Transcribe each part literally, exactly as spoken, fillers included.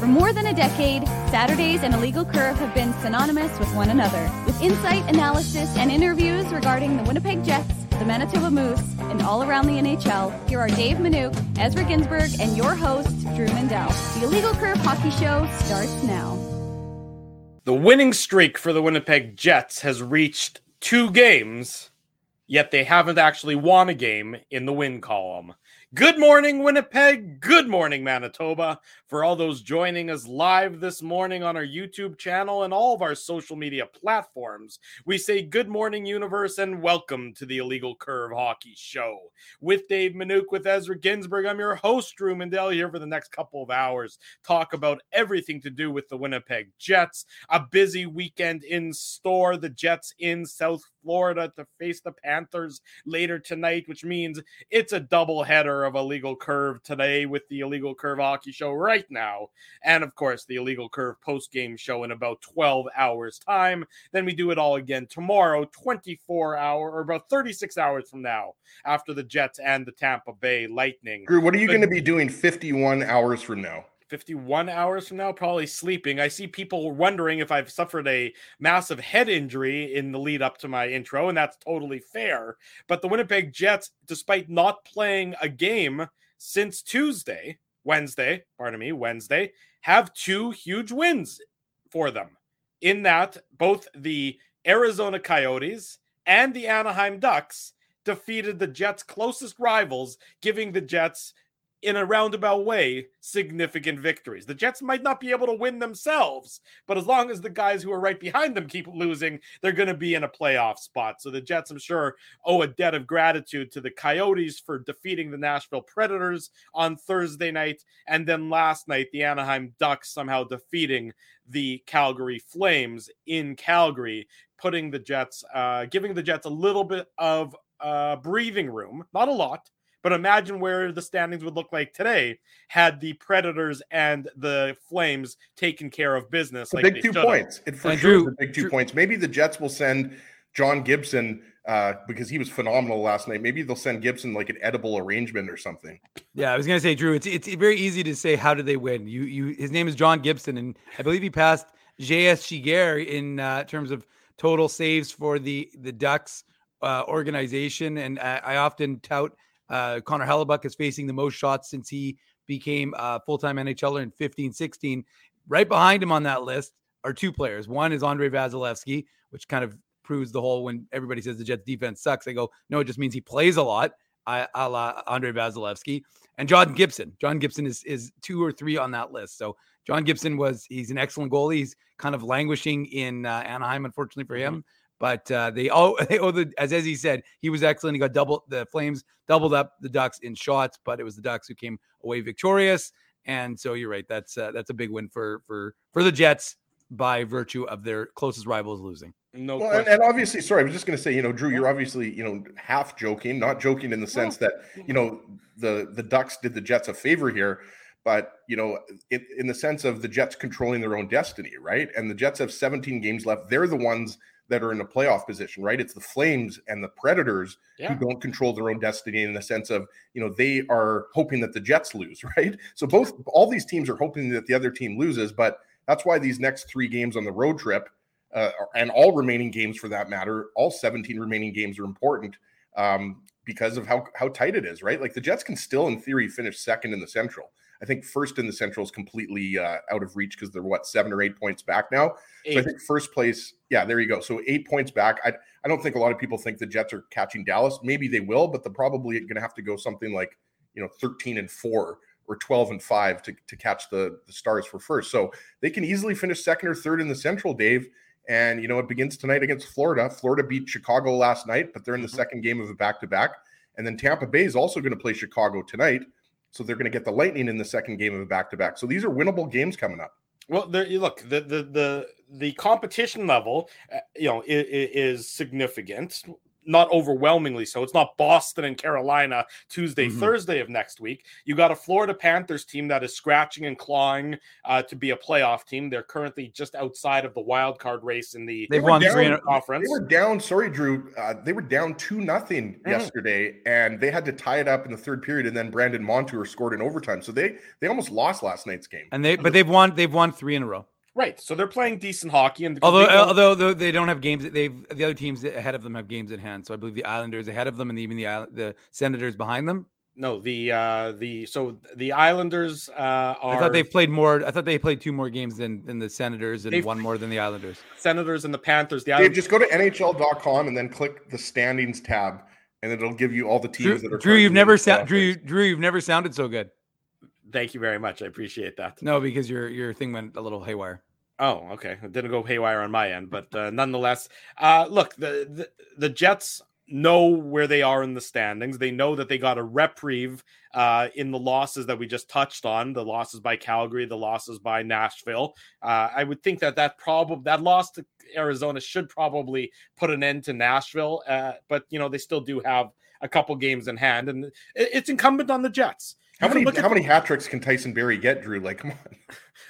For more than a decade, Saturdays and Illegal Curve have been synonymous with one another, with insight, analysis, and interviews regarding the Winnipeg Jets, the Manitoba Moose, and all around the N H L. Here are Dave Minuk, Ezra Ginsberg, and your host, Drew Mandel. The Illegal Curve Hockey Show starts now. The winning streak for the Winnipeg Jets has reached two games, yet they haven't actually won a game in the win column. Good morning, Winnipeg. Good morning, Manitoba. For all those joining us live this morning on our YouTube channel and all of our social media platforms, we say good morning, universe, and welcome to the Illegal Curve Hockey Show. With Dave Minuk, with Ezra Ginsberg, I'm your host, Drew Mandel, here for the next couple of hours. Talk about everything to do with the Winnipeg Jets. A busy weekend in store. The Jets in South Florida to face the Panthers later tonight, which means it's a doubleheader of Illegal Curve today with the Illegal Curve Hockey Show right now. And of course, the Illegal Curve post-game show in about twelve hours time. Then we do it all again tomorrow, twenty-four hour or about thirty-six hours from now after the Jets and the Tampa Bay Lightning. Drew, what are you but- going to be doing fifty-one hours from now? fifty-one hours from now, probably sleeping. I see people wondering if I've suffered a massive head injury in the lead up to my intro, and that's totally fair. But the Winnipeg Jets, despite not playing a game since Tuesday, Wednesday, pardon me, Wednesday, have two huge wins for them. In that, both the Arizona Coyotes and the Anaheim Ducks defeated the Jets' closest rivals, giving the Jets, in a roundabout way, significant victories. The Jets might not be able to win themselves, but as long as the guys who are right behind them keep losing, they're going to be in a playoff spot. So the Jets, I'm sure, owe a debt of gratitude to the Coyotes for defeating the Nashville Predators on Thursday night. And then last night, the Anaheim Ducks somehow defeating the Calgary Flames in Calgary, putting the Jets, uh, giving the Jets a little bit of uh, breathing room, not a lot, but imagine where the standings would look like today had the Predators and the Flames taken care of business. The like big they two should've. points. It for and sure Drew, the big two Drew. points. Maybe the Jets will send John Gibson uh, because he was phenomenal last night. Maybe they'll send Gibson like an edible arrangement or something. Yeah, I was gonna say, Drew, it's it's very easy to say how did they win? You you his name is John Gibson, and I believe he passed J S Shiger in uh, terms of total saves for the the Ducks uh, organization, and I, I often tout. Uh, Connor Hellebuyck is facing the most shots since he became a full-time N H L er in fifteen sixteen. Right behind him on that list are two players. One is Andre Vasilevsky, which kind of proves the whole when everybody says the Jets defense sucks. They go, no, it just means he plays a lot, a la Andre Vasilevsky. And John Gibson. John Gibson is is two or three on that list. So John Gibson was, he's an excellent goalie. He's kind of languishing in uh, Anaheim, unfortunately for him. Mm-hmm. But uh, they owe, they owe the, as Ezzy said, he was excellent. He got double, the Flames doubled up the Ducks in shots, but it was the Ducks who came away victorious. And so you're right. That's uh, that's a big win for for for the Jets by virtue of their closest rivals losing. No, well, and, and obviously, sorry, I was just going to say, you know, Drew, you're obviously, you know, half joking, not joking in the sense that, you know, the the Ducks did the Jets a favor here. But, you know, it, in the sense of the Jets controlling their own destiny, right? And the Jets have seventeen games left. They're the ones that are in a playoff position, right? It's the Flames and the Predators yeah. who don't control their own destiny in the sense of, you know, they are hoping that the Jets lose, right? So both, all these teams are hoping that the other team loses, but that's why these next three games on the road trip uh, and all remaining games for that matter, all seventeen remaining games are important um, because of how, how tight it is, right? Like the Jets can still in theory finish second in the Central. I think first in the Central is completely uh, out of reach because they're, what, seven or eight points back now? Eight. So I think first place, yeah, there you go. So eight points back. I I don't think a lot of people think the Jets are catching Dallas. Maybe they will, but they're probably going to have to go something like, you know, thirteen and four or twelve and five to, to catch the, the Stars for first. So they can easily finish second or third in the Central, Dave. And, you know, it begins tonight against Florida. Florida beat Chicago last night, but they're in the mm-hmm. second game of a back-to-back. And then Tampa Bay is also going to play Chicago tonight. So they're going to get the Lightning in the second game of a back-to-back. So these are winnable games coming up. Well, there, look, the the the the competition level, uh, you know, is, is significant. not overwhelmingly so. It's not Boston and Carolina Tuesday, mm-hmm. Thursday of next week. You got a Florida Panthers team that is scratching and clawing uh, to be a playoff team. They're currently just outside of the wild card race in the they won down, three in conference. They were down, sorry, Drew, uh, they were down two nothing mm-hmm. yesterday, and they had to tie it up in the third period, and then Brandon Montour scored in overtime. So they they almost lost last night's game. And they but they've won they've won three in a row. Right, so they're playing decent hockey, and although they although they don't have games, they've the other teams ahead of them have games in hand. So I believe the Islanders ahead of them, and even the the Senators behind them. No, the uh, the so the Islanders uh, are. I thought they played more. I thought they played two more games than, than the Senators, and one more than the Islanders. Senators and the Panthers. The Islanders. Dave, just go to N H L dot com and then click the standings tab, and it'll give you all the teams Drew, that are. Drew, you've never sound Drew, Drew, you've never sounded so good. Thank you very much. I appreciate that. No, because your your thing went a little haywire. Oh, okay. It didn't go haywire on my end, but uh, nonetheless, uh, look, the, the the Jets know where they are in the standings. They know that they got a reprieve uh, in the losses that we just touched on, the losses by Calgary, the losses by Nashville. Uh, I would think that that, prob- that loss to Arizona should probably put an end to Nashville, uh, but, you know, they still do have a couple games in hand, and it, it's incumbent on the Jets. How many how many hat tricks can Tyson Berry get, Drew? Like, come on.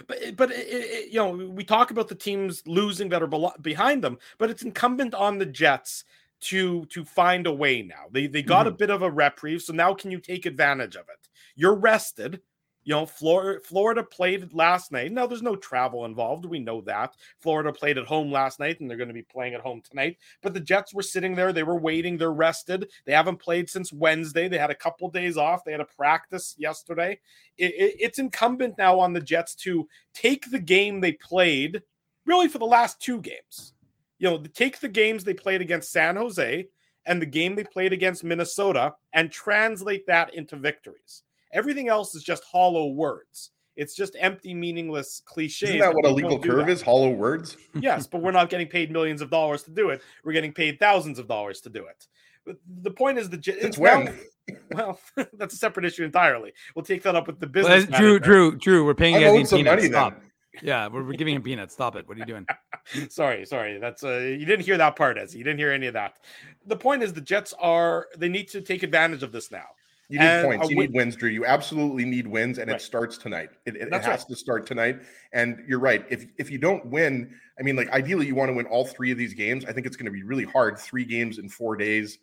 But, but it, it, you know, we talk about the teams losing that are be- behind them, but it's incumbent on the Jets to to find a way now. They they got mm-hmm. a bit of a reprieve, so now can you take advantage of it? You're rested. You know, Florida, Florida played last night. Now, there's no travel involved. We know that. Florida played at home last night, and they're going to be playing at home tonight. But the Jets were sitting there. They were waiting. They're rested. They haven't played since Wednesday. They had a couple days off. They had a practice yesterday. It, it, it's incumbent now on the Jets to take the game they played, really for the last two games. You know, take the games they played against San Jose and the game they played against Minnesota and translate that into victories. Everything else is just hollow words. It's just empty, meaningless cliches. Isn't that what Illegal Curve is? Hollow words? Yes, but we're not getting paid millions of dollars to do it. We're getting paid thousands of dollars to do it. But the point is, the it's when. Well, that's a separate issue entirely. We'll take that up with the business. Well, Drew, Drew, Drew, we're paying you some money. Stop. Yeah, we're, we're giving him peanuts. Stop it. What are you doing? sorry, sorry. That's uh, you didn't hear that part, Ezzy. You didn't hear any of that. The point is, the Jets are they need to take advantage of this now. You need and points. You win. need wins, Drew. You absolutely need wins, and right. It starts tonight. It, it, it has right. to start tonight. And you're right. If if you don't win, I mean, like, ideally, you want to win all three of these games. I think it's going to be really hard. Three games in four days,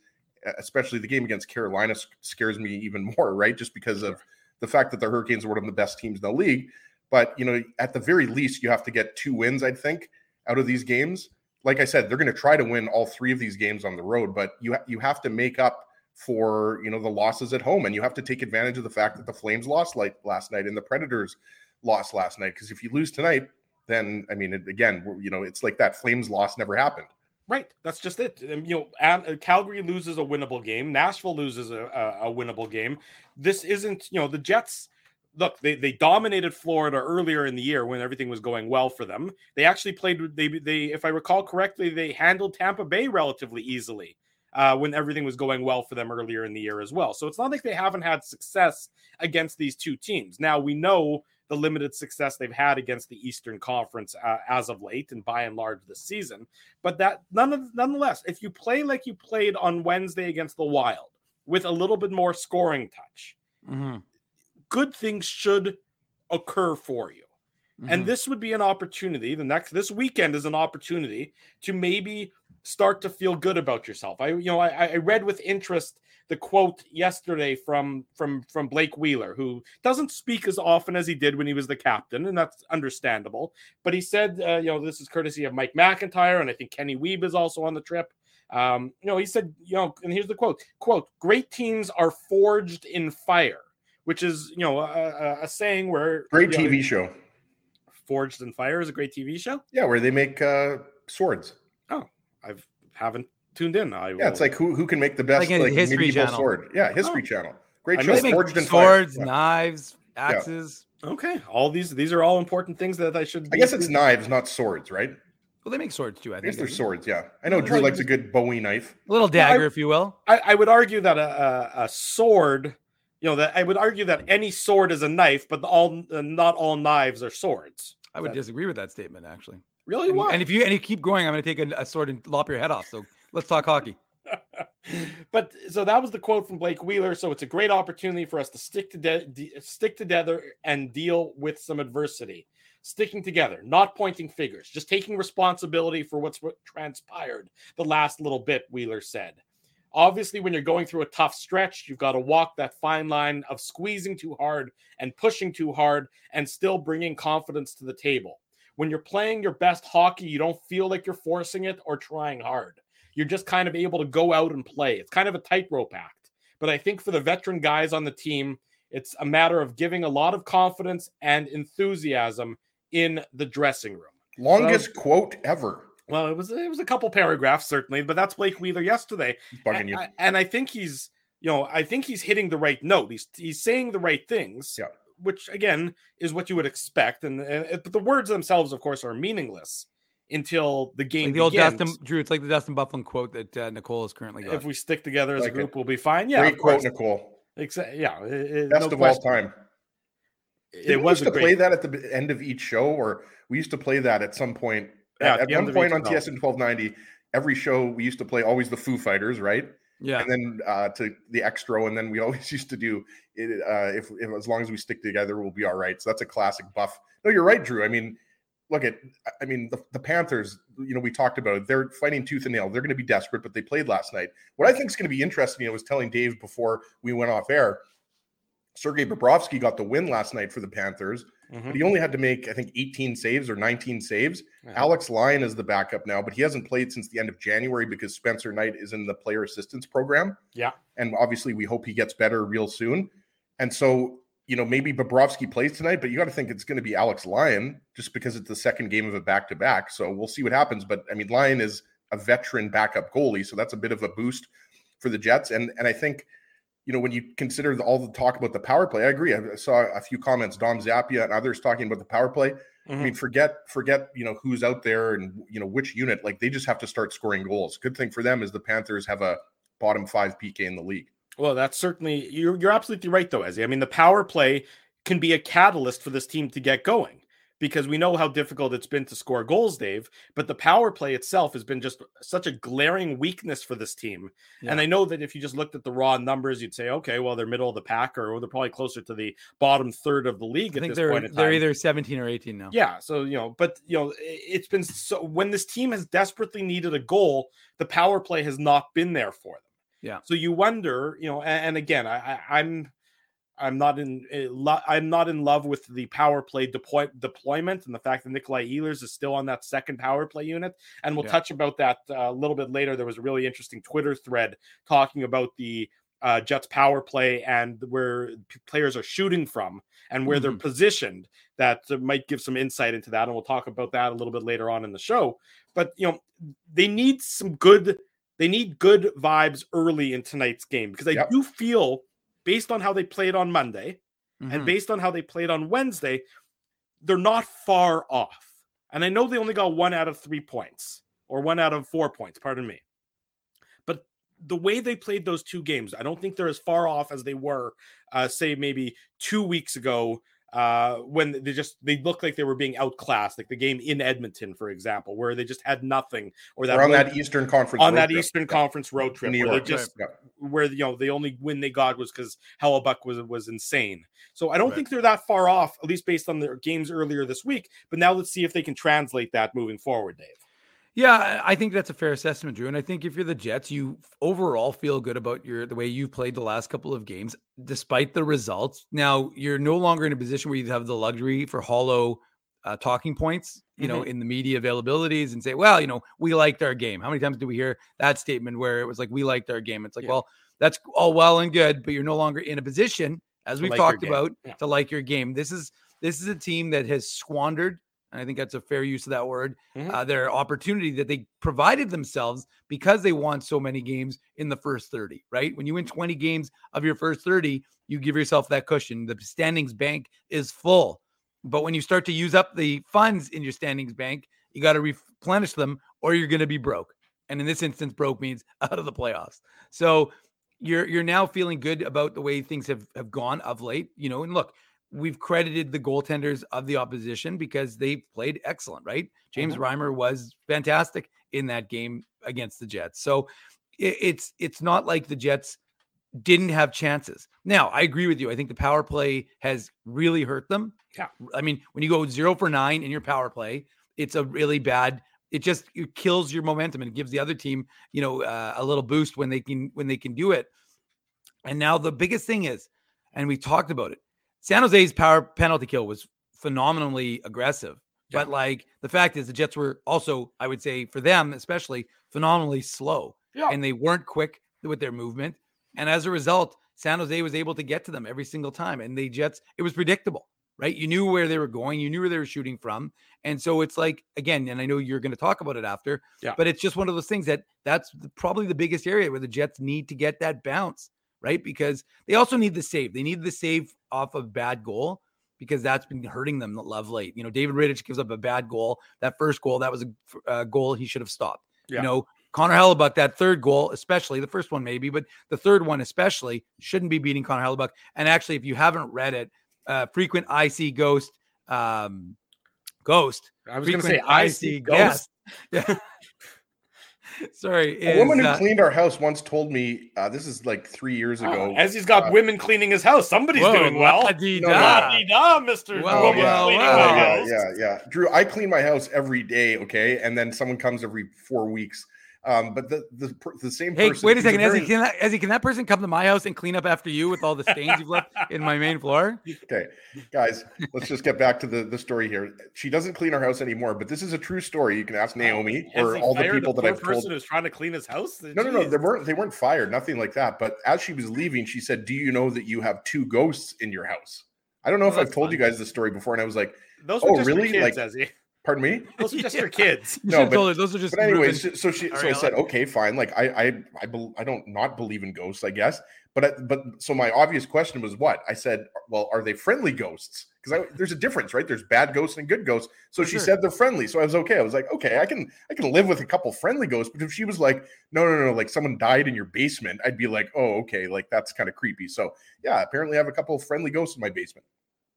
especially the game against Carolina scares me even more, right? Just because of the fact that the Hurricanes are one of the best teams in the league. But, you know, at the very least, you have to get two wins, I think, out of these games. Like I said, they're going to try to win all three of these games on the road, but you you have to make up for, you know, the losses at home, and you have to take advantage of the fact that the Flames lost like last night and the Predators lost last night. Because if you lose tonight, then I mean, it, again, you know, it's like that Flames loss never happened. Right, that's just it. You know, Calgary loses a winnable game. Nashville loses a, a, a winnable game. This isn't, you know, the Jets. Look, they, they dominated Florida earlier in the year when everything was going well for them. They actually played. They they, if I recall correctly, they handled Tampa Bay relatively easily. Uh, when everything was going well for them earlier in the year as well. So it's not like they haven't had success against these two teams. Now, we know the limited success they've had against the Eastern Conference uh, as of late and by and large this season. But that none of, nonetheless, if you play like you played on Wednesday against the Wild with a little bit more scoring touch, mm-hmm. good things should occur for you. Mm-hmm. And this would be an opportunity. The next this weekend is an opportunity to maybe start to feel good about yourself. I, you know, I, I read with interest the quote yesterday from from from Blake Wheeler, who doesn't speak as often as he did when he was the captain, and that's understandable. But he said, uh, you know, this is courtesy of Mike McIntyre, and I think Kenny Weeb is also on the trip. Um, you know, he said, you know, and here's the quote: "Quote, great teams are forged in fire," which is, you know, a, a saying where great you know, T V show. Forged in Fire is a great T V show. Yeah, where they make uh, swords. Oh, I haven't tuned in. I yeah, will... it's like who who can make the best like like, history medieval channel. Sword. Yeah, History oh. Channel. Great I show. Forged in Fire. Swords, yeah. Knives, axes. Yeah. Okay, all these these are all important things that I should. I guess it's knives, not swords, right? Well, they make swords too. I, I guess they're swords. Yeah, I know. Drew like, likes a good Bowie knife, a little dagger, well, I, if you will. I, I would argue that a a, a sword. You know, that I would argue that any sword is a knife, but all uh, not all knives are swords. I would that... disagree with that statement, actually. Really? And, why? And if you and you keep going, I'm going to take a, a sword and lop your head off. So let's talk hockey. But so that was the quote from Blake Wheeler. So it's a great opportunity for us to stick to de- de- stick together and deal with some adversity. Sticking together, not pointing fingers, just taking responsibility for what's what transpired the last little bit, Wheeler said. Obviously, when you're going through a tough stretch, you've got to walk that fine line of squeezing too hard and pushing too hard and still bringing confidence to the table. When you're playing your best hockey, you don't feel like you're forcing it or trying hard. You're just kind of able to go out and play. It's kind of a tightrope act. But I think for the veteran guys on the team, it's a matter of giving a lot of confidence and enthusiasm in the dressing room. Longest so, quote ever. Well, it was it was a couple paragraphs, certainly, but that's Blake Wheeler yesterday. Bugging and, you. I, and I think he's, you know, I think he's hitting the right note. He's he's saying the right things, yeah. Which, again, is what you would expect. And, and But the words themselves, of course, are meaningless until the game like the begins. Old Dustin, Drew, it's like the Dustin Bufflin quote that uh, Nicole is currently got. If we stick together as like a group, it. We'll be fine. Yeah, great quote, Nicole. Except, yeah, it, best no of question. All time. It Didn't was we used a to play that at the end of each show, or we used to play that at some point. Yeah, at at one point on T S N twelve ninety, every show we used to play always the Foo Fighters, right? Yeah, and then uh, to the extra, and then we always used to do it. Uh, if, if as long as we stick together, we'll be all right. So that's a classic Buff. No, you're right, Drew. I mean, look at, I mean, the, the Panthers. You know, we talked about it. They're fighting tooth and nail. They're going to be desperate, but they played last night. What I think is going to be interesting, I was telling Dave before we went off air. Sergei Bobrovsky got the win last night for the Panthers, mm-hmm. but he only had to make, I think, eighteen saves or nineteen saves. Yeah. Alex Lyon is the backup now, but he hasn't played since the end of January because Spencer Knight is in the player assistance program. Yeah. And obviously we hope he gets better real soon. And so, you know, maybe Bobrovsky plays tonight, but you got to think it's going to be Alex Lyon just because it's the second game of a back-to-back. So we'll see what happens. But, I mean, Lyon is a veteran backup goalie, so that's a bit of a boost for the Jets. And, and I think, you know, when you consider the, all the talk about the power play, I agree. I saw a few comments, Dom Zapia and others talking about the power play. Mm-hmm. I mean, forget, forget, you know, who's out there and, you know, which unit. Like, they just have to start scoring goals. Good thing for them is the Panthers have a bottom five P K in the league. Well, that's certainly, you're, you're absolutely right, though, Ezzy. I mean, the power play can be a catalyst for this team to get going, because we know how difficult it's been to score goals, Dave, but the power play itself has been just such a glaring weakness for this team. Yeah. And I know that if you just looked at the raw numbers, you'd say, okay, well, they're middle of the pack, or they're probably closer to the bottom third of the league I at this point in time. They're either seventeen or eighteen now. Yeah, so, you know, but, you know, it's been so, when this team has desperately needed a goal, the power play has not been there for them. Yeah. So you wonder, you know, and, and again, I, I, I'm... I'm not in I'm not in love with the power play deploy, deployment and the fact that Nikolaj Ehlers is still on that second power play unit. And we'll yeah. touch about that a little bit later. There was a really interesting Twitter thread talking about the uh, Jets power play and where players are shooting from and where mm-hmm. they're positioned. That might give some insight into that. And we'll talk about that a little bit later on in the show. But, you know, they need some good, they need good vibes early in tonight's game, because I yep. do feel, based on how they played on Monday mm-hmm. and based on how they played on Wednesday, they're not far off. And I know they only got one out of three points or one out of four points, pardon me. But the way they played those two games, I don't think they're as far off as they were, uh, say, maybe two weeks ago uh, when they just, they looked like they were being outclassed, like the game in Edmonton, for example, where they just had nothing. Or that or on that Eastern Conference on that trip. Eastern yeah. Conference road trip. New York. Just, yeah. where, you know, the only win they got was because Hellebuyck was was insane. So I don't right. think they're that far off, at least based on their games earlier this week. But now let's see if they can translate that moving forward, Dave. Yeah, I think that's a fair assessment, Drew. And I think if you're the Jets, you overall feel good about your the way you've played the last couple of games, despite the results. Now, you're no longer in a position where you have the luxury for hollow uh, talking points, you mm-hmm. know, in the media availabilities and say, well, you know, we liked our game. How many times do we hear that statement where it was like, we liked our game? It's like, yeah. well, that's all well and good, but you're no longer in a position, as we've like talked about, yeah. to like your game. This is This is a team that has squandered, and I think that's a fair use of that word, mm-hmm. uh, their opportunity that they provided themselves because they won so many games in the first thirty, right? When you win twenty games of your first thirty, you give yourself that cushion. The standings bank is full. But when you start to use up the funds in your standings bank, you got to replenish them or you're going to be broke. And in this instance, broke means out of the playoffs. So you're you're now feeling good about the way things have, have gone of late, you know, and look, we've credited the goaltenders of the opposition because they played excellent, right? James mm-hmm. Reimer was fantastic in that game against the Jets. So it, it's it's not like the Jets didn't have chances. Now, I agree with you. I think the power play has really hurt them. Yeah. I mean, when you go zero for nine in your power play, it's a really bad. It just it kills your momentum and it gives the other team, you know, uh, a little boost when they can when they can do it. And now the biggest thing is, and we talked about it, San Jose's power penalty kill was phenomenally aggressive. Yeah. But like the fact is, the Jets were also, I would say, for them especially, phenomenally slow, yeah. and they weren't quick with their movement. And as a result, San Jose was able to get to them every single time. And the Jets, it was predictable, right? You knew where they were going. You knew where they were shooting from. And so it's like, again, and I know you're going to talk about it after, yeah. but it's just one of those things that that's probably the biggest area where the Jets need to get that bounce, right? Because they also need the save. They need the save off of bad goal because that's been hurting them of late. You know, David Rittich gives up a bad goal. That first goal, that was a uh, goal he should have stopped. Yeah. You know, Connor Hellebuyck, that third goal, especially the first one, maybe, but the third one, especially, shouldn't be beating Connor Hellebuyck. And actually, if you haven't read it, uh, frequent I C ghost, um, ghost. I was going to say I C ghost. Yeah. Sorry. A is, woman who uh, cleaned our house once told me, uh, this is like three years ago. Oh, as he's got uh, women cleaning his house, somebody's whoa, doing well. La-dee-da, no, la-dee-da, Mister Well, woman yeah, cleaning well, my yeah, house. Yeah, yeah. Drew, I clean my house every day, okay? And then someone comes every four weeks. Um, but the the the same hey, person. Hey, wait a second, Ezzy, can, Ezzy, can that person come to my house and clean up after you with all the stains you've left in my main floor? Okay, guys, let's just get back to the, the story here. She doesn't clean her house anymore, but this is a true story. You can ask Naomi or Ezzy all the people the that I've told. The person who's trying to clean his house? No, no, no, they weren't, they weren't fired, nothing like that. But as she was leaving, she said, "Do you know that you have two ghosts in your house?" I don't know oh, if I've told fun. you guys this story before, and I was like, "Those oh, were just really?" Kids, like, Ezzy. Pardon me? Those are just yeah. your kids. No, but, told her, those are just. But anyways, so, so she, so Ariella. I said, okay, fine. Like I, I, I, be, I don't not believe in ghosts, I guess. But, I, but so my obvious question was what? I said, well, are they friendly ghosts? Because there's a difference, right? There's bad ghosts and good ghosts. So For she sure. said they're friendly. So I was okay. I was like, okay, I can, I can live with a couple friendly ghosts. But if she was like, no, no, no, like someone died in your basement, I'd be like, oh, okay, like that's kind of creepy. So yeah, apparently I have a couple of friendly ghosts in my basement.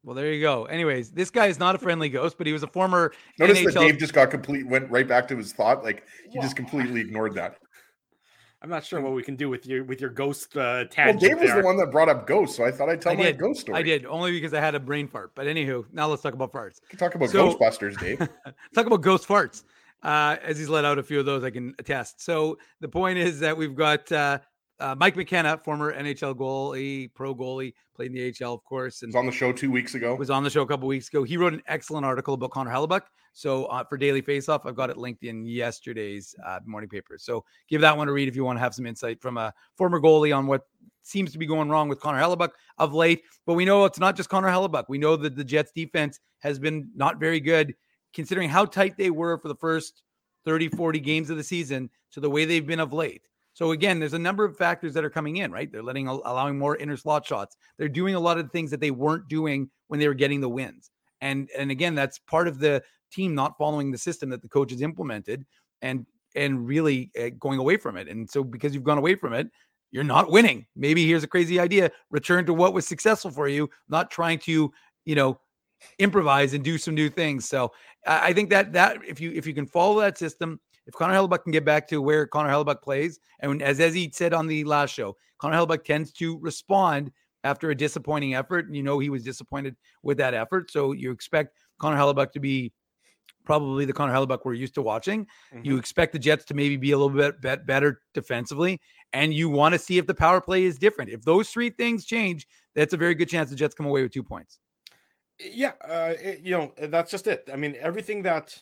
Well, there you go. Anyways, this guy is not a friendly ghost, but he was a former Notice N H L. That Dave just got complete, went right back to his thought. Like he wow. just completely ignored that. I'm not sure what we can do with your, with your ghost uh, tangent. Well, Dave was the one that brought up ghosts, so I thought I'd tell I my did. ghost story. I did, only because I had a brain fart. But anywho, now let's talk about farts. We can talk about so, Ghostbusters, Dave. Talk about ghost farts. Uh, as he's let out a few of those, I can attest. So the point is that we've got uh, Uh, Mike McKenna, former N H L goalie, pro goalie, played in the A H L, of course. And was on the show two weeks ago. Was on the show a couple weeks ago. He wrote an excellent article about Connor Hellebuyck. So uh, for Daily Faceoff, I've got it linked in yesterday's uh, morning paper. So give that one a read if you want to have some insight from a former goalie on what seems to be going wrong with Connor Hellebuyck of late. But we know it's not just Connor Hellebuyck. We know that the Jets' defense has been not very good, considering how tight they were for the first thirty, forty games of the season to the way they've been of late. So again, there's a number of factors that are coming in, right? They're letting allowing more inner slot shots. They're doing a lot of the things that they weren't doing when they were getting the wins. And and again, that's part of the team not following the system that the coach has implemented and and really going away from it. And so because you've gone away from it, you're not winning. Maybe here's a crazy idea. Return to what was successful for you, not trying to, you know, improvise and do some new things. So I think that that if you if you can follow that system, if Connor Hellebuyck can get back to where Connor Hellebuyck plays, and as Ezzy said on the last show, Connor Hellebuyck tends to respond after a disappointing effort. You know, he was disappointed with that effort. So you expect Connor Hellebuyck to be probably the Connor Hellebuyck we're used to watching. Mm-hmm. You expect the Jets to maybe be a little bit, bit better defensively, and you want to see if the power play is different. If those three things change, that's a very good chance the Jets come away with two points. Yeah, uh, it, you know, that's just it. I mean, everything that...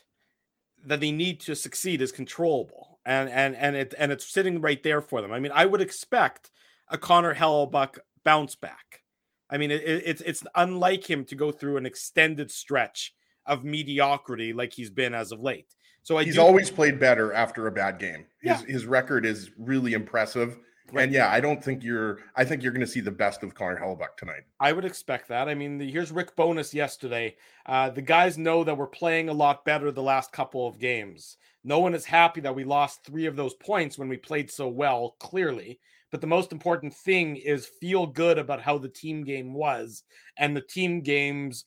that they need to succeed is controllable, and and and it and it's sitting right there for them. I mean, I would expect a Connor Hellebuyck bounce back. I mean, it, it, it's it's unlike him to go through an extended stretch of mediocrity like he's been as of late. So I he's do- always played better after a bad game. His yeah. his record is really impressive. Right. And yeah, I don't think you're. I think you're going to see the best of Connor Hellebuyck tonight. I would expect that. I mean, the, here's Rick Bowness yesterday. Uh, the guys know that we're playing a lot better the last couple of games. No one is happy that we lost three of those points when we played so well, clearly. But the most important thing is feel good about how the team game was, and the team games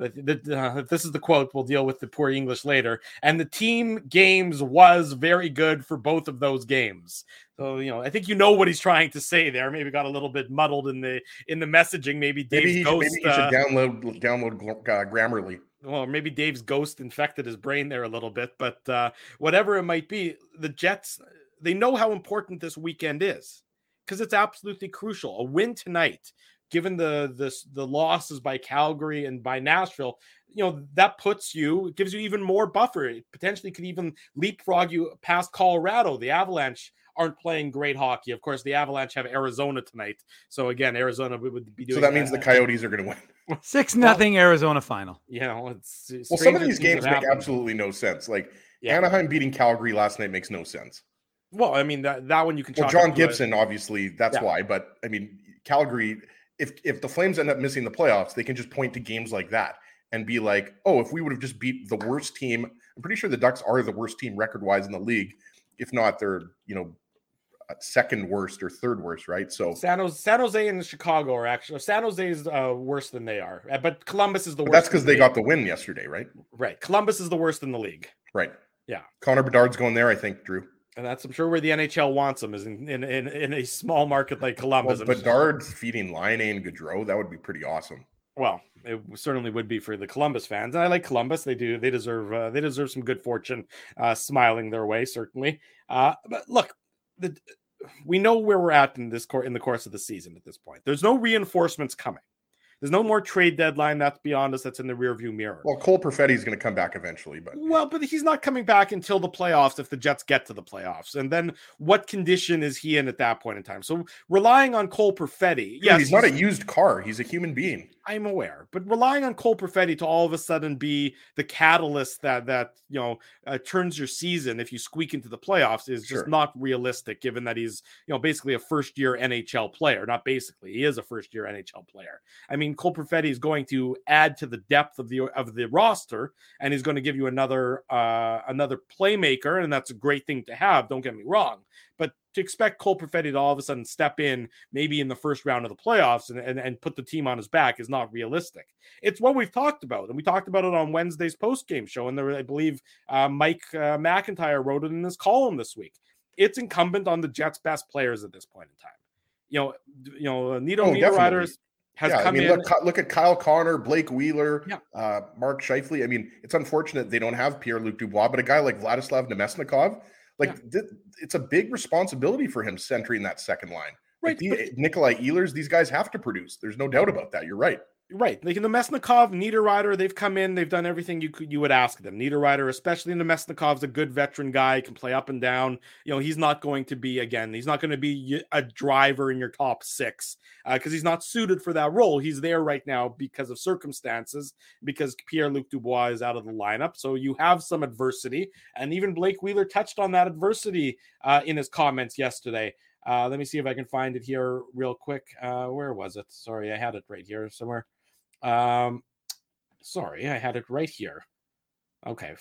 uh, this is the quote, we'll deal with the poor English later. And the team games was very good for both of those games. So, you know, I think you know what he's trying to say there. Maybe got a little bit muddled in the in the messaging. Maybe Dave's maybe he, ghost. Maybe he should uh, download download uh, Grammarly. Well, maybe Dave's ghost infected his brain there a little bit. But uh, whatever it might be, the Jets, they know how important this weekend is because it's absolutely crucial. A win tonight, given the, the the losses by Calgary and by Nashville, you know, that puts you, it gives you even more buffer. It potentially could even leapfrog you past Colorado. The Avalanche aren't playing great hockey. Of course, the Avalanche have Arizona tonight. So again, Arizona would be doing. So that means that. The Coyotes are going to win. Six nothing Arizona final. Yeah, well, it's, it's well some of these games make absolutely no sense. Like yeah. Anaheim beating Calgary last night makes no sense. Well, I mean that that one you can. Well, John Gibson, it. obviously, that's yeah. why. But I mean, Calgary. If if the Flames end up missing the playoffs, they can just point to games like that and be like, oh, if we would have just beat the worst team, I'm pretty sure the Ducks are the worst team record-wise in the league. If not, they're, you know, second worst or third worst, right? So San Jose, San Jose and Chicago are actually, San Jose is uh, worse than they are, but Columbus is the worst. That's because they got the win yesterday, right? Right. Columbus is the worst in the league. Right. Yeah. Connor Bedard's going there, I think, Drew. And that's, I'm sure, where the N H L wants him, is in in, in, in a small market like Columbus. Well, Bedard feeding Laine and Gaudreau, that would be pretty awesome. Well, it certainly would be for the Columbus fans. And I like Columbus. They do. They deserve uh, they deserve some good fortune uh, smiling their way, certainly. Uh, but look, the, we know where we're at in this cor- in the course of the season at this point. There's no reinforcements coming. There's no more trade deadline. That's beyond us. That's in the rearview mirror. Well, Cole Perfetti is going to come back eventually, but well, but he's not coming back until the playoffs. If the Jets get to the playoffs, and then what condition is he in at that point in time? So relying on Cole Perfetti, yes, he's, he's not a used car. He's a human being. I'm aware, but relying on Cole Perfetti to all of a sudden be the catalyst that that you know uh, turns your season if you squeak into the playoffs is sure. just not realistic. Given that he's you know basically a first year N H L player, not basically, he is a first year N H L player. I mean. Cole Perfetti is going to add to the depth of the of the roster, and he's going to give you another uh, another playmaker, and that's a great thing to have. Don't get me wrong, but to expect Cole Perfetti to all of a sudden step in, maybe in the first round of the playoffs, and, and and put the team on his back is not realistic. It's what we've talked about, and we talked about it on Wednesday's post-game show, and there, I believe uh, Mike uh, McIntyre wrote it in his column this week. It's incumbent on the Jets' best players at this point in time. You know, you know, Nino Niederreiter. Has yeah, come I mean, in. Look, look at Kyle Connor, Blake Wheeler, yeah. uh, Mark Scheifele. I mean, it's unfortunate they don't have Pierre-Luc Dubois, but a guy like Vladislav Nemesnikov, like yeah. th- it's a big responsibility for him centering that second line. Right, like the, but, Nikolaj Ehlers, these guys have to produce. There's no doubt about that. You're right. Right. Like in the Nemesnikov, Niederreiter, they've come in. They've done everything you could, you would ask them. Niederreiter, especially in the Nemesnikov's a good veteran guy, can play up and down. You know, he's not going to be, again, he's not going to be a driver in your top six because uh, he's not suited for that role. He's there right now because of circumstances, because Pierre-Luc Dubois is out of the lineup. So you have some adversity. And even Blake Wheeler touched on that adversity uh, in his comments yesterday. Uh, let me see if I can find it here real quick. Uh, where was it? Sorry, I had it right here somewhere. Um, sorry, I had it right here. Okay.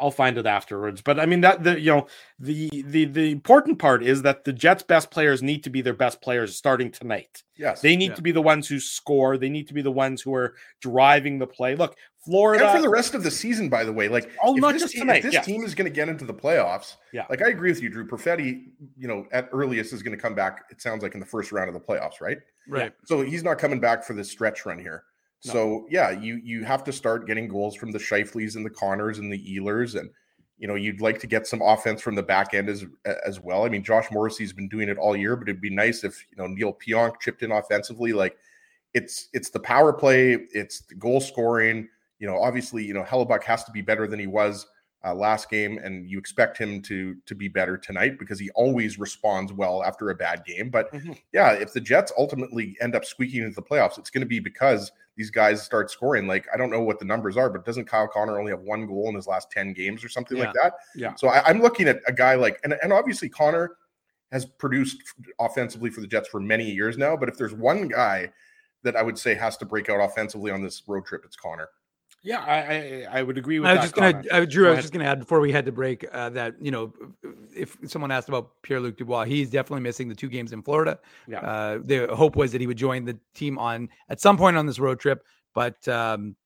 I'll find it afterwards. But I mean that the you know the the the important part is that the Jets' best players need to be their best players starting tonight. Yes, they need yeah. to be the ones who score. They need to be the ones who are driving the play. Look, Florida and for the rest of the season, by the way, like oh, if not this just team, tonight. If this yes. team is going to get into the playoffs. Yeah, like I agree with you, Drew. Perfetti, you know, at earliest is going to come back. It sounds like in the first round of the playoffs, right? Right. So he's not coming back for this stretch run here. No. So, yeah, you you have to start getting goals from the Scheifele's and the Connors and the Ehlers. And, you know, you'd like to get some offense from the back end as as well. I mean, Josh Morrissey's been doing it all year, but it'd be nice if, you know, Neil Pionk chipped in offensively. Like, it's it's the power play. It's the goal scoring. You know, obviously, you know, Hellebuyck has to be better than he was uh, last game. And you expect him to to be better tonight because he always responds well after a bad game. But, mm-hmm. yeah, if the Jets ultimately end up squeaking into the playoffs, it's going to be because – these guys start scoring. Like, I don't know what the numbers are, but doesn't Kyle Connor only have one goal in his last ten games or something yeah. like that? Yeah. So I, I'm looking at a guy like, and, and obviously Connor has produced offensively for the Jets for many years now, but if there's one guy that I would say has to break out offensively on this road trip, it's Connor. Yeah, I I, I would agree with I was that. Just gonna, I, Drew, Go I was ahead. just going to add before we had to break uh, that, you know, if someone asked about Pierre-Luc Dubois, he's definitely missing the two games in Florida. Yeah. Uh, the hope was that he would join the team on at some point on this road trip. But um,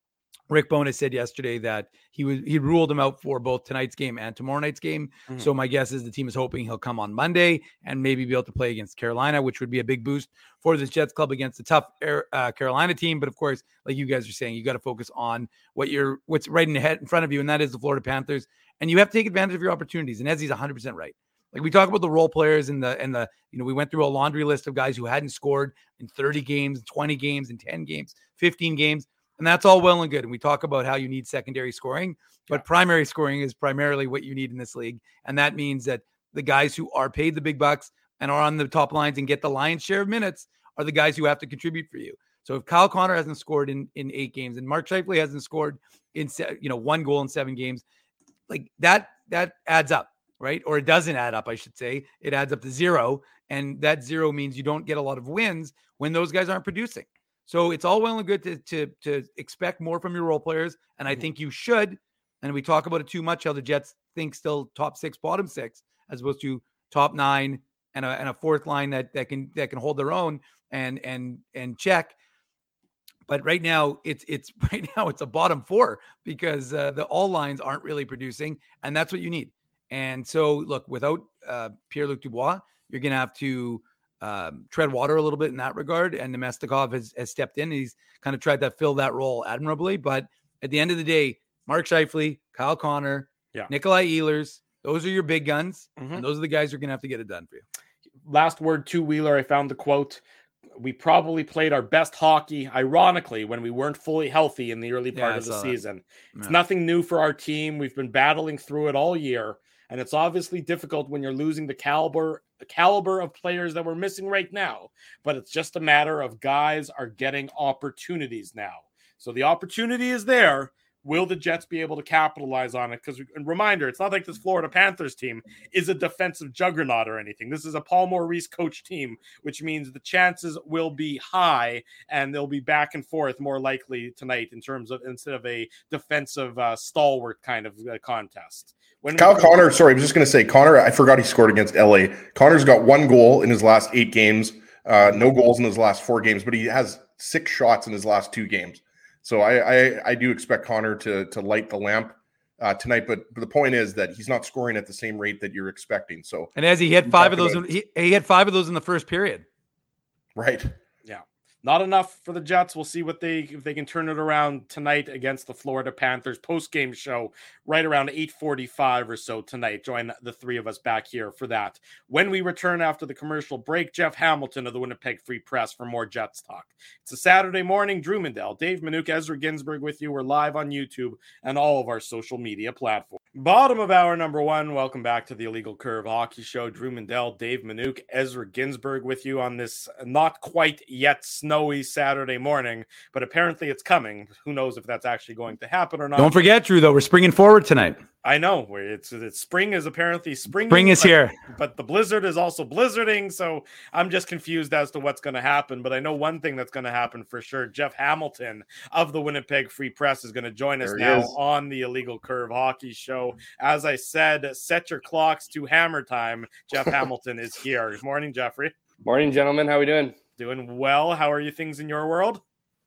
Rick Bowness said yesterday that he was he ruled him out for both tonight's game and tomorrow night's game. Mm-hmm. So my guess is the team is hoping he'll come on Monday and maybe be able to play against Carolina, which would be a big boost for this Jets club against a tough uh, Carolina team. But of course, like you guys are saying, you got to focus on what you're what's right in the head in front of you, and that is the Florida Panthers. And you have to take advantage of your opportunities. And Ezzy's one hundred percent right. Like we talk about the role players and the, and the, you know, we went through a laundry list of guys who hadn't scored in thirty games, twenty games, and ten games, fifteen games. And that's all well and good. And we talk about how you need secondary scoring, but yeah. primary scoring is primarily what you need in this league. And that means that the guys who are paid the big bucks and are on the top lines and get the lion's share of minutes are the guys who have to contribute for you. So if Kyle Connor hasn't scored in, in eight games and Mark Scheifele hasn't scored in, you know, one goal in seven games, like that, that adds up. Right? Or it doesn't add up, I should say. It adds up to zero. And that zero means you don't get a lot of wins when those guys aren't producing. So it's all well and good to to, to expect more from your role players. And I mm-hmm. think you should. And we talk about it too much, how the Jets think still top six, bottom six, as opposed to top nine and a, and a fourth line that that can that can hold their own and and and check. But right now, it's it's right now it's a bottom four because uh, the all lines aren't really producing, and that's what you need. And so, look, without uh, Pierre-Luc Dubois, you're going to have to um, tread water a little bit in that regard. And Nemestikov has, has stepped in. And he's kind of tried to fill that role admirably. But at the end of the day, Mark Scheifele, Kyle Connor, yeah. Nikolaj Ehlers, those are your big guns. Mm-hmm. And those are the guys who are going to have to get it done for you. Last word to Wheeler. I found the quote. We probably played our best hockey, ironically, when we weren't fully healthy in the early part yeah, of the season. Yeah. It's nothing new for our team. We've been battling through it all year. And it's obviously difficult when you're losing the caliber the caliber of players that we're missing right now. But it's just a matter of guys are getting opportunities now. So the opportunity is there. Will the Jets be able to capitalize on it? Because, reminder, it's not like this Florida Panthers team is a defensive juggernaut or anything. This is a Paul Maurice coach team, which means the chances will be high, and they'll be back and forth more likely tonight in terms of instead of a defensive uh, stalwart kind of uh, contest. When Kyle Connor, sorry, I was just going to say, Connor, I forgot he scored against L A. Connor's got one goal in his last eight games, uh, no goals in his last four games, but he has six shots in his last two games. So I I, I do expect Connor to to light the lamp uh, tonight, but, but the point is that he's not scoring at the same rate that you're expecting. So and as he had five of those, in, he, he had five of those in the first period. Right. Yeah. Not enough for the Jets. We'll see what they if they can turn it around tonight against the Florida Panthers. Post-game show right around eight forty-five or so tonight. Join the three of us back here for that. When we return after the commercial break, Jeff Hamilton of the Winnipeg Free Press for more Jets talk. It's a Saturday morning. Drew Mandel, Dave Minuk, Ezra Ginsberg with you. We're live on YouTube and all of our social media platforms. Bottom of hour number one. Welcome back to the Illegal Curve Hockey Show. Drew Mandel, Dave Minuk, Ezra Ginsberg with you on this not quite yet snow. Snowy Saturday morning, but apparently it's coming. Who knows if that's actually going to happen or not? Don't forget, Drew, though, we're springing forward tonight. I know it's, it's spring is apparently spring. Spring is but, here, but the blizzard is also blizzarding. So I'm just confused as to what's going to happen. But I know one thing that's going to happen for sure. Jeff Hamilton of the Winnipeg Free Press is going to join us now is. on the Illegal Curve Hockey Show. As I said, set your clocks to hammer time. Jeff Hamilton is here. Good morning, Jeffrey. Morning, gentlemen. How are we doing? Doing well. How are you things in your world?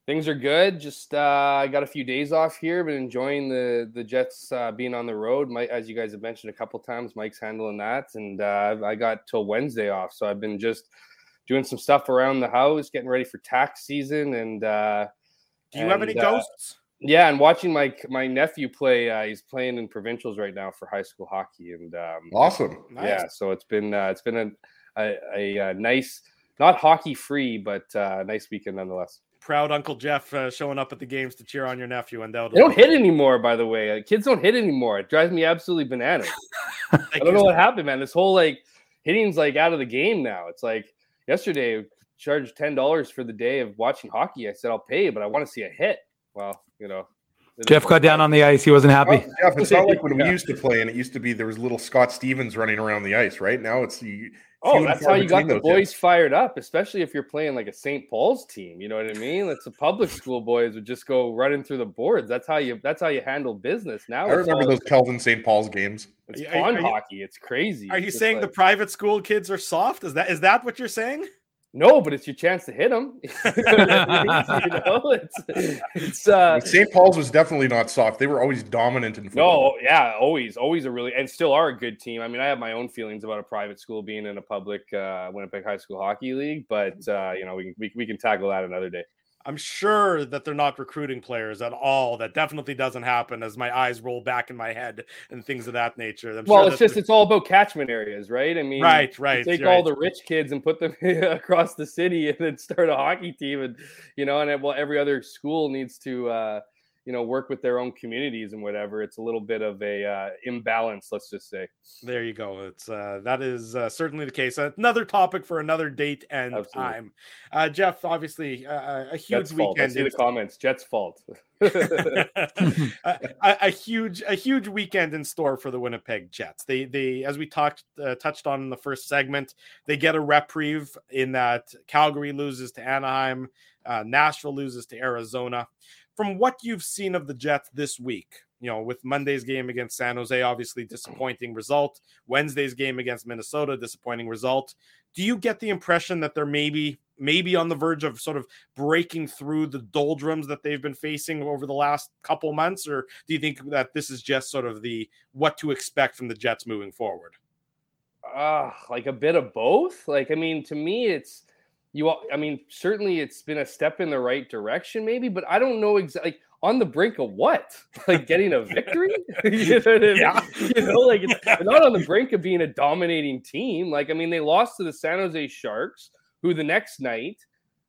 Things are good. Just uh, I got a few days off here, but enjoying the the Jets uh, being on the road. Mike, as you guys have mentioned a couple times, Mike's handling that, and uh, I got till Wednesday off. So I've been just doing some stuff around the house, getting ready for tax season. And uh, do you and, have any ghosts? Uh, yeah, and watching my my nephew play. Uh, he's playing in provincials right now for high school hockey, and um, awesome. Yeah, nice. So it's been uh, it's been a a, a nice. Not hockey-free, but uh, nice weekend nonetheless. Proud Uncle Jeff uh, showing up at the games to cheer on your nephew. And they don't hit anymore, by the way. Uh, kids don't hit anymore. It drives me absolutely bananas. I don't know what happened, man. This whole, like, hitting's, like, out of the game now. It's like yesterday, I charged ten dollars for the day of watching hockey. I said, I'll pay you, but I want to see a hit. Well, you know. Jeff got down on the ice. He wasn't happy. Oh, Jeff, it's not like when we used to play, and it used to be there was little Scott Stevens running around the ice, right? Now it's the Oh, that's how you got the boys fired up, especially if you're playing like a Saint Paul's team. You know what I mean? That's the public school boys would just go running through the boards. That's how you. That's how you handle business now. I remember those Kelvin Saint Paul's games. It's pond hockey. It's crazy. Are you saying the private school kids are soft? Is that is that what you're saying? No, but it's your chance to hit him. You know, it's, it's uh, Saint Paul's was definitely not soft. They were always dominant in football. No, yeah, always, always a really, and still are a good team. I mean, I have my own feelings about a private school being in a public uh, Winnipeg High School Hockey League, but uh, you know, we, we we can tackle that another day. I'm sure that they're not recruiting players at all. That definitely doesn't happen. As my eyes roll back in my head and things of that nature. I'm well, sure it's just it's all about catchment areas, right? I mean, right, right. Take all right. the rich kids and put them across the city, and then start a hockey team, and you know, and it, well, every other school needs to, uh, you know, work with their own communities and whatever. It's a little bit of a uh, imbalance, let's just say. There you go. It's uh, that is uh, certainly the case. Uh, another topic for another date and Absolutely. time. Uh, Jeff, obviously uh, a huge Jets weekend. I see the comments. Jets' fault. a, a huge, a huge weekend in store for the Winnipeg Jets. They, they, as we talked, uh, touched on in the first segment, they get a reprieve in that Calgary loses to Anaheim, uh, Nashville loses to Arizona. From what you've seen of the Jets this week, you know, with Monday's game against San Jose, obviously disappointing result, Wednesday's game against Minnesota, disappointing result. Do you get the impression that they're maybe, maybe on the verge of sort of breaking through the doldrums that they've been facing over the last couple months? Or do you think that this is just sort of the, what to expect from the Jets moving forward? Uh, like a bit of both. Like, I mean, to me, it's, You, I mean, certainly it's been a step in the right direction, maybe, but I don't know exactly. Like, on the brink of what? Like getting a victory? You know what I mean? Yeah. You know, like it's, they're not on the brink of being a dominating team. Like, I mean, they lost to the San Jose Sharks, who the next night,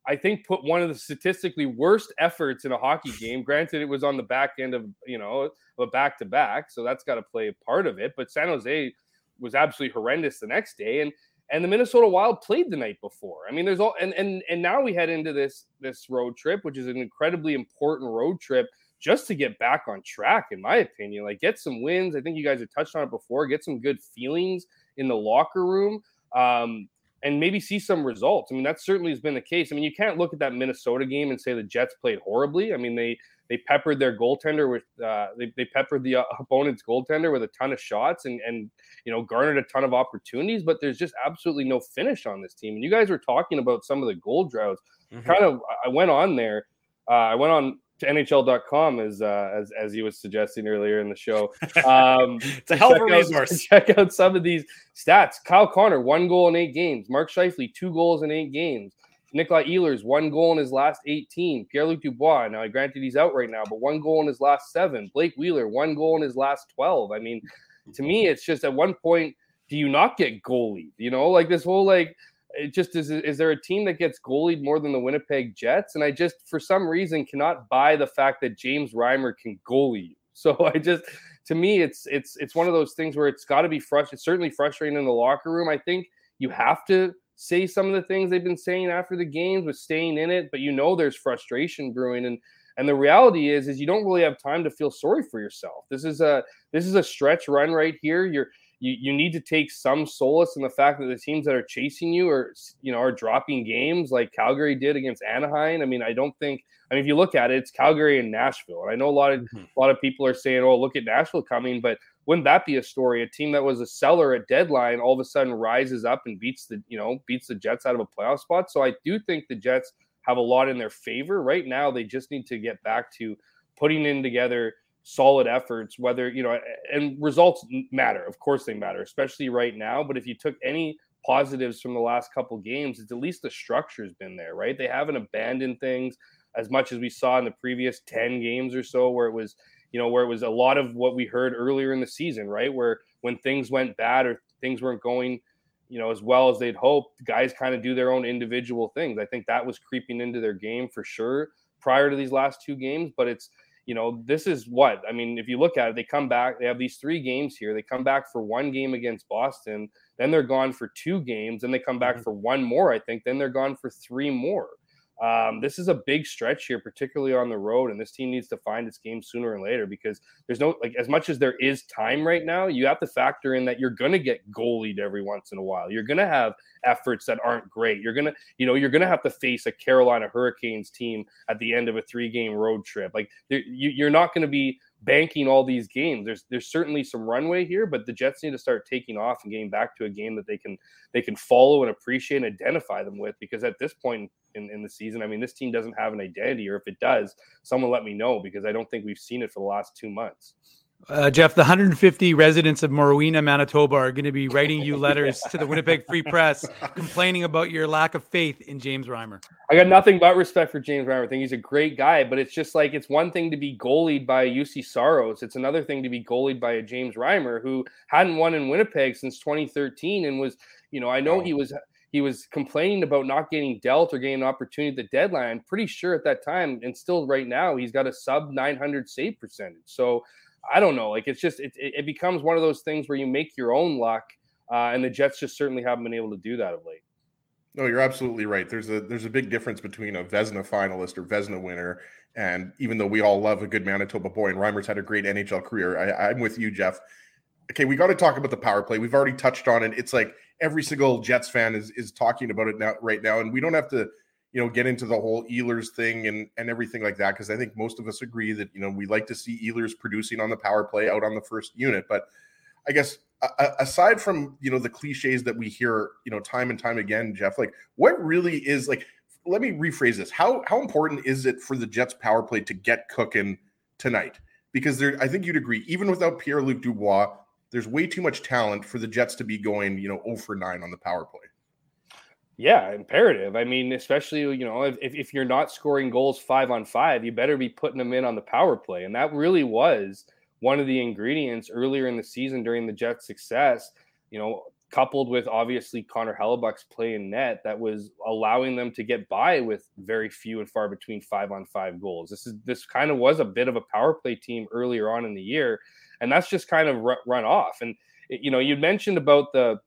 I think, put one of the statistically worst efforts in a hockey game. Granted, it was on the back end of, you know, a back to back, so that's got to play a part of it. But San Jose was absolutely horrendous the next day, and. And the Minnesota Wild played the night before. I mean, there's all and, and and now we head into this this road trip, which is an incredibly important road trip just to get back on track, in my opinion. Like, get some wins. I think you guys have touched on it before. Get some good feelings in the locker room, um, and maybe see some results. I mean, that certainly has been the case. I mean, you can't look at that Minnesota game and say the Jets played horribly. I mean, they they peppered their goaltender with uh, they they peppered the uh, opponent's goaltender with a ton of shots and and you know garnered a ton of opportunities. But there's just absolutely no finish on this team. And you guys were talking about some of the goal droughts. Mm-hmm. Kind of, I went on there. Uh, I went on to N H L dot com as uh, as as he was suggesting earlier in the show. Um, it's a hell of a resource. Check out some of these stats. Kyle Connor, one goal in eight games. Mark Scheifele, two goals in eight games. Nikolaj Ehlers, one goal in his last eighteen. Pierre-Luc Dubois, now granted he's out right now, but one goal in his last seven. Blake Wheeler, one goal in his last twelve. I mean, to me, it's just at one point, do you not get goalied? You know, like this whole like, it just is. Is there a team that gets goalied more than the Winnipeg Jets? And I just, for some reason, cannot buy the fact that James Reimer can goalie you. So I just, to me, it's it's it's one of those things where it's got to be frustrating. It's certainly frustrating in the locker room. I think you have to say some of the things they've been saying after the games with staying in it, but you know there's frustration brewing, and and the reality is is you don't really have time to feel sorry for yourself. This is a this is a stretch run right here. You're you you need to take some solace in the fact that the teams that are chasing you are you know are dropping games like Calgary did against Anaheim. I mean, I don't think I mean if you look at it, it's Calgary and Nashville, and I know a lot of mm-hmm. a lot of people are saying, oh, look at Nashville coming, but wouldn't that be a story? A team that was a seller at deadline all of a sudden rises up and beats the, you know, beats the Jets out of a playoff spot. So I do think the Jets have a lot in their favor right now. They just need to get back to putting in together solid efforts, whether, you know, and results matter. Of course they matter, especially right now. But if you took any positives from the last couple games, it's at least the structure's been there, right? They haven't abandoned things as much as we saw in the previous ten games or so, where it was, you know, where it was a lot of what we heard earlier in the season, right? Where when things went bad or things weren't going, you know, as well as they'd hoped, guys kind of do their own individual things. I think that was creeping into their game for sure prior to these last two games. But it's, you know, this is what, I mean, if you look at it, they come back, they have these three games here. They come back for one game against Boston, then they're gone for two games, and they come back mm-hmm. for one more, I think, then they're gone for three more. Um, this is a big stretch here, particularly on the road, and this team needs to find its game sooner or later, because there's no, like, as much as there is time right now, you have to factor in that you're going to get goalied every once in a while. You're going to have efforts that aren't great. You're going to, you know, you're going to have to face a Carolina Hurricanes team at the end of a three game road trip. Like you, you're not going to be banking all these games. There's there's certainly some runway here, but the Jets need to start taking off and getting back to a game that they can they can follow and appreciate and identify them with, because at this point in, in the season, I mean, this team doesn't have an identity, or if it does, someone let me know, because I don't think we've seen it for the last two months. Uh, Jeff, the one hundred fifty residents of Morwena, Manitoba are going to be writing you letters to the Winnipeg Free Press complaining about your lack of faith in James Reimer. I got nothing but respect for James Reimer. I think he's a great guy, but it's just like, it's one thing to be goalied by a U C Soros. It's another thing to be goalied by a James Reimer who hadn't won in Winnipeg since twenty thirteen and was, you know, I know he was... He was complaining about not getting dealt or getting an opportunity at the deadline. I'm pretty sure at that time, and still right now, he's got a sub nine hundred save percentage. So I don't know. Like, it's just, it, it becomes one of those things where you make your own luck. Uh, and the Jets just certainly haven't been able to do that of late. No, you're absolutely right. There's a, there's a big difference between a Vezina finalist or Vezina winner. And even though we all love a good Manitoba boy, and Reimer's had a great N H L career, I, I'm with you, Jeff. Okay, we got to talk about the power play. We've already touched on it. It's like every single Jets fan is is talking about it now, right now, and we don't have to, you know, get into the whole Ehlers thing and and everything like that, because I think most of us agree that, you know, we like to see Ehlers producing on the power play out on the first unit. But I guess a- aside from, you know, the cliches that we hear, you know, time and time again, Jeff, like what really is like? Let me rephrase this. How how important is it for the Jets power play to get cooking tonight? Because there, I think you'd agree, even without Pierre-Luc Dubois, there's way too much talent for the Jets to be going, you know, zero for nine on the power play. Yeah, imperative. I mean, especially, you know, if if you're not scoring goals five on five, you better be putting them in on the power play. And that really was one of the ingredients earlier in the season during the Jets' success, you know, coupled with obviously Connor Hellebuck's play in net that was allowing them to get by with very few and far between five on five goals. This is this kind of was a bit of a power play team earlier on in the year. And that's just kind of run off. And, you know, you mentioned about the,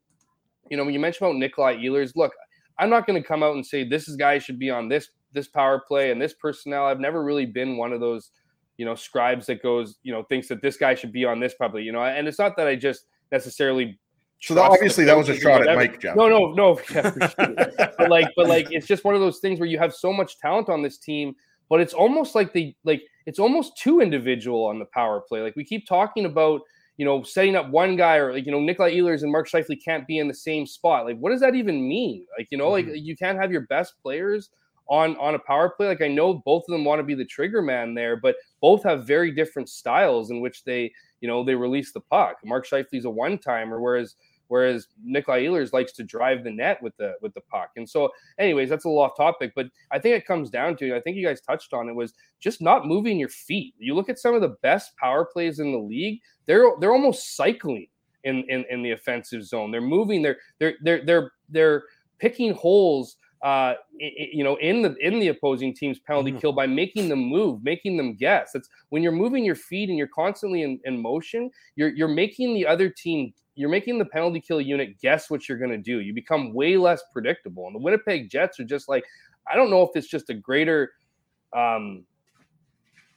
you know, when you mentioned about Nikolaj Ehlers, look, I'm not going to come out and say this guy should be on this, this power play and this personnel. I've never really been one of those, you know, scribes that goes, you know, thinks that this guy should be on this probably, you know, and it's not that I just necessarily. So that, obviously that was a shot at Mike, Jeff. No, no, no. Yeah, for sure. But like, but like, it's just one of those things where you have so much talent on this team, but it's almost like they like, it's almost too individual on the power play. Like we keep talking about, you know, setting up one guy, or like, you know, Nikolaj Ehlers and Mark Scheifele can't be in the same spot. Like, what does that even mean? Like, you know, mm-hmm. like you can't have your best players on, on a power play. Like I know both of them want to be the trigger man there, but both have very different styles in which they, you know, they release the puck. Mark Scheifele's a one-timer, whereas, Whereas Nikolaj Ehlers likes to drive the net with the with the puck. And so, anyways, that's a little off topic, but I think it comes down to, I think you guys touched on it, was just not moving your feet. You look at some of the best power plays in the league, they're they're almost cycling in in, in the offensive zone. They're moving, they're they're they're they're they're picking holes uh you know in the in the opposing team's penalty mm. kill by making them move, making them guess. That's when you're moving your feet and you're constantly in, in motion, you're you're making the other team you're making the penalty kill unit guess what you're going to do. You become way less predictable. And the Winnipeg Jets are just like, I don't know if it's just a greater um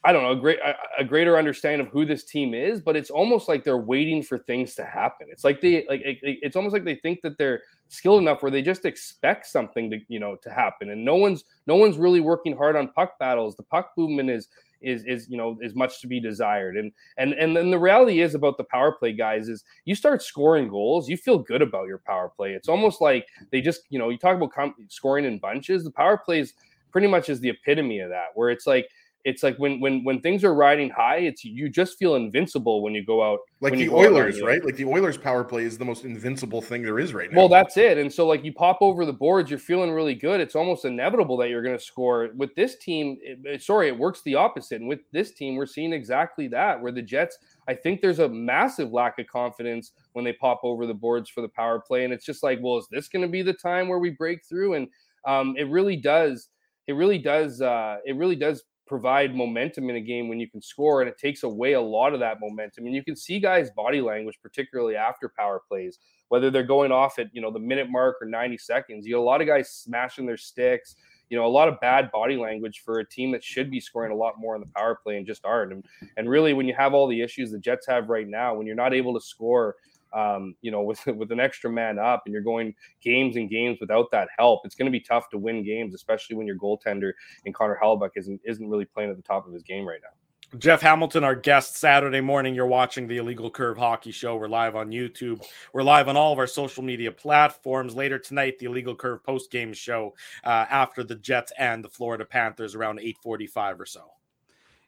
I don't know, a, great, a, a greater understanding of who this team is, but it's almost like they're waiting for things to happen. It's like they, like it, it's almost like they think that they're skilled enough where they just expect something to, you know, to happen. And no one's, no one's really working hard on puck battles. The puck movement is, is, is, you know, is much to be desired. And, and, and then the reality is about the power play guys is you start scoring goals, you feel good about your power play. It's almost like they just, you know, you talk about com- scoring in bunches. The power plays pretty much is the epitome of that, where it's like, It's like when when when things are riding high, it's you just feel invincible when you go out. Like the Oilers, right? Like the Oilers power play is the most invincible thing there is right now. Well, that's it. And so like you pop over the boards, you're feeling really good. It's almost inevitable that you're going to score. With this team, it, sorry, it works the opposite. And with this team, we're seeing exactly that, where the Jets, I think there's a massive lack of confidence when they pop over the boards for the power play. And it's just like, well, is this going to be the time where we break through? And um, it really does. It really does. Uh, it really does. Provide momentum in a game when you can score, and it takes away a lot of that momentum. And you can see guys' body language, particularly after power plays, whether they're going off at, you know, the minute mark or ninety seconds. You know, a lot of guys smashing their sticks, you know, a lot of bad body language for a team that should be scoring a lot more on the power play and just aren't. And, and really, when you have all the issues the Jets have right now, when you're not able to score, um, you know, with, with an extra man up and you're going games and games without that help, it's going to be tough to win games, especially when your goaltender and Connor Hellebuyck isn't, isn't really playing at the top of his game right now. Jeff Hamilton, our guest Saturday morning. You're watching the Illegal Curve Hockey Show. We're live on YouTube. We're live on all of our social media platforms. Later tonight, the Illegal Curve post-game show uh, after the Jets and the Florida Panthers around eight forty-five or so.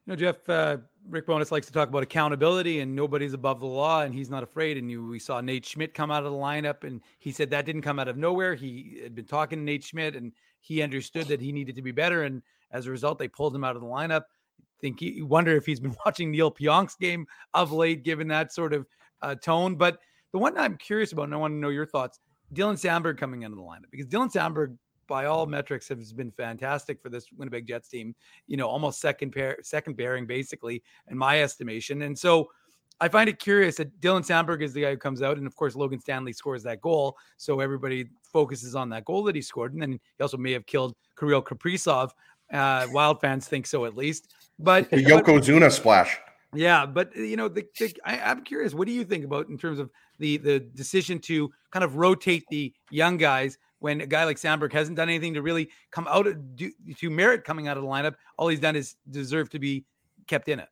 You know, Jeff, uh, Rick Bowness likes to talk about accountability and nobody's above the law and he's not afraid. And you, we saw Nate Schmidt come out of the lineup and he said that didn't come out of nowhere. He had been talking to Nate Schmidt and he understood that he needed to be better. And as a result, they pulled him out of the lineup. Think you wonder if he's been watching Neil Pionk's game of late, given that sort of uh, tone. But the one I'm curious about, and I want to know your thoughts, Dylan Sandberg coming into the lineup, because Dylan Sandberg, by all metrics, has been fantastic for this Winnipeg Jets team. You know, almost second pair, second pairing, basically, in my estimation. And so I find it curious that Dylan Sandberg is the guy who comes out, and of course Logan Stanley scores that goal, so everybody focuses on that goal that he scored, and then he also may have killed Kirill Kaprizov. Uh, Wild fans think so, at least. But the Yokozuna but, splash. Yeah, but you know, the, the, I, I'm curious. What do you think about in terms of the the decision to kind of rotate the young guys when a guy like Sandberg hasn't done anything to really come out of, do, to merit coming out of the lineup? All he's done is deserve to be kept in it.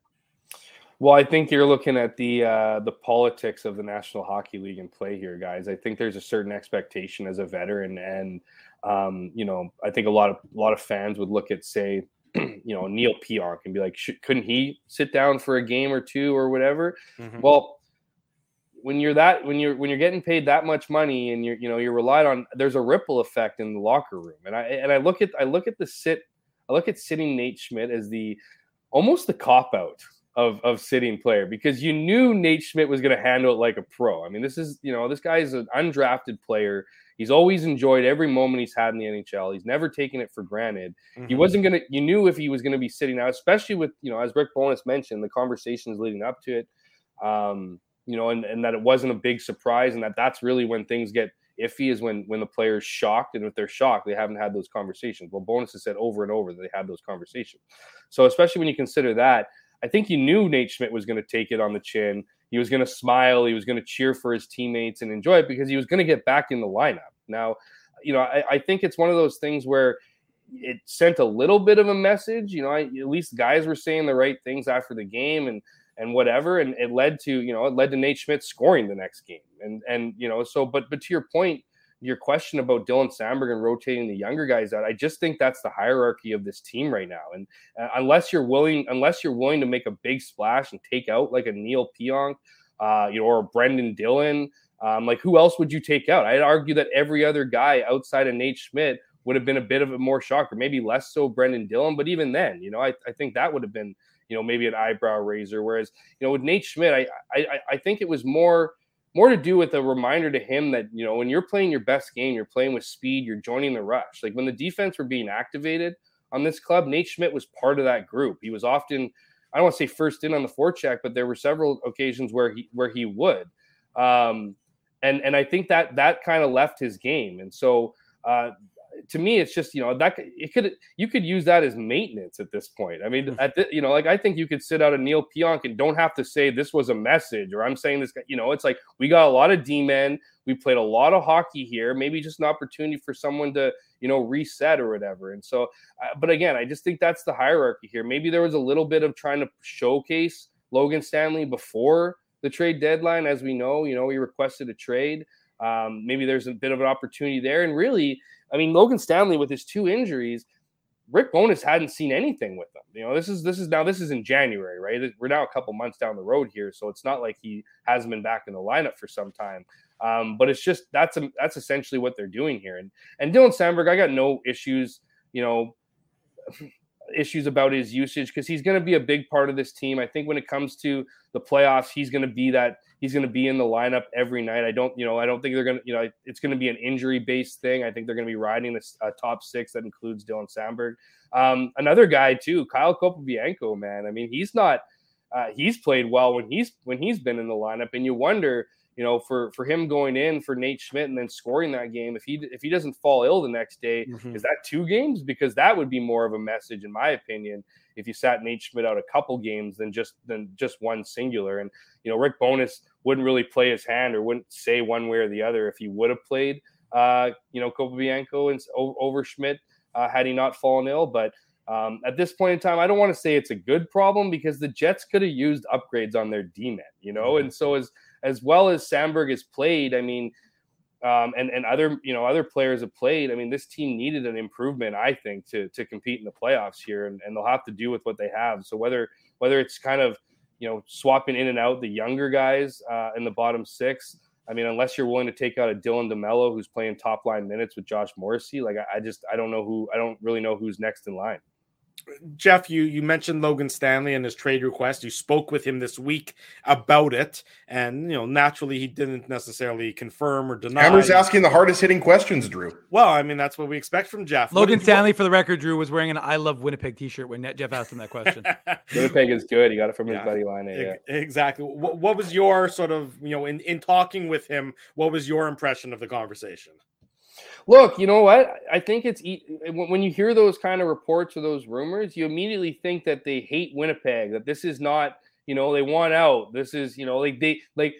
Well, I think you're looking at the uh, the politics of the National Hockey League in play here, guys. I think there's a certain expectation as a veteran, and um, you know, I think a lot of a lot of fans would look at, say, you know, Neil Pionk and be like, Sh- couldn't he sit down for a game or two or whatever? Mm-hmm. Well, when you're that, when you're, when you're getting paid that much money and you're, you know, you're relied on, there's a ripple effect in the locker room. And I, and I look at, I look at the sit, I look at sitting Nate Schmidt as the, almost the cop out of, of sitting player, because you knew Nate Schmidt was going to handle it like a pro. I mean, this is, you know, this guy is an undrafted player. He's always enjoyed every moment he's had in the N H L. He's never taken it for granted. Mm-hmm. He wasn't going to, you knew if he was going to be sitting out, especially with, you know, as Rick Bowness mentioned, the conversations leading up to it, um, you know, and, and that it wasn't a big surprise, and that that's really when things get iffy, is when, when the player's shocked, and if they're shocked, they haven't had those conversations. Well, Bowness has said over and over that they had those conversations. So especially when you consider that, I think you knew Nate Schmidt was going to take it on the chin. He was going to smile. He was going to cheer for his teammates and enjoy it, because he was going to get back in the lineup. Now, you know, I, I think it's one of those things where it sent a little bit of a message. You know, I, at least guys were saying the right things after the game and and whatever, and it led to, you know, it led to Nate Schmidt scoring the next game. And and you know, so but but to your point, your question about Dylan Sandberg and rotating the younger guys out, I just think that's the hierarchy of this team right now. And uh, unless you're willing, unless you're willing to make a big splash and take out like a Neil Pionk, uh, you know, or a Brendan Dillon, um, like who else would you take out? I'd argue that every other guy outside of Nate Schmidt would have been a bit of a more shocker, maybe less so Brendan Dillon. But even then, you know, I, I think that would have been, you know, maybe an eyebrow raiser. Whereas, you know, with Nate Schmidt, I I, I think it was more. More to do with a reminder to him that, you know, when you're playing your best game, you're playing with speed, you're joining the rush. Like when the defense were being activated on this club, Nate Schmidt was part of that group. He was often, I don't want to say first in on the forecheck, but there were several occasions where he where he would. Um, and and I think that that kind of left his game. And so uh, to me, it's just, you know, that it could, you could use that as maintenance at this point. I mean, at the, you know, like I think you could sit out a Neil Pionk and don't have to say this was a message or I'm saying this, you know, it's like we got a lot of D-men. We played a lot of hockey here, maybe just an opportunity for someone to, you know, reset or whatever. And so, uh, but again, I just think that's the hierarchy here. Maybe there was a little bit of trying to showcase Logan Stanley before the trade deadline. As we know, you know, he requested a trade. Um, maybe there's a bit of an opportunity there. And really, I mean, Logan Stanley with his two injuries, Rick Bowness hadn't seen anything with them. You know, this is this is now this is in January, right? We're now a couple months down the road here, so it's not like he hasn't been back in the lineup for some time. Um, but it's just that's a, that's essentially what they're doing here. And and Dylan Sandberg, I got no issues, you know, issues about his usage, because he's going to be a big part of this team. I think when it comes to the playoffs, he's going to be that. He's going to be in the lineup every night. I don't, you know, I don't think they're going to, you know, it's going to be an injury-based thing. I think they're going to be riding a, a top six that includes Dylan Sandberg. Um, another guy too, Kyle Kopovienko, man. I mean, he's not, uh, he's played well when he's when he's been in the lineup, and you wonder, you know, for for him going in for Nate Schmidt and then scoring that game, if he if he doesn't fall ill the next day, mm-hmm. is that two games? Because that would be more of a message, in my opinion, if you sat Nate Schmidt out a couple games than just than just one singular. And, you know, Rick Bowness wouldn't really play his hand or wouldn't say one way or the other if he would have played, uh, you know, Kopovienko and over Schmidt uh, had he not fallen ill. But Um, at this point in time, I don't want to say it's a good problem because the Jets could have used upgrades on their D-men, you know? And so as as well as Sandberg has played, I mean, um, and, and other, you know, other players have played, I mean, this team needed an improvement, I think, to to compete in the playoffs here, and, and they'll have to deal with what they have. So whether whether it's kind of, you know, swapping in and out the younger guys uh, in the bottom six, I mean, unless you're willing to take out a Dylan DeMello who's playing top line minutes with Josh Morrissey, like I, I just, I don't know who, I don't really know who's next in line. Jeff, you, you mentioned Logan Stanley and his trade request. You spoke with him this week about it. And, you know, naturally he didn't necessarily confirm or deny. Hammer's asking the hardest hitting questions, Drew. Well, I mean, that's what we expect from Jeff. Logan, Logan Stanley, for the record, Drew, was wearing an I Love Winnipeg t-shirt when Jeff asked him that question. Winnipeg is good. He got it from his yeah, buddy line. Yeah. Exactly. What, what was your sort of, you know, in, in talking with him, what was your impression of the conversation? Look, you know what? I think it's when you hear those kind of reports or those rumors, you immediately think that they hate Winnipeg, that this is not, you know, they want out. This is, you know, like they like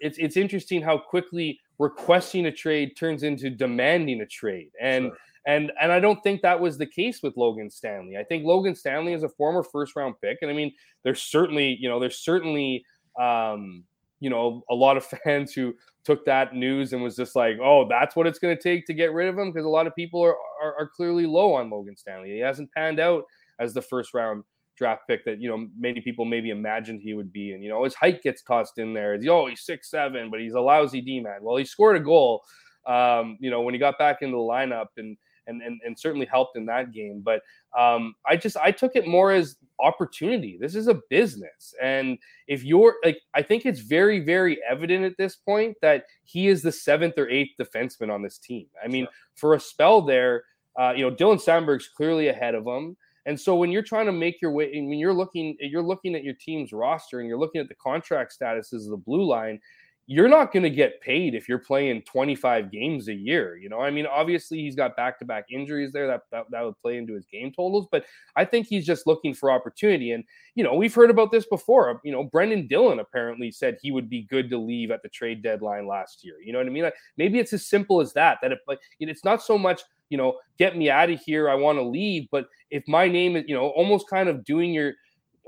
it's it's interesting how quickly requesting a trade turns into demanding a trade. And sure. and and I don't think that was the case with Logan Stanley. I think Logan Stanley is a former first round pick. And I mean, there's certainly, you know, there's certainly um you know, a lot of fans who took that news and was just like, oh, that's what it's going to take to get rid of him, because a lot of people are, are are clearly low on Logan Stanley. He hasn't panned out as the first round draft pick that, you know, many people maybe imagined he would be. And, you know, his height gets tossed in there. It's, oh, he's six seven, but he's a lousy D-man. Well, he scored a goal, um, you know, when he got back into the lineup and and and, and certainly helped in that game. But um, I just I took it more as opportunity. This is a business, and if you're like, I think it's very, very evident at this point that he is the seventh or eighth defenseman on this team. I mean, sure. For a spell there, uh, you know, Dylan Sandberg's clearly ahead of him, and so when you're trying to make your way, and when you're looking, you're looking at your team's roster and you're looking at the contract statuses of the blue line. You're not going to get paid if you're playing twenty-five games a year. You know, I mean, obviously he's got back-to-back injuries there that, that that would play into his game totals, but I think he's just looking for opportunity. And, you know, we've heard about this before, you know, Brendan Dillon apparently said he would be good to leave at the trade deadline last year. You know what I mean? Like, maybe it's as simple as that, that it, like, it's not so much, you know, get me out of here, I want to leave. But if my name is, you know, almost kind of doing your,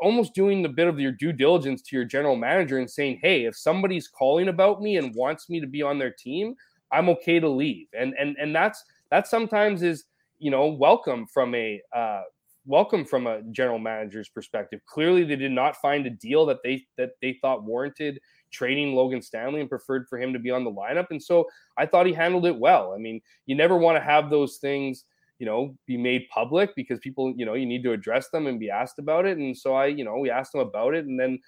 almost doing the bit of your due diligence to your general manager and saying, hey, if somebody's calling about me and wants me to be on their team, I'm okay to leave. And, and, and that's, that sometimes is, you know, welcome from a, uh, welcome from a general manager's perspective. Clearly they did not find a deal that they, that they thought warranted trading Logan Stanley and preferred for him to be on the lineup. And so I thought he handled it well. I mean, you never want to have those things, you know, be made public, because people, you know, you need to address them and be asked about it. And so I, you know, we asked him about it and then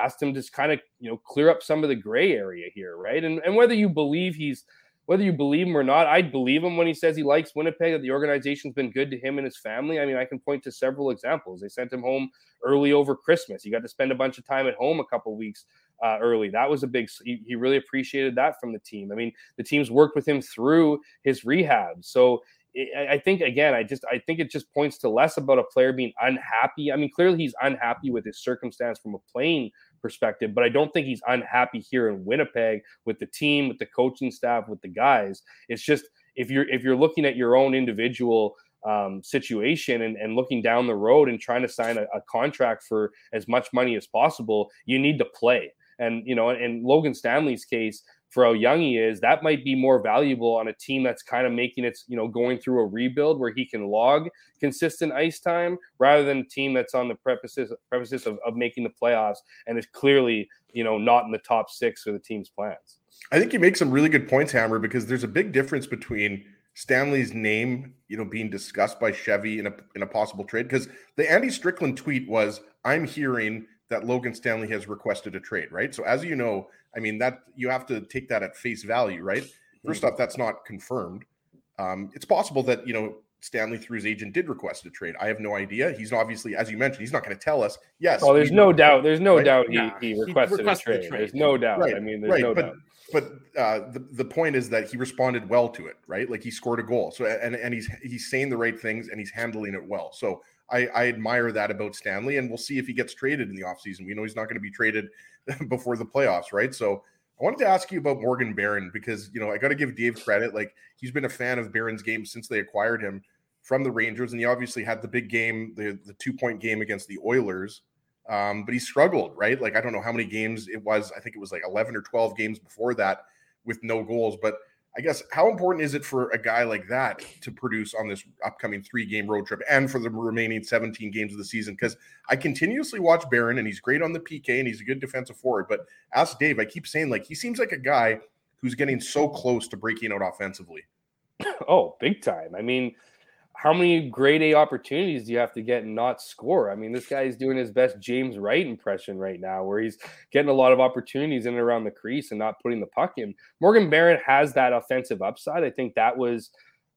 asked him to just kind of, you know, clear up some of the gray area here. Right. And and whether you believe he's, whether you believe him or not, I believe him when he says he likes Winnipeg, that the organization's been good to him and his family. I mean, I can point to several examples. They sent him home early over Christmas. He got to spend a bunch of time at home a couple of weeks uh, early. That was a big, he, he really appreciated that from the team. I mean, the team's worked with him through his rehab. So, I think, again, I just I think it just points to less about a player being unhappy. I mean, clearly he's unhappy with his circumstance from a playing perspective, but I don't think he's unhappy here in Winnipeg with the team, with the coaching staff, with the guys. It's just if you're if you're looking at your own individual um, situation and, and looking down the road and trying to sign a, a contract for as much money as possible, you need to play. And, you know, in Logan Stanley's case, for how young he is, that might be more valuable on a team that's kind of making its, you know, going through a rebuild where he can log consistent ice time, rather than a team that's on the premises, premises of, of making the playoffs and is clearly, you know, not in the top six for the team's plans. I think you make some really good points, Hammer, because there's a big difference between Stanley's name, you know, being discussed by Chevy in a in a possible trade, because the Andy Strickland tweet was, I'm hearing that Logan Stanley has requested a trade, right? So as you know, I mean, that you have to take that at face value, right? First off, that's not confirmed. Um, it's possible that, you know, Stanley through his agent did request a trade. I have no idea. He's obviously, as you mentioned, he's not going to tell us. Yes. Oh, there's no doubt. There's no right? doubt he, yeah. he, requested he requested a trade. A trade. There's no doubt. Right. I mean, there's right. no but, doubt. But uh, the, the point is that he responded well to it, right? Like he scored a goal. So and and he's he's saying the right things and he's handling it well. So I, I admire that about Stanley, and we'll see if he gets traded in the offseason. We know he's not going to be traded before the playoffs, right? So I wanted to ask you about Morgan Barron because, you know, I got to give Dave credit. Like, he's been a fan of Barron's game since they acquired him. from the Rangers, and he obviously had the big game, the, the two-point game against the Oilers, um, but he struggled, right? Like, I don't know how many games it was. I think it was like eleven or twelve games before that with no goals. But I guess how important is it for a guy like that to produce on this upcoming three-game road trip and for the remaining seventeen games of the season? Because I continuously watch Barron, and he's great on the P K, and he's a good defensive forward. But ask Dave, I keep saying, like, he seems like a guy who's getting so close to breaking out offensively. Oh, big time. I mean, how many grade A opportunities do you have to get and not score? I mean, this guy is doing his best James Wright impression right now, where he's getting a lot of opportunities in and around the crease and not putting the puck in. Morgan Barron has that offensive upside. I think that was,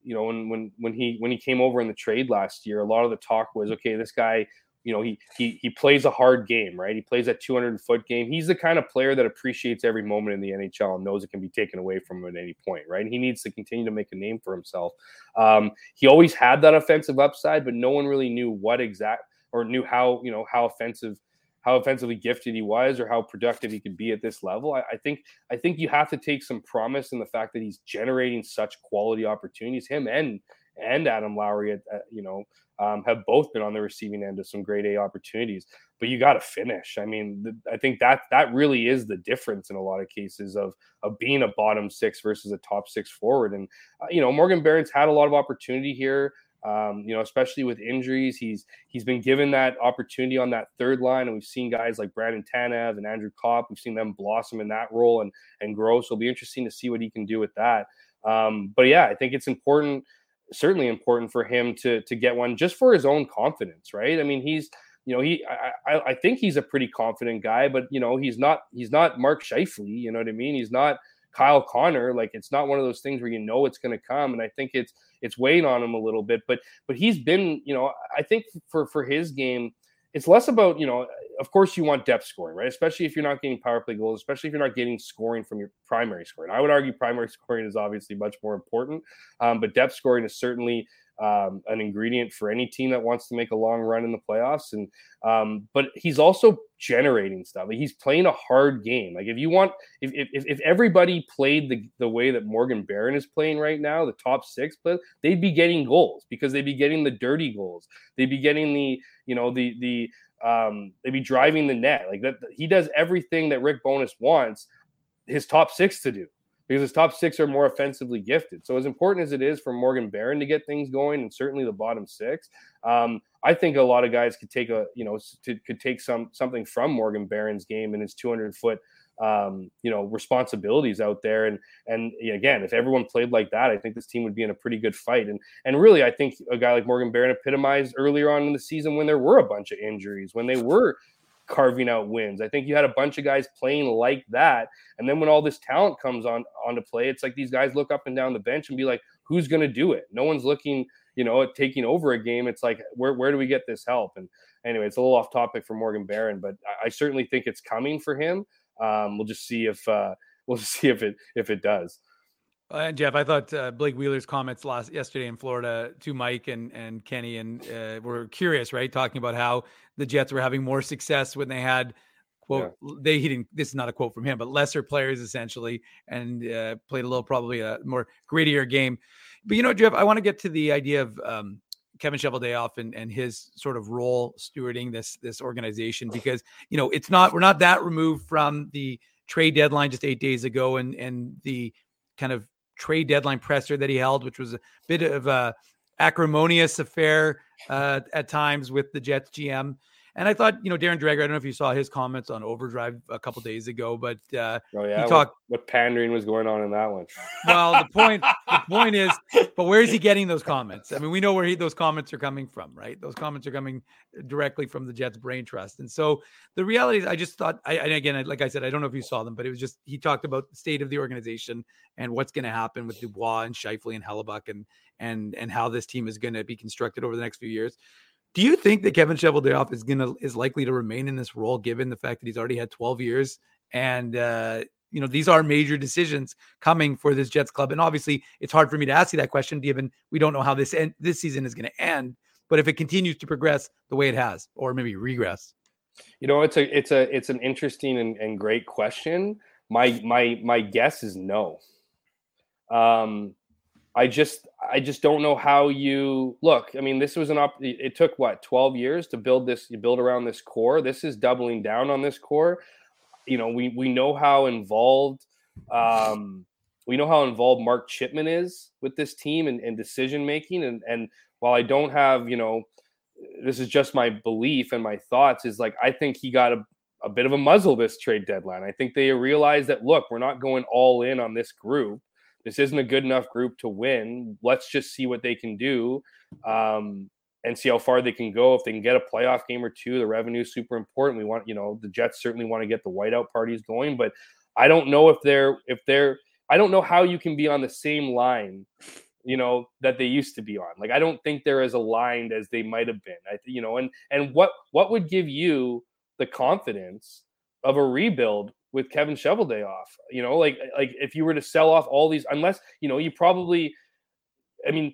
you know, when when when he when he came over in the trade last year, a lot of the talk was, okay, this guy, you know, he he he plays a hard game, right? He plays that two hundred foot game. He's the kind of player that appreciates every moment in the N H L and knows it can be taken away from him at any point, right? And he needs to continue to make a name for himself. Um, he always had that offensive upside, but no one really knew what exact or knew how, you know, how offensive, how offensively gifted he was or how productive he could be at this level. I, I think I think you have to take some promise in the fact that he's generating such quality opportunities. Him and and Adam Lowry, at, at, you know, Um, have both been on the receiving end of some grade A opportunities, but you got to finish. I mean, th- I think that that really is the difference in a lot of cases of of being a bottom six versus a top six forward. And, uh, you know, Morgan Barron's had a lot of opportunity here, um, you know, especially with injuries. He's he's been given that opportunity on that third line. And we've seen guys like Brandon Tanev and Andrew Kopp. We've seen them blossom in that role and, and grow. So it'll be interesting to see what he can do with that. Um, but, yeah, I think it's important. Certainly important for him to to get one just for his own confidence, right? I mean, he's, you know, he I, I, I think he's a pretty confident guy, but, you know, he's not he's not Mark Scheifele, you know what I mean? He's not Kyle Connor. Like, it's not one of those things where you know it's going to come, and I think it's it's weighing on him a little bit. But but he's been, you know, I think for for his game, it's less about, you know, of course you want depth scoring, right? Especially if you're not getting power play goals, especially if you're not getting scoring from your primary scoring. I would argue primary scoring is obviously much more important, um, but depth scoring is certainly um, an ingredient for any team that wants to make a long run in the playoffs. And um, but he's also generating stuff. Like, he's playing a hard game. Like, if you want, if if, if everybody played the, the way that Morgan Barron is playing right now, the top six players, they'd be getting goals because they'd be getting the dirty goals. They'd be getting the, you know, the the um they'd be driving the net. Like, that he does everything that Rick Bowness wants his top six to do, because his top six are more offensively gifted. So as important as it is for Morgan Barron to get things going, and certainly the bottom six, um I think a lot of guys could take a you know to, could take some something from Morgan Barron's game and his two hundred foot um you know responsibilities out there. And and again, if everyone played like that, I think this team would be in a pretty good fight. And and really, I think a guy like Morgan Barron epitomized earlier on in the season when there were a bunch of injuries, when they were carving out wins. I think you had a bunch of guys playing like that, and then when all this talent comes on onto play, it's like these guys look up and down the bench and be like, who's going to do it? No one's looking you know at taking over a game. It's like, where where do we get this help? And anyway, it's a little off topic for Morgan Barron, but I, I certainly think it's coming for him. Um, we'll just see if uh, we'll just see if it if it does. And Jeff, I thought uh, Blake Wheeler's comments last yesterday in Florida to Mike and and Kenny and uh, were curious, right? Talking about how the Jets were having more success when they had quote yeah. they he didn't. This is not a quote from him, but lesser players essentially, and uh, played a little probably a more grittier game. But you know, Jeff, I want to get to the idea of um, Kevin Cheveldayoff and, and his sort of role stewarding this, this organization, because, you know, it's not, we're not that removed from the trade deadline just eight days ago and, and the kind of trade deadline presser that he held, which was a bit of a acrimonious affair uh, at times with the Jets G M. And I thought, you know, Darren Dreger, I don't know if you saw his comments on Overdrive a couple days ago, but uh, oh, yeah. he talked what, what pandering was going on in that one. Well, the point, the point is, but where is he getting those comments? I mean, we know where he, those comments are coming from, right? Those comments are coming directly from the Jets brain trust. And so the reality is, I just thought, I, and again, like I said, I don't know if you saw them, but it was just, he talked about the state of the organization and what's going to happen with Dubois and Scheifele and Hellebuyck and, and, and how this team is going to be constructed over the next few years. Do you think that Kevin Cheveldayoff is gonna is likely to remain in this role, given the fact that he's already had twelve years, and uh, you know these are major decisions coming for this Jets club? And obviously, it's hard for me to ask you that question, given we don't know how this end, this season is going to end. But if it continues to progress the way it has, or maybe regress, you know, it's a it's a it's an interesting and, and great question. My my my guess is no. Um, I just I just don't know how you look. I mean, this was an op. It took what twelve years to build this. You build around this core. This is doubling down on this core. You know, we we know how involved um, we know how involved Mark Chipman is with this team and, and decision making. And and while I don't have, you know, this is just my belief and my thoughts, is like I think he got a, a bit of a muzzle this trade deadline. I think they realized that, look, we're not going all in on this group. This isn't a good enough group to win. Let's just see what they can do um, and see how far they can go. If they can get a playoff game or two, the revenue is super important. We want, you know, the Jets certainly want to get the whiteout parties going, but I don't know if they're, if they're, I don't know how you can be on the same line, you know, that they used to be on. Like, I don't think they're as aligned as they might've been, I, you know, and, and what, what would give you the confidence of a rebuild with Kevin Cheveldayoff, you know, like, like if you were to sell off all these, unless, you know, you probably, I mean,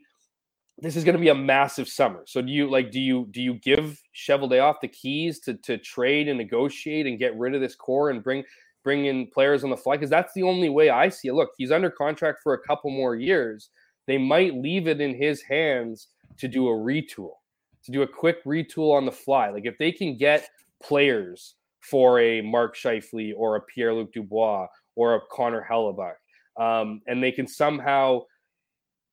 this is going to be a massive summer. So do you like, do you, do you give Cheveldayoff the keys to, to trade and negotiate and get rid of this core and bring, bring in players on the fly? Cause that's the only way I see it. Look, he's under contract for a couple more years. They might leave it in his hands to do a retool, to do a quick retool on the fly. Like if they can get players for a Mark Scheifele or a Pierre-Luc Dubois or a Connor Hellebuyck. Um, and they can somehow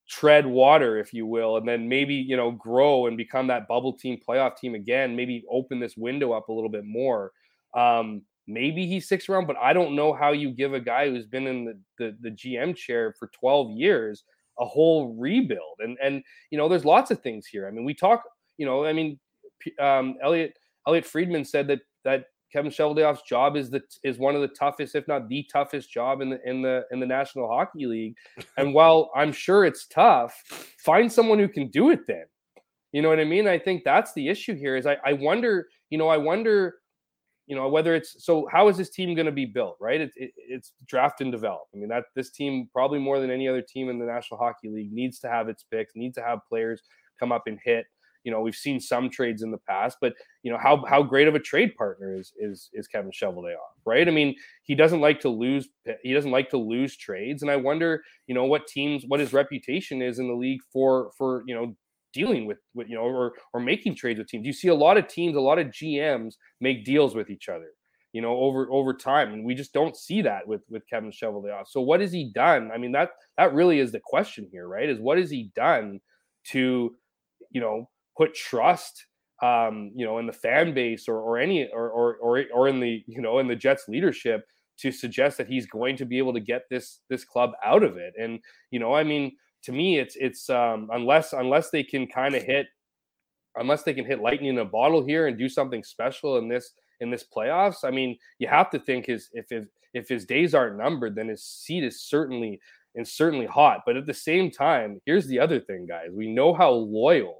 tread water, if you will, and then maybe, you know, grow and become that bubble team playoff team again, maybe open this window up a little bit more. Um, maybe he's sixth round, but I don't know how you give a guy who's been in the, the, the G M chair for twelve years, a whole rebuild. And, and, you know, there's lots of things here. I mean, we talk, you know, I mean, um, Elliot, Elliot Friedman said that, that, Kevin Cheveldayoff's job is the is one of the toughest, if not the toughest job in the in the in the National Hockey League. And while I'm sure it's tough, find someone who can do it then. You know what I mean? I think that's the issue here is I, I wonder, you know, I wonder, you know, whether it's so how is this team going to be built, right? It, it, it's draft and develop. I mean, that this team probably more than any other team in the National Hockey League needs to have its picks, needs to have players come up and hit. You know, we've seen some trades in the past, but, you know, how how great of a trade partner is is is Kevin Cheveldayoff, right? I mean, he doesn't like to lose he doesn't like to lose trades, and I wonder, you know, what teams what his reputation is in the league for for you know dealing with, with you know or or making trades with teams. You see a lot of teams, a lot of G Ms make deals with each other, you know, over over time, and we just don't see that with with Kevin Cheveldayoff. So what has he done? I mean, that that really is the question here, right? Is what has he done to, you know, put trust, um, you know, in the fan base or or any or or or or in the you know in the Jets leadership to suggest that he's going to be able to get this this club out of it? And you know, I mean, to me, it's it's um, unless unless they can kind of hit unless they can hit lightning in a bottle here and do something special in this in this playoffs. I mean, you have to think his if his, if his days aren't numbered, then his seat is certainly and certainly hot. But at the same time, here's the other thing, guys. We know how loyal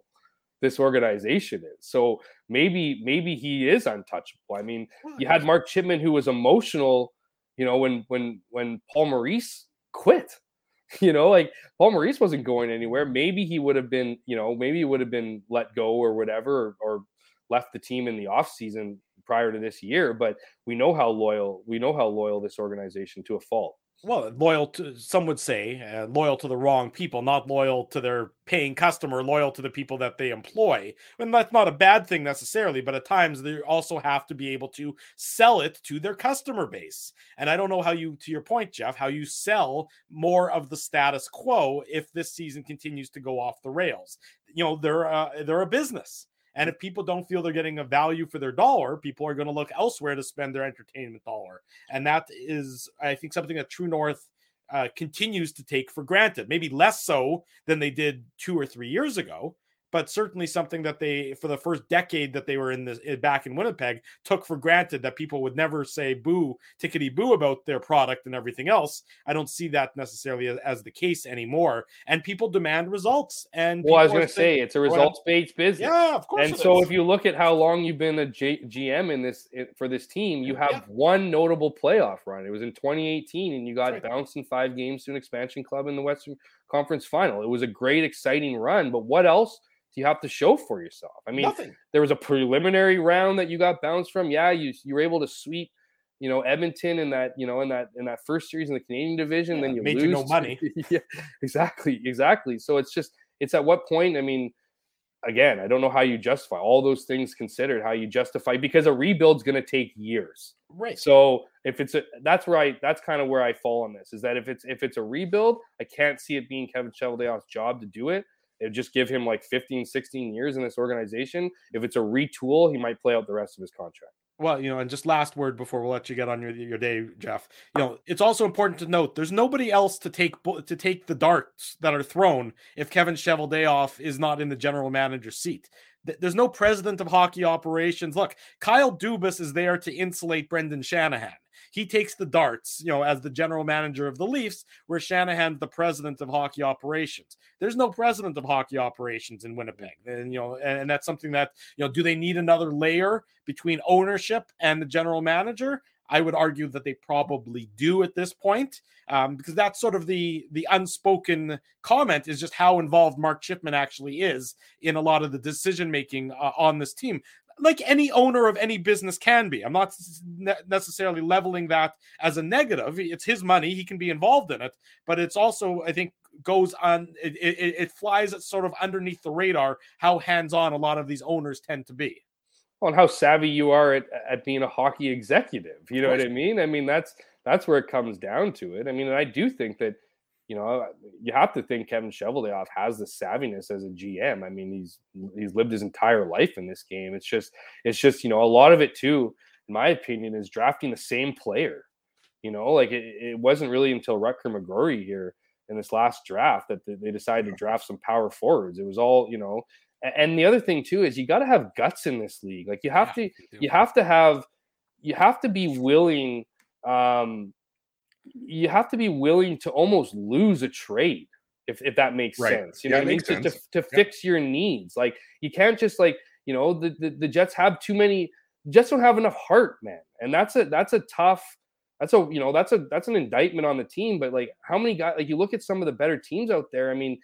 this organization is. So maybe, maybe he is untouchable. I mean, you had Mark Chipman who was emotional, you know, when, when, when Paul Maurice quit, you know, like Paul Maurice wasn't going anywhere. Maybe he would have been, you know, maybe he would have been let go or whatever, or, or left the team in the off season prior to this year. But we know how loyal, we know how loyal this organization to a fault. Well, loyal to, some would say, uh, loyal to the wrong people, not loyal to their paying customer, loyal to the people that they employ. And that's not a bad thing necessarily, but at times they also have to be able to sell it to their customer base. And I don't know how you, to your point, Jeff, how you sell more of the status quo if this season continues to go off the rails. You know, they're uh, they're a business. And if people don't feel they're getting a value for their dollar, people are going to look elsewhere to spend their entertainment dollar. And that is, I think, something that True North uh, continues to take for granted, maybe less so than they did two or three years ago, but certainly something that they, for the first decade that they were in this back in Winnipeg, took for granted that people would never say boo, tickety boo about their product and everything else. I don't see that necessarily as, as the case anymore. And people demand results. And well, I was going to say it's a results-based business. Yeah, of course. And so is. If you look at how long you've been a G- GM in this for this team, you have yeah. one notable playoff run. It was in twenty eighteen, and you got right. bounced in five games to an expansion club in the Western Conference Final. It was a great, exciting run. But what else you have to show for yourself? I mean, Nothing. There was a preliminary round that you got bounced from. Yeah, you you were able to sweep you know, Edmonton in that, you know, in that, in that first series in the Canadian division, yeah, then you made lose you no money. Yeah, exactly. Exactly. So it's just, it's at what point, I mean, again, I don't know how you justify all those things considered, how you justify, because a rebuild's going to take years. Right. So if it's a, that's right. That's kind of where I fall on this, is that if it's, if it's a rebuild, I can't see it being Kevin Cheveldayoff's job to do it. It'd just give him like fifteen, sixteen years in this organization. If it's a retool, he might play out the rest of his contract. Well, you know, and just last word before we'll let you get on your, your day, Jeff, you know, it's also important to note there's nobody else to take, to take the darts that are thrown. If Kevin Cheveldayoff is not in the general manager's seat, there's no president of hockey operations. Look, Kyle Dubas is there to insulate Brendan Shanahan. He takes the darts, you know, as the general manager of the Leafs, where Shanahan's the president of hockey operations. There's no president of hockey operations in Winnipeg. And, you know, and that's something that, you know, do they need another layer between ownership and the general manager? I would argue that they probably do at this point, um, because that's sort of the the unspoken comment is just how involved Mark Chipman actually is in a lot of the decision-making uh, on this team. Like any owner of any business can be. I'm not necessarily leveling that as a negative. It's his money. He can be involved in it, but it's also, I think, goes on. It, it, it flies sort of underneath the radar, how hands-on a lot of these owners tend to be. Well, and how savvy you are at, at being a hockey executive. You know what I mean? I mean, that's, that's where it comes down to it. I mean, and I do think that, you know, you have to think Kevin Cheveldayoff has the savviness as a G M. I mean, he's he's lived his entire life in this game. It's just, it's just, you know, a lot of it too, in my opinion, is drafting the same player. You know, like it, it wasn't really until Rutger McGrory here in this last draft that they decided to draft some power forwards. It was all, you know, and the other thing too is you got to have guts in this league. Like you have yeah, to, you have to have, you have to be willing. Um, You have to be willing to almost lose a trade, if, if that makes right. sense. You know yeah, what I mean? To, to, to yeah. fix your needs. Like, you can't just, like, you know, the, the, the Jets have too many – Jets don't have enough heart, man. And that's a that's a tough – that's a you know, that's a that's an indictment on the team. But, like, how many guys – like, you look at some of the better teams out there, I mean,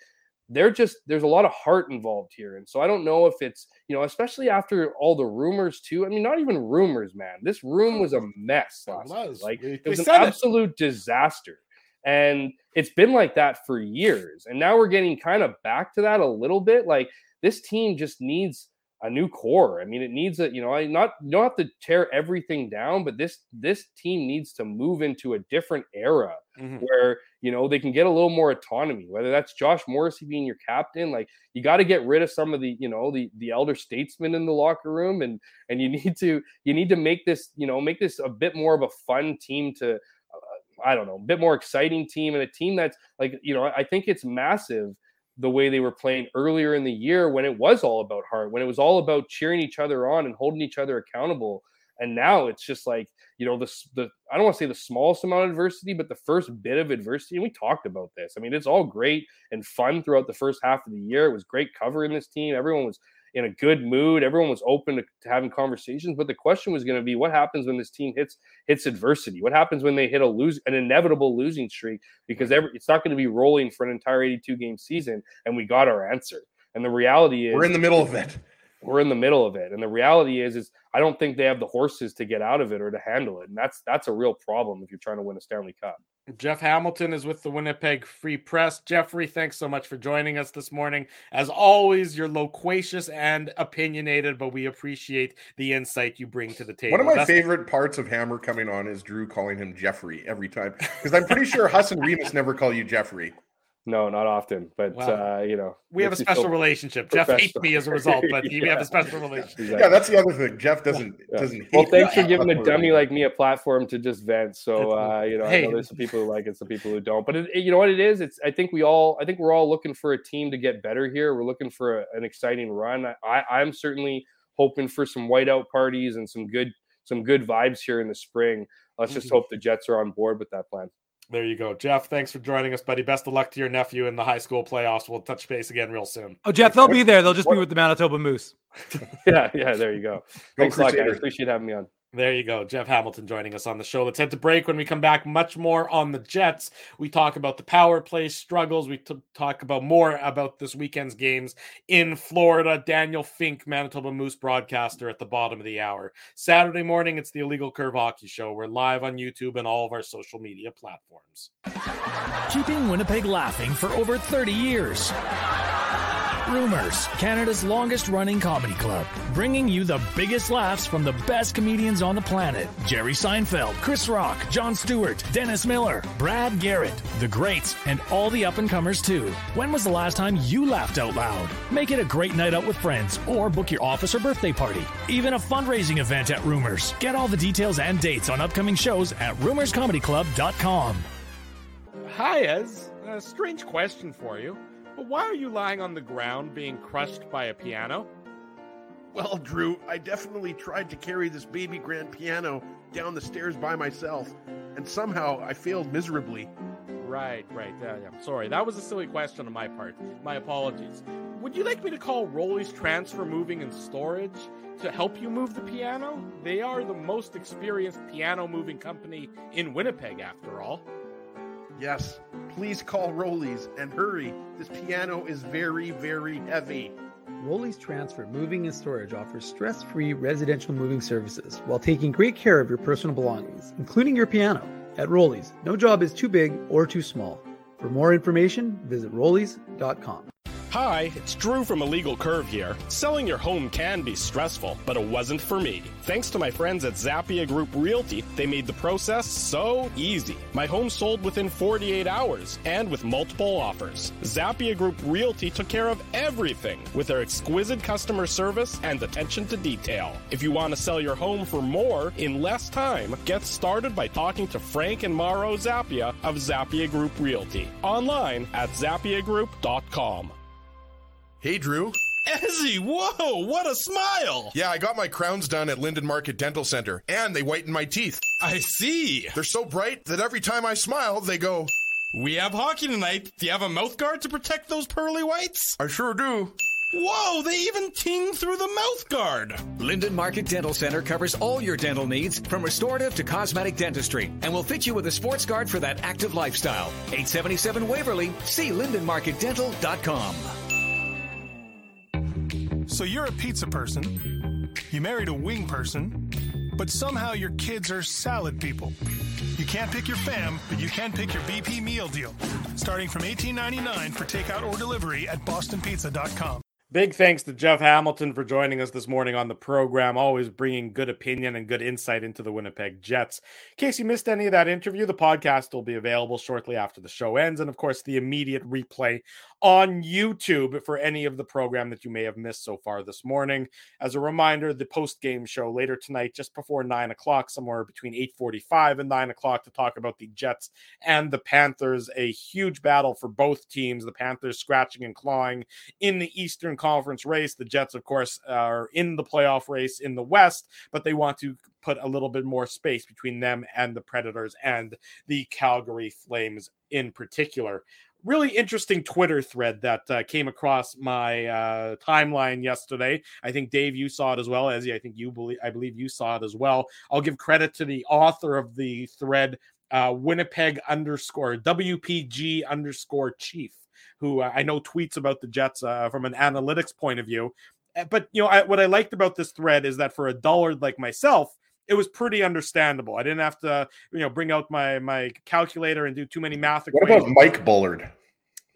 they're just – there's a lot of heart involved here. And so I don't know if it's – you know, especially after all the rumors, too. I mean, not even rumors, man. This room was a mess last year. Like, it was an absolute disaster. And it's been like that for years. And now we're getting kind of back to that a little bit. Like, this team just needs a new core. I mean, it needs a, you know, I not you don't have to tear everything down, but this this team needs to move into a different era mm-hmm. where, you know, they can get a little more autonomy, whether that's Josh Morrissey being your captain. Like, you got to get rid of some of the, you know, the the elder statesmen in the locker room, and and you need to you need to make this, you know, make this a bit more of a fun team to uh, I don't know, a bit more exciting team, and a team that's like, you know, I think it's massive the way they were playing earlier in the year when it was all about heart, when it was all about cheering each other on and holding each other accountable. And now it's just like, you know, the, the I don't want to say the smallest amount of adversity, but the first bit of adversity, and we talked about this. I mean, it's all great and fun throughout the first half of the year. It was great covering this team. Everyone was in a good mood. Everyone was open to, to having conversations. But the question was going to be, what happens when this team hits hits adversity? What happens when they hit a lose an inevitable losing streak? Because every, it's not going to be rolling for an entire eighty-two game season. And we got our answer. And the reality is, we're in the middle of it. We're in the middle of it. And the reality is, is I don't think they have the horses to get out of it or to handle it. And that's that's a real problem if you're trying to win a Stanley Cup. Jeff Hamilton is with the Winnipeg Free Press. Jeffrey, thanks so much for joining us this morning. As always, you're loquacious and opinionated, but we appreciate the insight you bring to the table. One of my That's- favorite parts of Hammer coming on is Drew calling him Jeffrey every time, because I'm pretty sure Huss and Remus never call you Jeffrey. No, not often, but, wow. uh, you know. We have a special relationship. Jeff hates me as a result, but yeah. we have a special relationship. Exactly. Yeah, that's the other thing. Jeff doesn't yeah. doesn't. Hate well, thanks me. For giving a dummy like me a platform to just vent. So, uh, you know, hey. I know there's some people who like it, some people who don't. But it, you know what it is? It's I think we all, I think we're all looking for a team to get better here. We're looking for a, an exciting run. I, I, I'm certainly hoping for some whiteout parties and some good some good vibes here in the spring. Let's just mm-hmm. hope the Jets are on board with that plan. There you go. Jeff, thanks for joining us, buddy. Best of luck to your nephew in the high school playoffs. We'll touch base again real soon. Oh, Jeff, they'll be there. They'll just what? be with the Manitoba Moose. yeah, yeah, there you go. Thanks a lot, guys. Appreciate having me on. There you go. Jeff Hamilton joining us on the show. Let's head to break. When we come back, much more on the Jets. We talk about the power play struggles. We t- talk about more about this weekend's games in Florida. Daniel Fink, Manitoba Moose broadcaster, at the bottom of the hour. Saturday morning, it's the Illegal Curve Hockey Show. We're live on YouTube and all of our social media platforms. Keeping Winnipeg laughing for over thirty years. Rumors, Canada's longest-running comedy club, bringing you the biggest laughs from the best comedians on the planet. Jerry Seinfeld, Chris Rock, Jon Stewart, Dennis Miller, Brad Garrett, the greats, and all the up-and-comers, too. When was the last time you laughed out loud? Make it a great night out with friends, or book your office or birthday party. Even a fundraising event at Rumors. Get all the details and dates on upcoming shows at rumors comedy club dot com. Hi, Ez. A strange question for you. But why are you lying on the ground being crushed by a piano? Well, Drew, I definitely tried to carry this baby grand piano down the stairs by myself, and somehow I failed miserably. Right, right. Uh, I'm sorry. That was a silly question on my part. My apologies. Would you like me to call Rolly's Transfer Moving and Storage to help you move the piano? They are the most experienced piano moving company in Winnipeg, after all. Yes, please call Rollies and hurry. This piano is very, very heavy. Rollies Transfer Moving and Storage offers stress-free residential moving services while taking great care of your personal belongings, including your piano. At Rollies, no job is too big or too small. For more information, visit rollies dot com. Hi, it's Drew from Illegal Curve here. Selling your home can be stressful, but it wasn't for me. Thanks to my friends at Zappia Group Realty, they made the process so easy. My home sold within forty-eight hours and with multiple offers. Zappia Group Realty took care of everything with their exquisite customer service and attention to detail. If you want to sell your home for more in less time, get started by talking to Frank and Mauro Zappia of Zappia Group Realty. Online at zappia group dot com. Hey, Drew. Ezzy, whoa, what a smile. Yeah, I got my crowns done at Linden Market Dental Center, and they whitened my teeth. I see. They're so bright that every time I smile, they go, "We have hockey tonight. Do you have a mouth guard to protect those pearly whites?" I sure do. Whoa, they even ting through the mouth guard. Linden Market Dental Center covers all your dental needs, from restorative to cosmetic dentistry, and will fit you with a sports guard for that active lifestyle. eight seventy-seven Waverly, see linden market dental dot com. So you're a pizza person, you married a wing person, but somehow your kids are salad people. You can't pick your fam, but you can pick your B P meal deal. Starting from eighteen ninety-nine for takeout or delivery at boston pizza dot com. Big thanks to Jeff Hamilton for joining us this morning on the program, always bringing good opinion and good insight into the Winnipeg Jets. In case you missed any of that interview, the podcast will be available shortly after the show ends, and of course, the immediate replay on YouTube for any of the program that you may have missed so far this morning. As a reminder, the post-game show later tonight, just before nine o'clock, somewhere between eight forty-five and nine o'clock, to talk about the Jets and the Panthers, a huge battle for both teams. The Panthers scratching and clawing in the Eastern Conference race. The Jets, of course, are in the playoff race in the West, but they want to put a little bit more space between them and the Predators and the Calgary Flames in particular. Really interesting Twitter thread that uh, came across my uh, timeline yesterday. I think, Dave, you saw it as well. Ezzy, I think you believe, I believe you saw it as well. I'll give credit to the author of the thread, uh, Winnipeg underscore W P G underscore Chief, who uh, I know tweets about the Jets uh, from an analytics point of view. But, you know, I, what I liked about this thread is that for a dullard like myself, it was pretty understandable. I didn't have to, you know, bring out my my calculator and do too many math equations. What about Mike Bullard,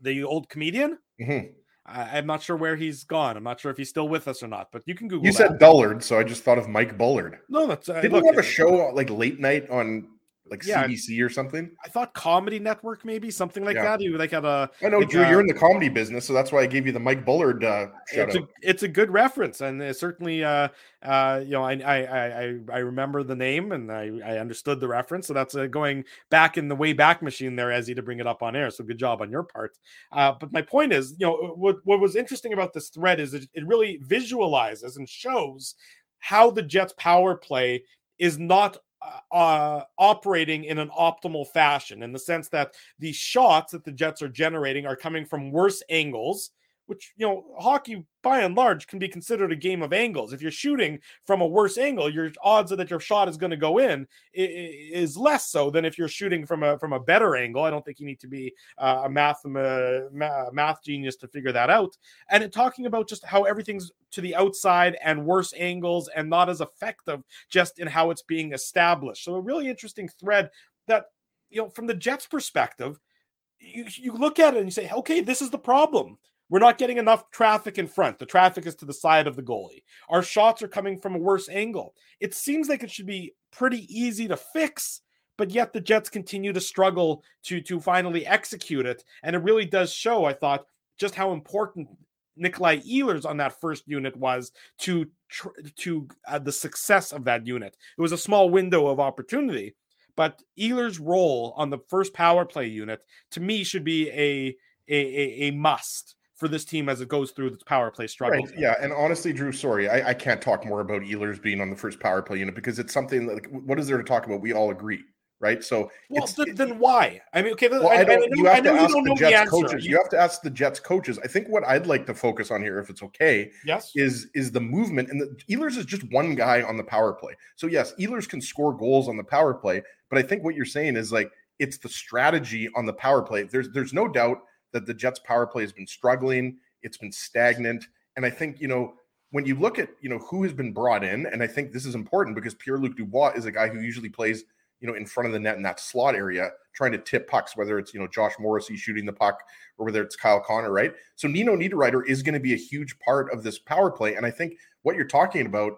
the old comedian? Mm-hmm. I, I'm not sure where he's gone. I'm not sure if he's still with us or not. But you can Google. You that. said Dullard, so I just thought of Mike Bullard. No, that's uh, didn't look, he have a show like late night on like yeah, C B C or something? I thought Comedy Network, maybe something like yeah. that. He would like have a. I know, like, Drew, uh, you're in the comedy business, so that's why I gave you the Mike Bullard. Uh, shout it's out. A it's a good reference, and it's certainly. Uh, Uh, you know, I, I, I, I remember the name and I, I understood the reference. So that's uh, going back in the way back machine there, Ezzy, to bring it up on air. So good job on your part. Uh, but my point is, you know, what, what was interesting about this thread is that it really visualizes and shows how the Jets power play is not Uh, operating in an optimal fashion, in the sense that the shots that the Jets are generating are coming from worse angles, which, you know, hockey by and large can be considered a game of angles. If you're shooting from a worse angle, your odds that your shot is going to go in is less so than if you're shooting from a from a better angle. I don't think you need to be uh, a math a math genius to figure that out. And talking about just how everything's to the outside and worse angles and not as effective just in how it's being established. So a really interesting thread that, you know, from the Jets' perspective, you, you look at it and you say, okay, this is the problem. We're not getting enough traffic in front. The traffic is to the side of the goalie. Our shots are coming from a worse angle. It seems like it should be pretty easy to fix, but yet the Jets continue to struggle to, to finally execute it. And it really does show, I thought, just how important Nikolaj Ehlers on that first unit was to, tr- to uh, the success of that unit. It was a small window of opportunity, but Ehlers' role on the first power play unit, to me, should be a a, a, a must for this team as it goes through its power play struggle. Right. Yeah, and honestly, Drew, sorry, I, I can't talk more about Ehlers being on the first power play unit because it's something like, what is there to talk about? We all agree, right? So, well, it's, then, it's, then why? I mean, okay, well, I, I don't, I know, you have I know to ask you don't know the Jets the coaches. You have to ask the Jets coaches. I think what I'd like to focus on here, if it's okay, yes, is is the movement. And the, Ehlers is just one guy on the power play. So yes, Ehlers can score goals on the power play, but I think what you're saying is like it's the strategy on the power play. There's there's no doubt that the Jets power play has been struggling. It's been stagnant. And I think, you know, when you look at, you know, who has been brought in, and I think this is important because Pierre-Luc Dubois is a guy who usually plays, you know, in front of the net in that slot area, trying to tip pucks, whether it's, you know, Josh Morrissey shooting the puck or whether it's Kyle Connor, right? So Nino Niederreiter is going to be a huge part of this power play. And I think what you're talking about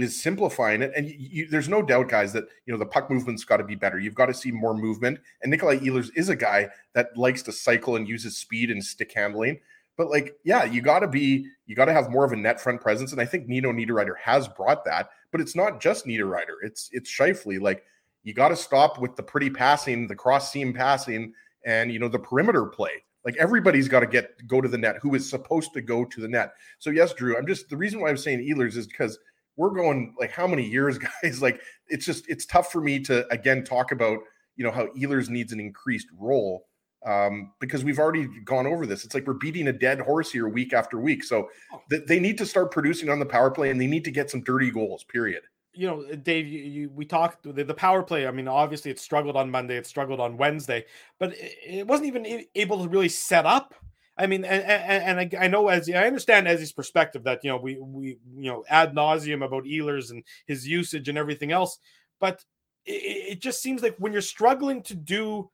is simplifying it. And you, you, there's no doubt, guys, that, you know, the puck movement's got to be better. You've got to see more movement. And Nikolaj Ehlers is a guy that likes to cycle and uses speed and stick handling. But like, yeah, you got to be, you got to have more of a net front presence. And I think Nino Niederreiter has brought that, but it's not just Niederreiter. It's, it's Scheifele. Like, you got to stop with the pretty passing, the cross seam passing, and, you know, the perimeter play. Like, everybody's got to get, go to the net who is supposed to go to the net. So yes, Drew, I'm just, the reason why I'm saying Ehlers is because we're going, like, how many years, guys? Like, it's just, it's tough for me to, again, talk about, you know, how Ehlers needs an increased role um, because we've already gone over this. It's like we're beating a dead horse here week after week. So th- they need to start producing on the power play, and they need to get some dirty goals, period. You know, Dave, you, you, we talked the, the power play. I mean, obviously it struggled on Monday. It struggled on Wednesday, but it, it wasn't even able to really set up. I mean, and, and, and I, I know as I understand Ezzy's perspective that, you know, we, we, you know, ad nauseum about Ehlers and his usage and everything else, but it, it just seems like when you're struggling to do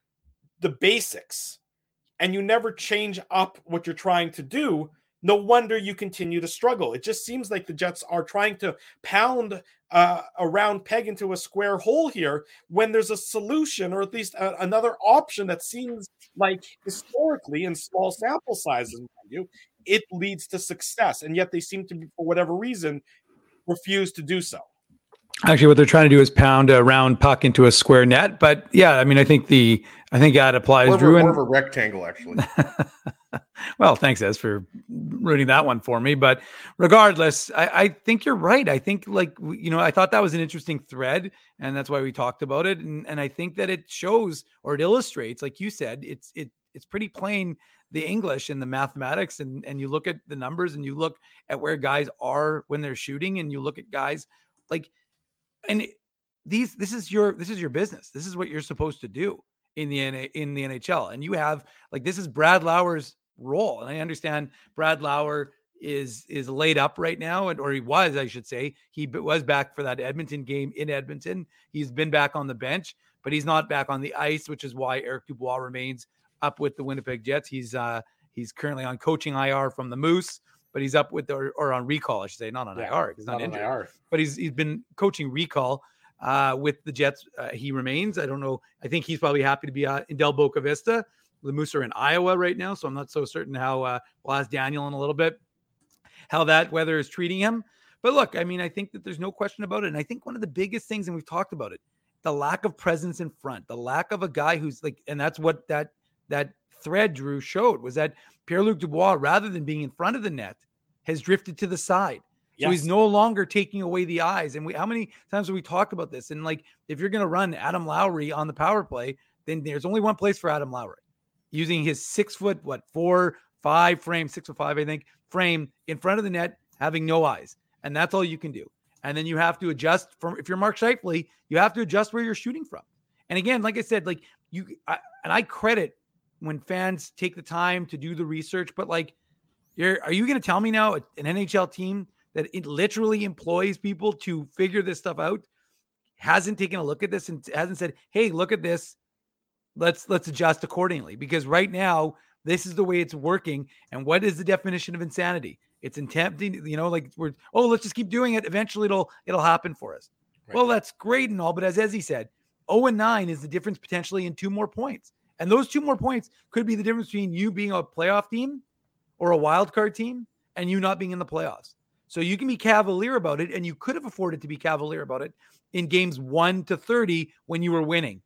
the basics and you never change up what you're trying to do, no wonder you continue to struggle. It just seems like the Jets are trying to pound uh, a round peg into a square hole here when there's a solution, or at least a, another option that seems like historically in small sample sizes, mind you, it leads to success. And yet they seem to, for whatever reason, refuse to do so. Actually, what they're trying to do is pound a round puck into a square net. But yeah, I mean, I think the I think that applies. More, Drew, more and... of a rectangle, actually. Well, thanks, Ez, for ruining that one for me. But regardless, I, I think you're right. I think, like, you know, I thought that was an interesting thread, and that's why we talked about it. And and I think that it shows, or it illustrates, like you said, it's it it's pretty plain, the English and the mathematics, and and you look at the numbers and you look at where guys are when they're shooting, and you look at guys like. And these, this is your, this is your business. This is what you're supposed to do in the in the N H L. And you have, like, this is Brad Lauer's role. And I understand Brad Lauer is is laid up right now, and or he was, I should say, he was back for that Edmonton game in Edmonton. He's been back on the bench, but he's not back on the ice, which is why Eric Dubois remains up with the Winnipeg Jets. He's uh, he's currently on coaching I R from the Moose. But he's up with, or, or on recall, I should say, not on yeah, I R. He's not, not injured, I R. But he's he's been coaching recall uh, with the Jets. Uh, he remains. I don't know. I think he's probably happy to be uh, in Del Boca Vista. The Moose are in Iowa right now, so I'm not so certain how. Uh, we'll ask Daniel in a little bit how that weather is treating him. But look, I mean, I think that there's no question about it. And I think one of the biggest things, and we've talked about it, the lack of presence in front, the lack of a guy who's like, and that's what that that thread Drew showed was that Pierre-Luc Dubois, rather than being in front of the net, has drifted to the side. Yes. So he's no longer taking away the eyes. And we, how many times have we talked about this? And like, if you're going to run Adam Lowry on the power play, then there's only one place for Adam Lowry, using his six foot, what, four, five frame, six or five, I think, frame in front of the net, having no eyes. And that's all you can do. And then you have to adjust from, if you're Mark Scheifele, you have to adjust where you're shooting from. And again, like I said, like you, I, and I credit when fans take the time to do the research, but like, you're, are you going to tell me now an N H L team that it literally employs people to figure this stuff out hasn't taken a look at this and hasn't said, hey, look at this. Let's, let's adjust accordingly, because right now this is the way it's working. And what is the definition of insanity? It's attempting, you know, like we're, oh, let's just keep doing it. Eventually it'll, it'll happen for us. Right. Well, that's great and all. But as Ezzy said, oh and nine is the difference potentially in two more points. And those two more points could be the difference between you being a playoff team or a wild card team and you not being in the playoffs. So you can be cavalier about it, and you could have afforded to be cavalier about it in games one to thirty when you were winning.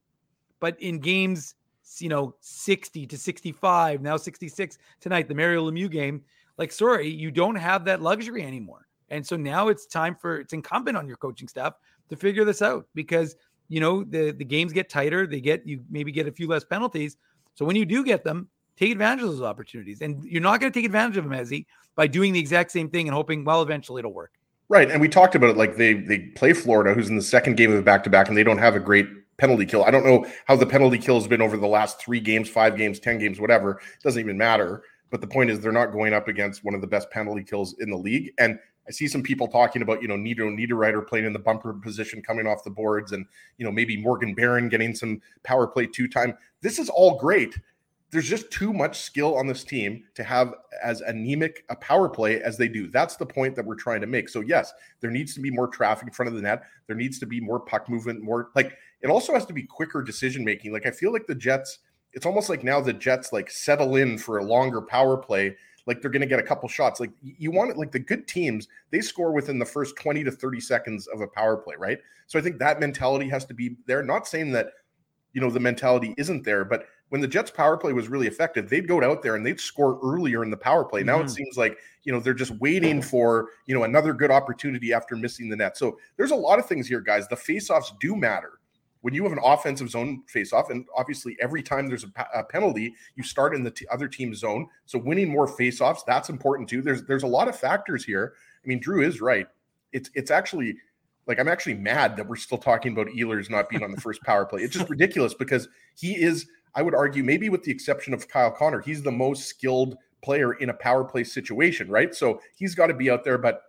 But in games, you know, sixty to sixty-five, now sixty-six tonight, the Mario Lemieux game, like, sorry, you don't have that luxury anymore. And so now it's time for, it's incumbent on your coaching staff to figure this out, because, you know, the, the games get tighter. They get, you maybe get a few less penalties. So when you do get them, take advantage of those opportunities. And you're not going to take advantage of them, Ezzy, by doing the exact same thing and hoping, well, eventually it'll work. Right. And we talked about it. Like they, they play Florida, who's in the second game of the back-to-back, and they don't have a great penalty kill. I don't know how the penalty kill has been over the last three games, five games, ten games, whatever. It doesn't even matter. But the point is, they're not going up against one of the best penalty kills in the league. And I see some people talking about, you know, Nino Niederreiter playing in the bumper position, coming off the boards, and, you know, maybe Morgan Barron getting some power play two time. This is all great. There's just too much skill on this team to have as anemic a power play as they do. That's the point that we're trying to make. So yes, there needs to be more traffic in front of the net. There needs to be more puck movement, more, like, it also has to be quicker decision-making. Like, I feel like the Jets, it's almost like now the Jets like settle in for a longer power play. Like, they're going to get a couple shots. Like, you want it, like the good teams, they score within the first twenty to thirty seconds of a power play, right? So I think that mentality has to be there. Not saying that, you know, the mentality isn't there, but when the Jets power play was really effective, they'd go out there and they'd score earlier in the power play. Now mm-hmm. It seems like, you know, they're just waiting for, you know, another good opportunity after missing the net. So there's a lot of things here, guys. The faceoffs do matter. When you have an offensive zone faceoff, and obviously every time there's a, p- a penalty, you start in the t- other team's zone. So winning more faceoffs, that's important too. There's there's a lot of factors here. I mean, Drew is right. It's it's actually like, I'm actually mad that we're still talking about Ehlers not being on the first power play. It's just ridiculous, because he is, I would argue, maybe with the exception of Kyle Connor, he's the most skilled player in a power play situation, right? So he's got to be out there, but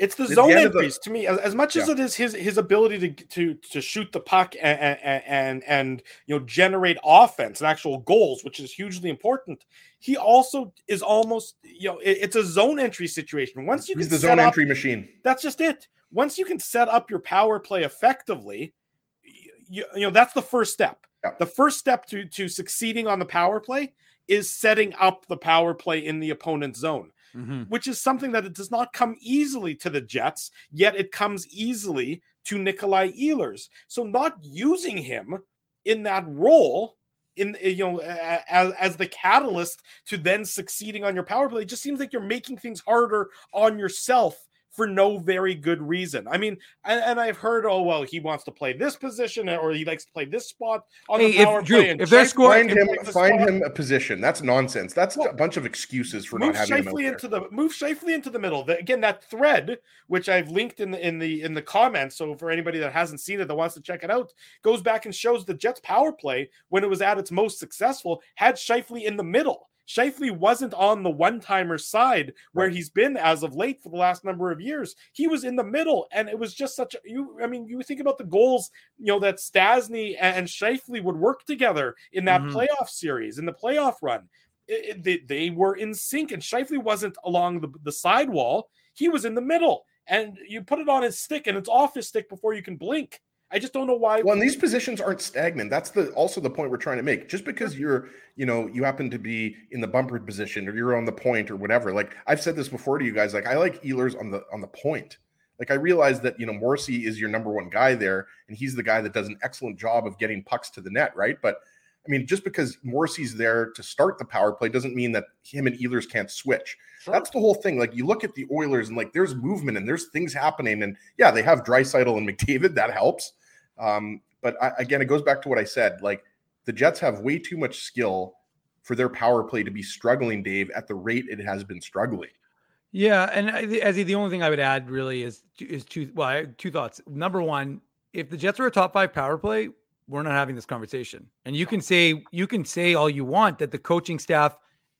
it's the zone entries to me, as, as much yeah. as it is his his ability to to to shoot the puck and, and and and you know, generate offense and actual goals, which is hugely important. He also is almost, you know, it, it's a zone entry situation. Once you He's can the set zone up, entry machine, that's just it. Once you can set up your power play effectively, you, you know, that's the first step. Yeah. The first step to to succeeding on the power play is setting up the power play in the opponent's zone. Mm-hmm. Which is something that it does not come easily to the Jets, yet it comes easily to Nikolaj Ehlers. So not using him in that role, in you know, as, as the catalyst to then succeeding on your power play, it just seems like you're making things harder on yourself for no very good reason. I mean, and, and I've heard, oh, well, he wants to play this position, or he likes to play this spot on hey, the power if, play. Drew, and if Scheifele, they're scoring, find, him, find him a position. That's nonsense. That's well, a bunch of excuses for not having Scheifele him out there. Into the, move Scheifele into the middle. The, again, that thread, which I've linked in the, in the in the comments, so for anybody that hasn't seen it that wants to check it out, goes back and shows the Jets' power play when it was at its most successful had Scheifele in the middle. Scheifele wasn't on the one-timer side where he's been as of late for the last number of years. He was in the middle, and it was just such a, you, I mean, you think about the goals, you know, that Stasny and Scheifele would work together in that mm-hmm. playoff series, in the playoff run. It, it, they, they were in sync, and Scheifele wasn't along the, the sidewall. He was in the middle, and you put it on his stick, and it's off his stick before you can blink. I just don't know why. Well, and these positions aren't stagnant. That's the also the point we're trying to make. Just because you're, you know, you happen to be in the bumpered position, or you're on the point, or whatever. Like, I've said this before to you guys. Like, I like Ehlers on the on the point. Like, I realize that, you know, Morrissey is your number one guy there, and he's the guy that does an excellent job of getting pucks to the net, right? But I mean, just because Morrissey's there to start the power play doesn't mean that him and Ehlers can't switch. Sure. That's the whole thing. Like, you look at the Oilers and, like, there's movement and there's things happening. And, yeah, they have Draisaitl and McDavid. That helps. Um, but, I, again, it goes back to what I said. Like, the Jets have way too much skill for their power play to be struggling, Dave, at the rate it has been struggling. Yeah, and Ezzy, the only thing I would add really is is two well, I have two thoughts. Number one, if the Jets were a top five power play, we're not having this conversation. And you can say you can say all you want that the coaching staff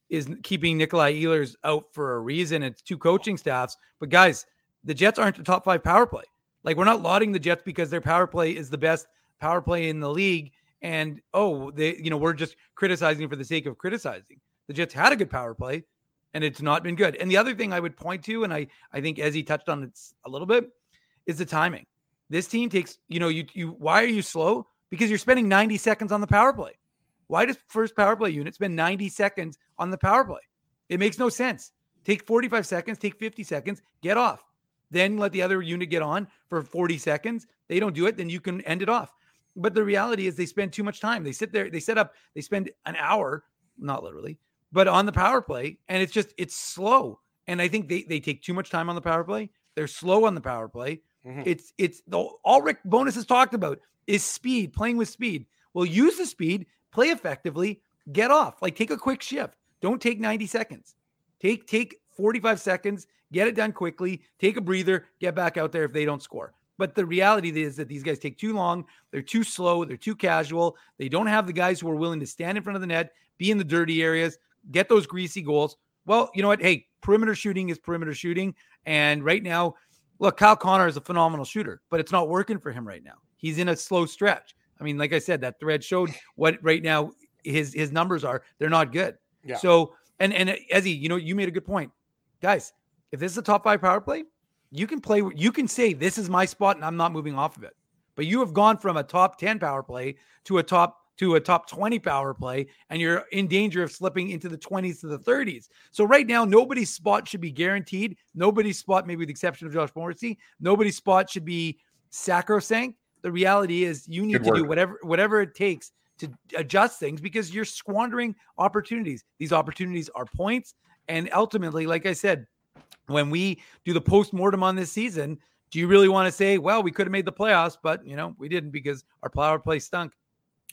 is keeping Nikolaj Ehlers out for a reason. It's two coaching staffs, but guys, the Jets aren't the top five power play. Like, we're not lauding the Jets because their power play is the best power play in the league. And oh, they you know we're just criticizing for the sake of criticizing. The Jets had a good power play, and it's not been good. And the other thing I would point to, and I, I think Ezzy touched on it a little bit, is the timing. This team takes, you know, you you why are you slow? Because you're spending ninety seconds on the power play. Why does first power play unit spend ninety seconds on the power play? It makes no sense. Take forty-five seconds, take fifty seconds, get off. Then let the other unit get on for forty seconds. They don't do it, then you can end it off. But the reality is they spend too much time. They sit there, they set up, they spend an hour, not literally, but on the power play, and it's just, it's slow. And I think they, they take too much time on the power play. They're slow on the power play. Mm-hmm. It's, it's the, all Rick Bowness has talked about is speed, playing with speed. Well, use the speed, play effectively, get off, like take a quick shift. Don't take ninety seconds. Take, take forty-five seconds, get it done quickly, take a breather, get back out there if they don't score. But the reality is that these guys take too long. They're too slow. They're too casual. They don't have the guys who are willing to stand in front of the net, be in the dirty areas, get those greasy goals. Well, you know what? Hey, perimeter shooting is perimeter shooting. And right now, look, Kyle Connor is a phenomenal shooter, but it's not working for him right now. He's in a slow stretch. I mean, like I said, that thread showed what right now his, his numbers are. They're not good. Yeah. So, and, and Ezzy, you know, you made a good point. Guys, if this is a top five power play, you can play, you can say this is my spot and I'm not moving off of it. But you have gone from a top ten power play to a top to a top twenty power play, and you're in danger of slipping into the twenties to the thirties. So right now, nobody's spot should be guaranteed. Nobody's spot, maybe with the exception of Josh Morrissey, nobody's spot should be sacrosanct. The reality is you need Good to work. do whatever whatever it takes to adjust things, because you're squandering opportunities. These opportunities are points, and ultimately, like I said, when we do the post-mortem on this season, do you really want to say, well, we could have made the playoffs, but, you know, we didn't because our power play stunk?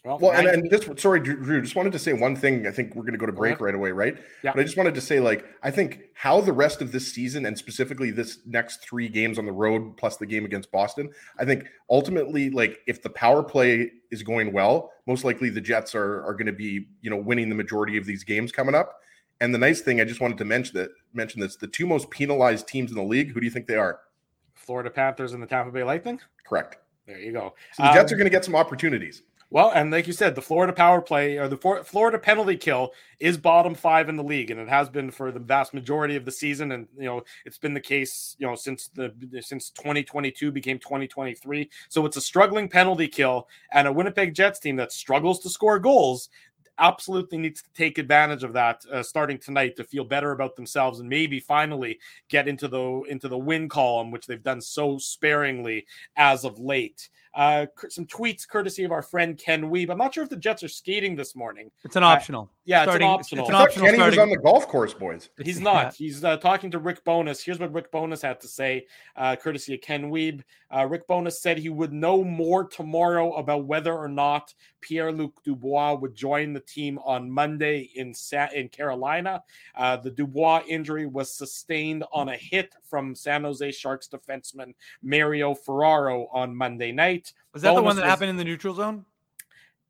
Well, well and, and just sorry, Drew, just wanted to say one thing. I think we're going to go to break right away, right? Yeah. But I just wanted to say, like, I think how the rest of this season, and specifically this next three games on the road plus the game against Boston, I think ultimately, like, if the power play is going well, most likely the Jets are are going to be, you know, winning the majority of these games coming up. And the nice thing, I just wanted to mention that mention this, the two most penalized teams in the league, who do you think they are? Florida Panthers and the Tampa Bay Lightning? Correct. There you go. So the um, Jets are going to get some opportunities. Well, and like you said, the Florida power play, or the Florida penalty kill, is bottom five in the league, and it has been for the vast majority of the season. And, you know, it's been the case, you know, since the since twenty twenty-two became twenty twenty-three. So it's a struggling penalty kill, and a Winnipeg Jets team that struggles to score goals absolutely needs to take advantage of that uh, starting tonight to feel better about themselves and maybe finally get into the into the win column, which they've done so sparingly as of late. Uh, some tweets courtesy of our friend Ken Weeb. I'm not sure if the Jets are skating this morning. It's an optional. Uh, yeah, starting, it's an optional. It's an optional Kenny starting. was on the golf course, boys. He's not. Yeah. He's uh, talking to Rick Bowness. Here's what Rick Bowness had to say, uh, courtesy of Ken Weeb. Uh, Rick Bowness said he would know more tomorrow about whether or not Pierre-Luc Dubois would join the team on Monday in Sa- in Carolina. Uh, the Dubois injury was sustained on a hit from San Jose Sharks defenseman Mario Ferraro on Monday night. Was that Bonus the one that was, happened in the neutral zone?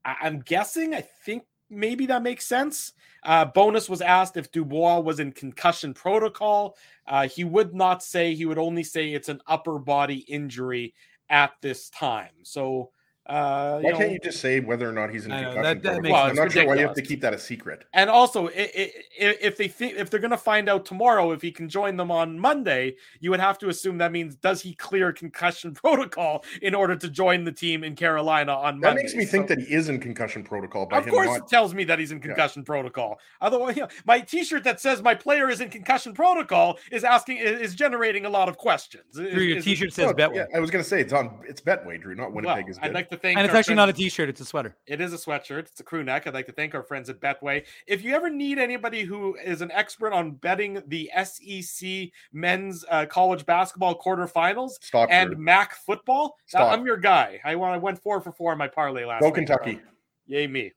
I'm guessing. I think maybe that makes sense. Uh, Bonus was asked if Dubois was in concussion protocol. Uh, he would not say. He would only say it's an upper body injury at this time. So uh, why you know, can't you just say whether or not he's in concussion know, that, that protocol? Makes well, I'm not ridiculous. sure why you have to keep that a secret. And also, it, it, if they think if they're going to find out tomorrow if he can join them on Monday, you would have to assume that means does he clear concussion protocol in order to join the team in Carolina on Monday? That makes me so, think that he is in concussion protocol. By of him course, not... it tells me that he's in concussion yeah. protocol. Otherwise, you know, my T-shirt that says my player is in concussion protocol is asking is generating a lot of questions. Drew, is, your is, T-shirt is, says oh, Betway. Yeah, I was going to say it's on it's Betway, Drew, not Winnipeg. Well, is good. And it's actually friends. not a T-shirt; it's a sweater. It is a sweatshirt. It's a crew neck. I'd like to thank our friends at Betway. If you ever need anybody who is an expert on betting the S E C men's uh, college basketball quarterfinals Stop, and Drew. M A C football, uh, I'm your guy. I, I went four for four on my parlay last. Go night, Kentucky! Bro. Yay me!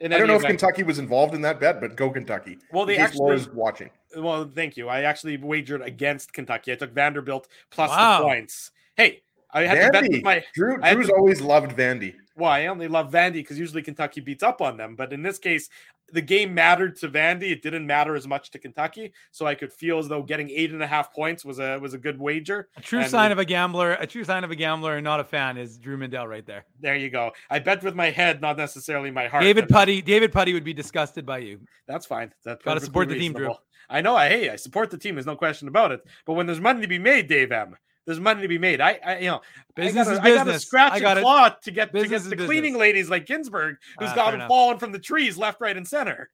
In I don't know event. if Kentucky was involved in that bet, but go Kentucky. Well, they actually Laura's watching. Well, thank you. I actually wagered against Kentucky. I took Vanderbilt plus wow. the points. Hey, I had Vandy. to bet with my Drew. Drew's to, always loved Vandy. Well, I only love Vandy because usually Kentucky beats up on them, but in this case, the game mattered to Vandy. It didn't matter as much to Kentucky, so I could feel as though getting eight and a half points was a was a good wager. A true and sign of a gambler, a true sign of a gambler and not a fan is Drew Mandel right there. There you go. I bet with my head, not necessarily my heart. David Putty, David Putty would be disgusted by you. That's fine. That's gotta support the team, Drew. I know. I hey, I support the team. There's no question about it. But when there's money to be made, Dave M. There's money to be made. I, I you know, business I gotta, is business. I gotta scratch I gotta, and claw to get to get the cleaning ladies like Ginsberg, who's uh, gotten fallen from the trees left, right, and center.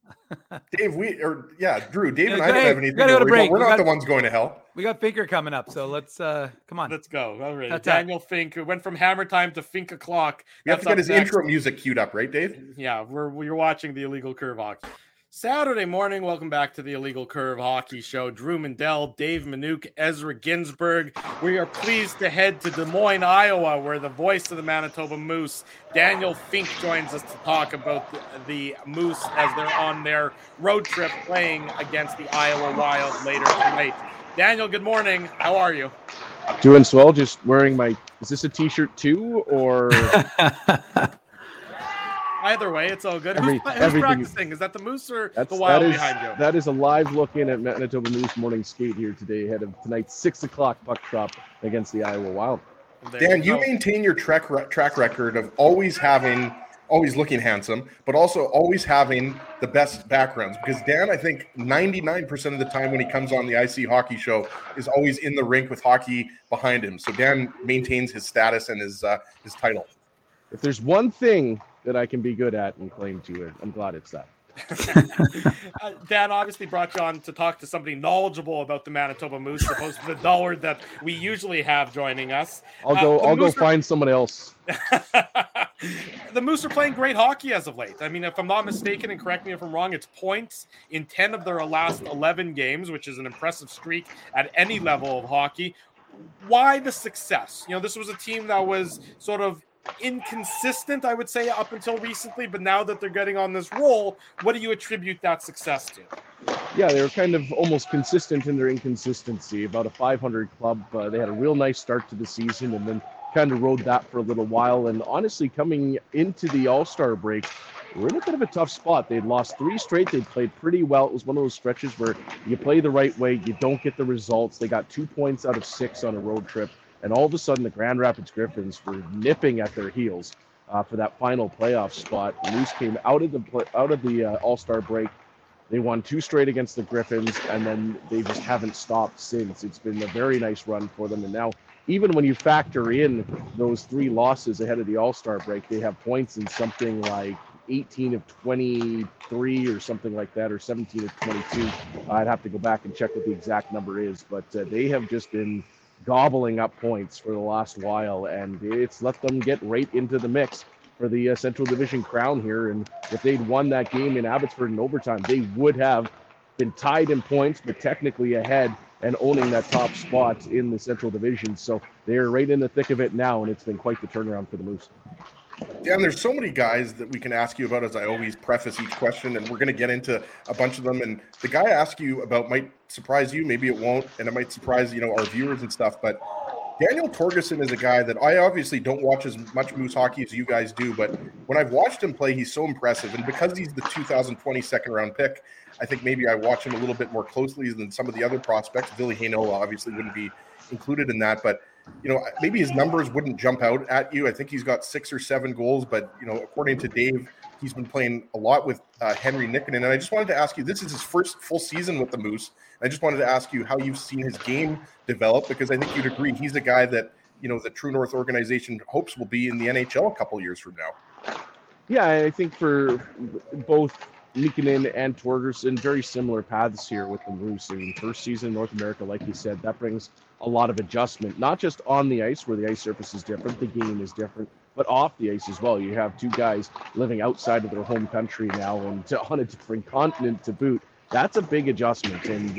Dave, we or yeah, Drew, Dave, yeah, and I don't hey, have anything. To break. We're we not got, the ones going to hell. We got Finker coming up, so let's uh, come on. Let's go. All right, That's Daniel up. Fink, who went from hammer time to Fink o'clock. We have That's to get his next. intro music queued up, right, Dave? Yeah, we're we're watching the Illegal Curve Hockey. Saturday morning, welcome back to the Illegal Curve Hockey Show. Drew Mandel, Dave Minuk, Ezra Ginsberg. We are pleased to head to Des Moines, Iowa, where the voice of the Manitoba Moose, Daniel Fink, joins us to talk about the, the Moose as they're on their road trip playing against the Iowa Wild later tonight. Daniel, good morning. How are you? Doing swell, just wearing my, is this a t-shirt too, or... Either way, it's all good. Every, who's who's practicing? Is that the Moose or the Wild that is, behind you? That is a live look in at Manitoba Moose morning skate here today, ahead of tonight's six o'clock puck drop against the Iowa Wild. There Dan, you, you maintain your track re- track record of always having, always looking handsome, but also always having the best backgrounds. Because Dan, I think ninety-nine percent of the time when he comes on the I C Hockey Show is always in the rink with hockey behind him. So Dan maintains his status and his uh, his title. If there's one thing that I can be good at and claim to it, I'm glad it's that. uh, Dan obviously brought you on to talk to somebody knowledgeable about the Manitoba Moose, opposed to the dullard that we usually have joining us. I'll go. Uh, I'll Moose go are... find someone else. The Moose are playing great hockey as of late. I mean, if I'm not mistaken, and correct me if I'm wrong, it's points in ten of their last eleven games, which is an impressive streak at any level of hockey. Why the success? You know, this was a team that was sort of inconsistent, I would say, up until recently, but now that they're getting on this roll, what do you attribute that success to? Yeah, they were kind of almost consistent in their inconsistency, about a five hundred club. Uh, they had a real nice start to the season and then kind of rode that for a little while. And honestly, coming into the All-Star break, we're in a bit of a tough spot. They'd lost three straight. They played pretty well. It was one of those stretches where you play the right way, you don't get the results. They got two points out of six on a road trip. And all of a sudden, the Grand Rapids Griffins were nipping at their heels uh, for that final playoff spot. The Moose came out of the play, out of the uh, All-Star break. They won two straight against the Griffins, and then they just haven't stopped since. It's been a very nice run for them. And now, even when you factor in those three losses ahead of the All-Star break, they have points in something like eighteen of twenty-three or something like that, or seventeen of twenty-two. I'd have to go back and check what the exact number is, but uh, they have just been gobbling up points for the last while, and it's let them get right into the mix for the uh, Central Division crown here. And if they'd won that game in Abbotsford in overtime, they would have been tied in points, but technically ahead and owning that top spot in the Central Division. So they're right in the thick of it now, and it's been quite the turnaround for the Moose. Dan, there's so many guys that we can ask you about, as I always preface each question, and we're going to get into a bunch of them. And the guy I ask you about might surprise you, maybe it won't, and it might surprise, you know, our viewers and stuff. But Daniel Torgerson is a guy that I obviously don't watch as much Moose hockey as you guys do, but when I've watched him play, he's so impressive. And because he's the two thousand twenty second round pick, I think maybe I watch him a little bit more closely than some of the other prospects. Ville Heinola obviously wouldn't be included in that, but you know, maybe his numbers wouldn't jump out at you. I think he's got six or seven goals, but, you know, according to Dave, he's been playing a lot with uh, Henry Nikkinen. And I just wanted to ask you, this is his first full season with the Moose. I just wanted to ask you how you've seen his game develop, because I think you'd agree he's a guy that, you know, the True North organization hopes will be in the N H L a couple years from now. Yeah, I think for both Nikkinen and Torgerson, very similar paths here with the Moose. I mean, first season in North America, like you said, that brings a lot of adjustment, not just on the ice where the ice surface is different, the game is different, but off the ice as well. You have two guys living outside of their home country now and to, on a different continent to boot. That's a big adjustment. And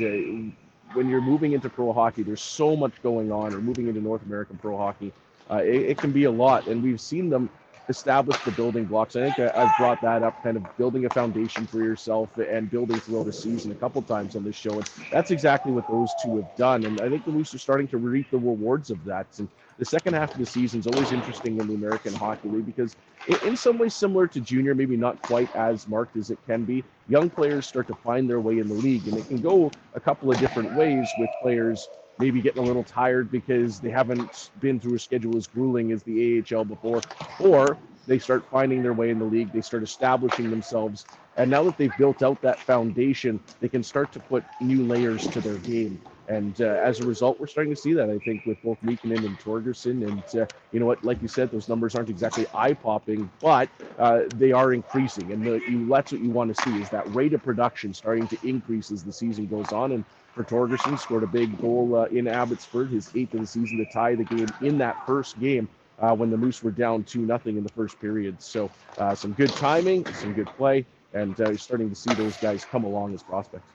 uh, when you're moving into pro hockey, there's so much going on, or moving into North American pro hockey, uh, it, it can be a lot. And we've seen them establish the building blocks. I think I, I've brought that up, kind of building a foundation for yourself and building throughout a season a couple times on this show. And that's exactly what those two have done. And I think the Moose are starting to reap the rewards of that. And the second half of the season is always interesting in the American Hockey League because it, in some ways similar to junior, maybe not quite as marked as it can be, young players start to find their way in the league. And it can go a couple of different ways with players maybe getting a little tired because they haven't been through a schedule as grueling as the A H L before, or they start finding their way in the league, they start establishing themselves, and now that they've built out that foundation, they can start to put new layers to their game. And uh, as a result, we're starting to see that, I think, with both Meekinen and Torgerson. And uh, you know what, like you said, those numbers aren't exactly eye-popping, but uh, they are increasing. And the, you, that's what you want to see, is that rate of production starting to increase as the season goes on. And for Torgerson, scored a big goal uh, in Abbotsford, his eighth of the season, to tie the game in that first game uh, when the Moose were down two nothing in the first period. So uh, some good timing, some good play, and uh, you're starting to see those guys come along as prospects.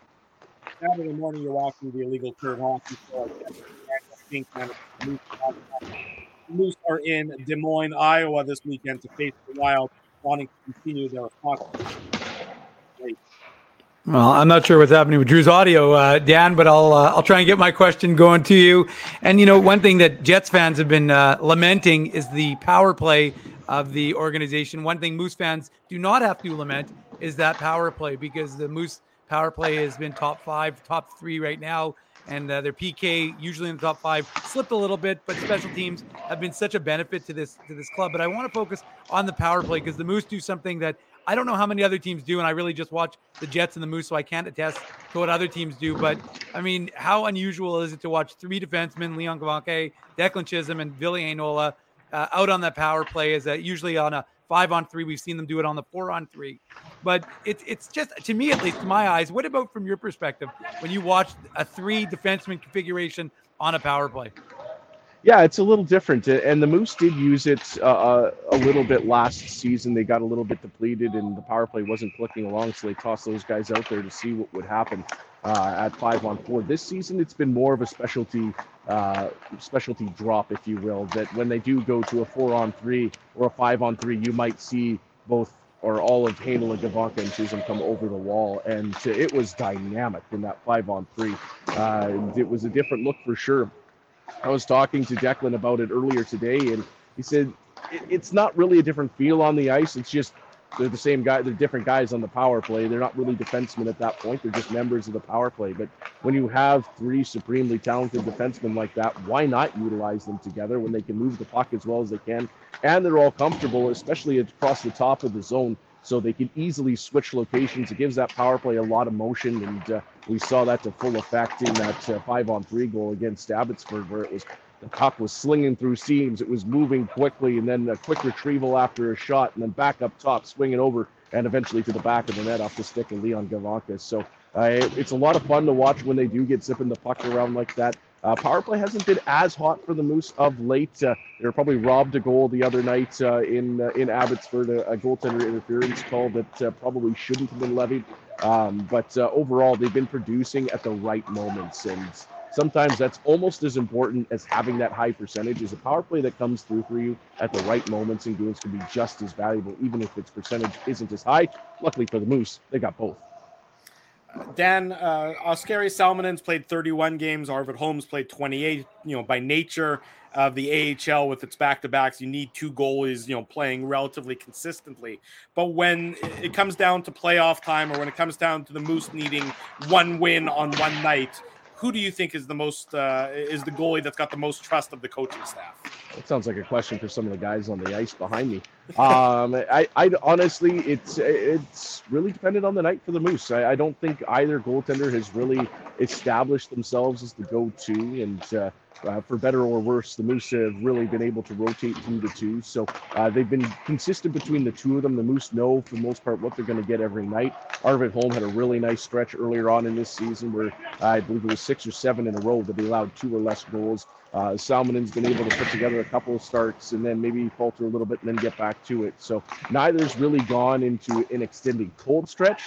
Saturday morning, you're watching the Illegal Curve Hockey Show. I think Moose are in Des Moines, Iowa this weekend to face the Wild, wanting to continue their hockey. Well, I'm not sure what's happening with Drew's audio, uh, Dan, but I'll uh, I'll try and get my question going to you. And, you know, one thing that Jets fans have been uh, lamenting is the power play of the organization. One thing Moose fans do not have to lament is that power play, because the Moose power play has been top five, top three right now, and uh, their P K usually in the top five slipped a little bit, but special teams have been such a benefit to this to this club. But I want to focus on the power play, because the Moose do something that I don't know how many other teams do, and I really just watch the Jets and the Moose, so I can't attest to what other teams do. But, I mean, how unusual is it to watch three defensemen, Leon Gavanke, Declan Chisholm, and Billy Ainola, uh, out on that power play? Is that usually on a five on three. We've seen them do it on the four on three, but it's it's just, to me, at least to my eyes. What about from your perspective when you watch a three defenseman configuration on a power play? Yeah, it's a little different, and the Moose did use it uh, a little bit last season. They got a little bit depleted, and the power play wasn't clicking along, so they tossed those guys out there to see what would happen uh, at five on four. This season, it's been more of a specialty uh, specialty drop, if you will, that when they do go to a four on three or a five on three, you might see both or all of Hanel and Gavanka and Chisholm come over the wall. And it was dynamic in that five on three. Uh, it was a different look for sure. I was talking to Declan about it earlier today, and he said it's not really a different feel on the ice. It's just they're the same guy. They're different guys on the power play. They're not really defensemen at that point. They're just members of the power play. But when you have three supremely talented defensemen like that, why not utilize them together when they can move the puck as well as they can? And they're all comfortable, especially across the top of the zone, so they can easily switch locations. It gives that power play a lot of motion, and uh, we saw that to full effect in that uh, five-on-three goal against Abbotsford, where it was the puck was slinging through seams, it was moving quickly, and then a quick retrieval after a shot, and then back up top, swinging over, and eventually to the back of the net off the stick of Leon Gavanka. So uh, it, it's a lot of fun to watch when they do get zipping the puck around like that. Uh, power play hasn't been as hot for the Moose of late. Uh, they were probably robbed a goal the other night uh, in uh, in Abbotsford, a, a goaltender interference call that uh, probably shouldn't have been levied. Um, but uh, overall, they've been producing at the right moments, and sometimes that's almost as important as having that high percentage. Is a power play that comes through for you at the right moments in games can be just as valuable, even if its percentage isn't as high. Luckily for the Moose, they got both. Dan, uh, Oskari Salmonen's played thirty-one games. Arvid Holmes played twenty-eight. You know, by nature of the A H L with its back-to-backs, you need two goalies, you know, playing relatively consistently. But when it comes down to playoff time, or when it comes down to the Moose needing one win on one night, who do you think is the most uh, is the goalie that's got the most trust of the coaching staff? That sounds like a question for some of the guys on the ice behind me. Um, I, I honestly, it's it's really dependent on the night for the Moose. I, I don't think either goaltender has really established themselves as the go-to, and uh, uh, for better or worse, the Moose have really been able to rotate through the two. So uh, they've been consistent between the two of them. The Moose know for the most part what they're going to get every night. Arvid Holm had a really nice stretch earlier on in this season where uh, I believe it was six or seven in a row that they allowed two or less goals. Uh, Salmonen's been able to put together a couple of starts and then maybe falter a little bit and then get back to it. So neither's really gone into an extended cold stretch,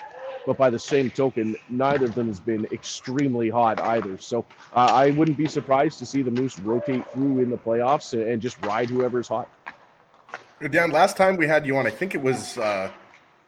but by the same token, neither of them has been extremely hot either. So uh, I wouldn't be surprised to see the Moose rotate through in the playoffs and, and just ride whoever's hot. Dan, last time we had you on, I think it was uh,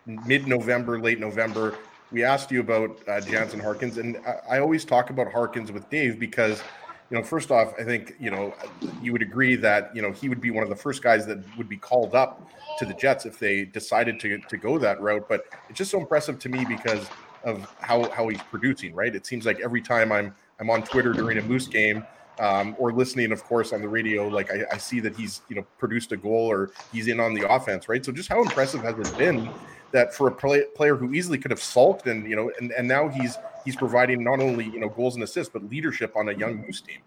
mid-November, late November, we asked you about uh, Jansen Harkins, and I, I always talk about Harkins with Dave because, you know, first off, I think, you know, you would agree that, you know, he would be one of the first guys that would be called up to the Jets if they decided to to go that route. But it's just so impressive to me because of how, how he's producing, right? It seems like every time I'm I'm on Twitter during a Moose game, Um, or listening, of course, on the radio, like I, I see that he's, you know, produced a goal or he's in on the offense, right? So just how impressive has it been that for a play, player who easily could have sulked and, you know, and, and now he's he's providing not only, you know, goals and assists, but leadership on a young Moose team.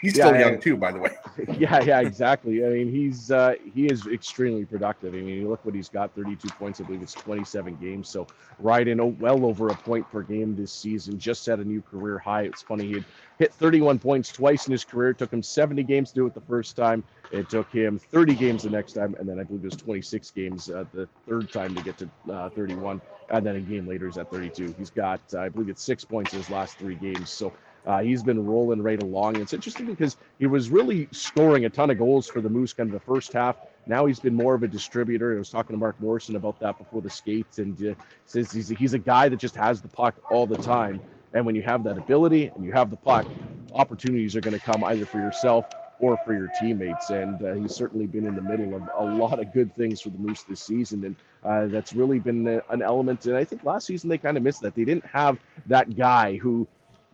He's yeah, still young I, too, by the way. Yeah, yeah, exactly. I mean, he's uh, he is extremely productive. I mean, you look what he's got, thirty-two points. I believe it's twenty-seven games. So right in well over a point per game this season, just set a new career high. It's funny, he had hit thirty-one points twice in his career. It took him seventy games to do it the first time. It took him thirty games the next time. And then I believe it was twenty-six games uh, the third time to get to uh, thirty-one. And then a game later, he's at thirty-two. He's got, uh, I believe it's six points in his last three games. So Uh, he's been rolling right along. It's interesting because he was really scoring a ton of goals for the Moose kind of the first half. Now he's been more of a distributor. I was talking to Mark Morrison about that before the skates, and uh, says he's a, he's a guy that just has the puck all the time. And when you have that ability and you have the puck, opportunities are going to come either for yourself or for your teammates. And uh, he's certainly been in the middle of a lot of good things for the Moose this season. And uh, that's really been a, an element. And I think last season they kind of missed that. They didn't have that guy who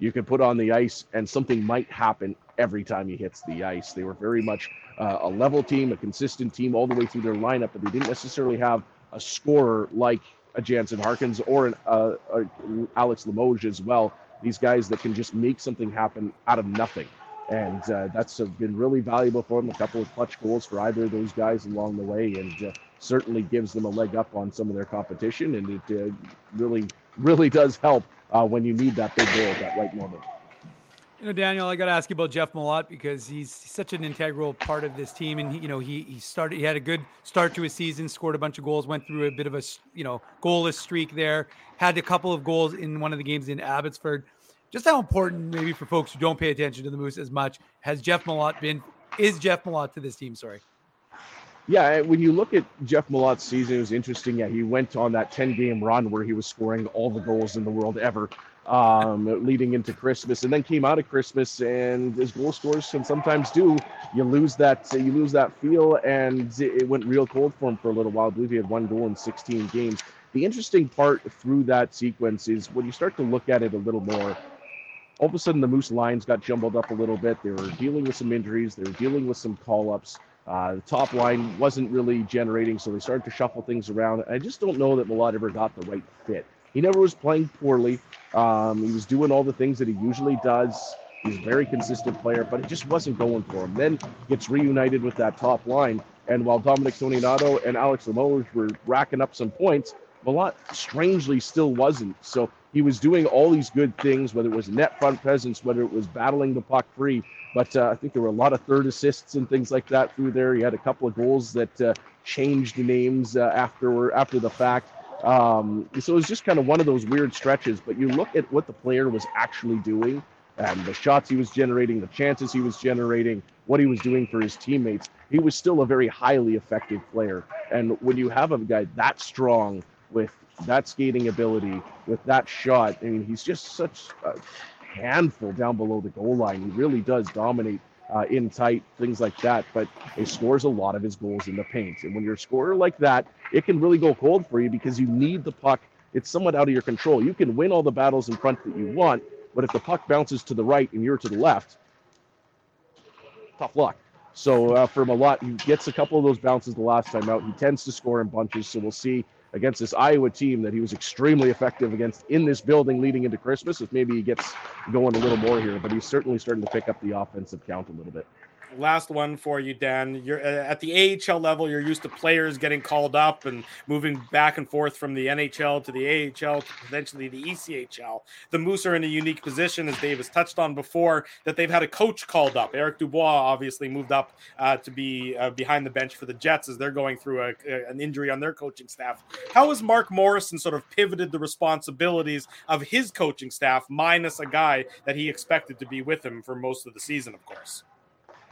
you could put on the ice and something might happen every time he hits the ice. They were very much uh, a level team, a consistent team all the way through their lineup, but they didn't necessarily have a scorer like a Jansen Harkins or an uh, a Alex Limoges as well. These guys that can just make something happen out of nothing. And uh, that's been really valuable for them. A couple of clutch goals for either of those guys along the way, and uh, certainly gives them a leg up on some of their competition. And it uh, really, really does help Uh, when you need that big goal at that right moment. You know, Daniel, I got to ask you about Jeff Malott because he's such an integral part of this team. And, he, you know, he he started, he had a good start to his season, scored a bunch of goals, went through a bit of a, you know, goalless streak there, had a couple of goals in one of the games in Abbotsford. Just how important, maybe for folks who don't pay attention to the Moose as much, has Jeff Malott been, is Jeff Malott to this team, sorry? Yeah, when you look at Jeff Malott's season, it was interesting. Yeah, he went on that ten-game run where he was scoring all the goals in the world ever, um, leading into Christmas, and then came out of Christmas. And as goal scorers can sometimes do, you lose that you lose that feel, and it went real cold for him for a little while. I believe he had one goal in sixteen games. The interesting part through that sequence is when you start to look at it a little more, all of a sudden the Moose lines got jumbled up a little bit. They were dealing with some injuries. They were dealing with some call-ups. Uh, the top line wasn't really generating, so they started to shuffle things around. I just don't know that Malott ever got the right fit. He never was playing poorly. Um, he was doing all the things that he usually does. He's a very consistent player, but it just wasn't going for him. Then gets reunited with that top line, and while Dominic Toninato and Alex Limoges were racking up some points, Malott strangely still wasn't. So he was doing all these good things, whether it was net front presence, whether it was battling the puck free. But uh, I think there were a lot of third assists and things like that through there. He had a couple of goals that uh, changed names uh, after after the fact. Um, so it was just kind of one of those weird stretches. But you look at what the player was actually doing, and the shots he was generating, the chances he was generating, what he was doing for his teammates. He was still a very highly effective player. And when you have a guy that strong with that skating ability, with that shot, I mean, he's just such a handful down below the goal line. He really does dominate uh, in tight, things like that, but he scores a lot of his goals in the paint. And when you're a scorer like that, it can really go cold for you because you need the puck. It's somewhat out of your control. You can win all the battles in front that you want, but if the puck bounces to the right and you're to the left, tough luck. So uh, for Malott, he gets a couple of those bounces the last time out. He tends to score in bunches, so we'll see against this Iowa team that he was extremely effective against in this building leading into Christmas, if maybe he gets going a little more here, but he's certainly starting to pick up the offensive count a little bit. Last one for you, Dan. You're at the A H L level, you're used to players getting called up and moving back and forth from the N H L to the A H L to potentially the E C H L. The Moose are in a unique position, as Dave has touched on before, that they've had a coach called up. Pierre-Luc Dubois obviously moved up uh, to be uh, behind the bench for the Jets as they're going through a, a, an injury on their coaching staff. How has Mark Morrison sort of pivoted the responsibilities of his coaching staff, minus a guy that he expected to be with him for most of the season, of course?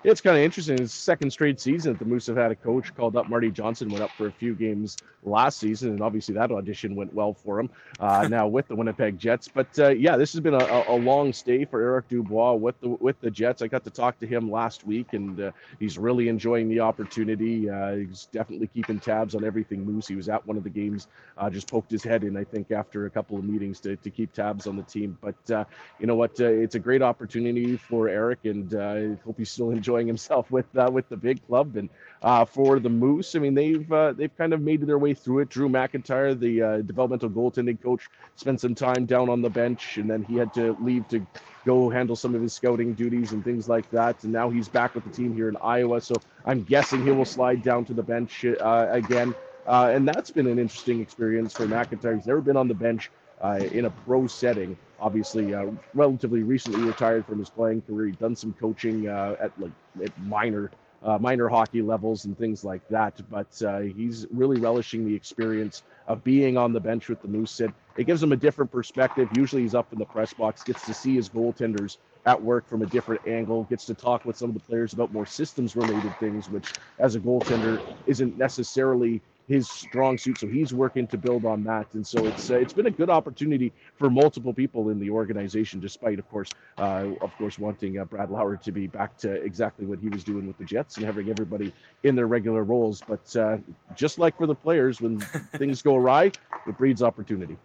it's kind of interesting. It's the second straight season that the Moose have had a coach called up. Marty Johnson went up for a few games last season, and obviously that audition went well for him uh, now with the Winnipeg Jets. But uh, yeah, this has been a, a long stay for Eric Dubois with the with the Jets. I got to talk to him last week, and uh, he's really enjoying the opportunity. Uh, he's definitely keeping tabs on everything Moose. He was at one of the games, uh, just poked his head in, I think, after a couple of meetings to, to keep tabs on the team. But uh, you know what? Uh, it's a great opportunity for Eric, and uh, I hope he's still enjoying himself with uh, with the big club. And uh, for the Moose, I mean, they've uh, they've kind of made their way through it. Drew McIntyre, the uh, developmental goaltending coach, spent some time down on the bench, and then he had to leave to go handle some of his scouting duties and things like that. And now he's back with the team here in Iowa, so I'm guessing he will slide down to the bench uh, again. Uh, and that's been an interesting experience for McIntyre. He's never been on the bench uh, in a pro setting. Obviously, uh, relatively recently retired from his playing career. He'd done some coaching uh, at like at minor uh, minor hockey levels and things like that. But uh, he's really relishing the experience of being on the bench with the Moose. And it gives him a different perspective. Usually he's up in the press box, gets to see his goaltenders at work from a different angle, gets to talk with some of the players about more systems-related things, which as a goaltender isn't necessarily his strong suit, so he's working to build on that. And so it's uh, it's been a good opportunity for multiple people in the organization, despite, of course, uh, of course, wanting uh, Brad Lauer to be back to exactly what he was doing with the Jets and having everybody in their regular roles. But uh, just like for the players, when things go awry, it breeds opportunity.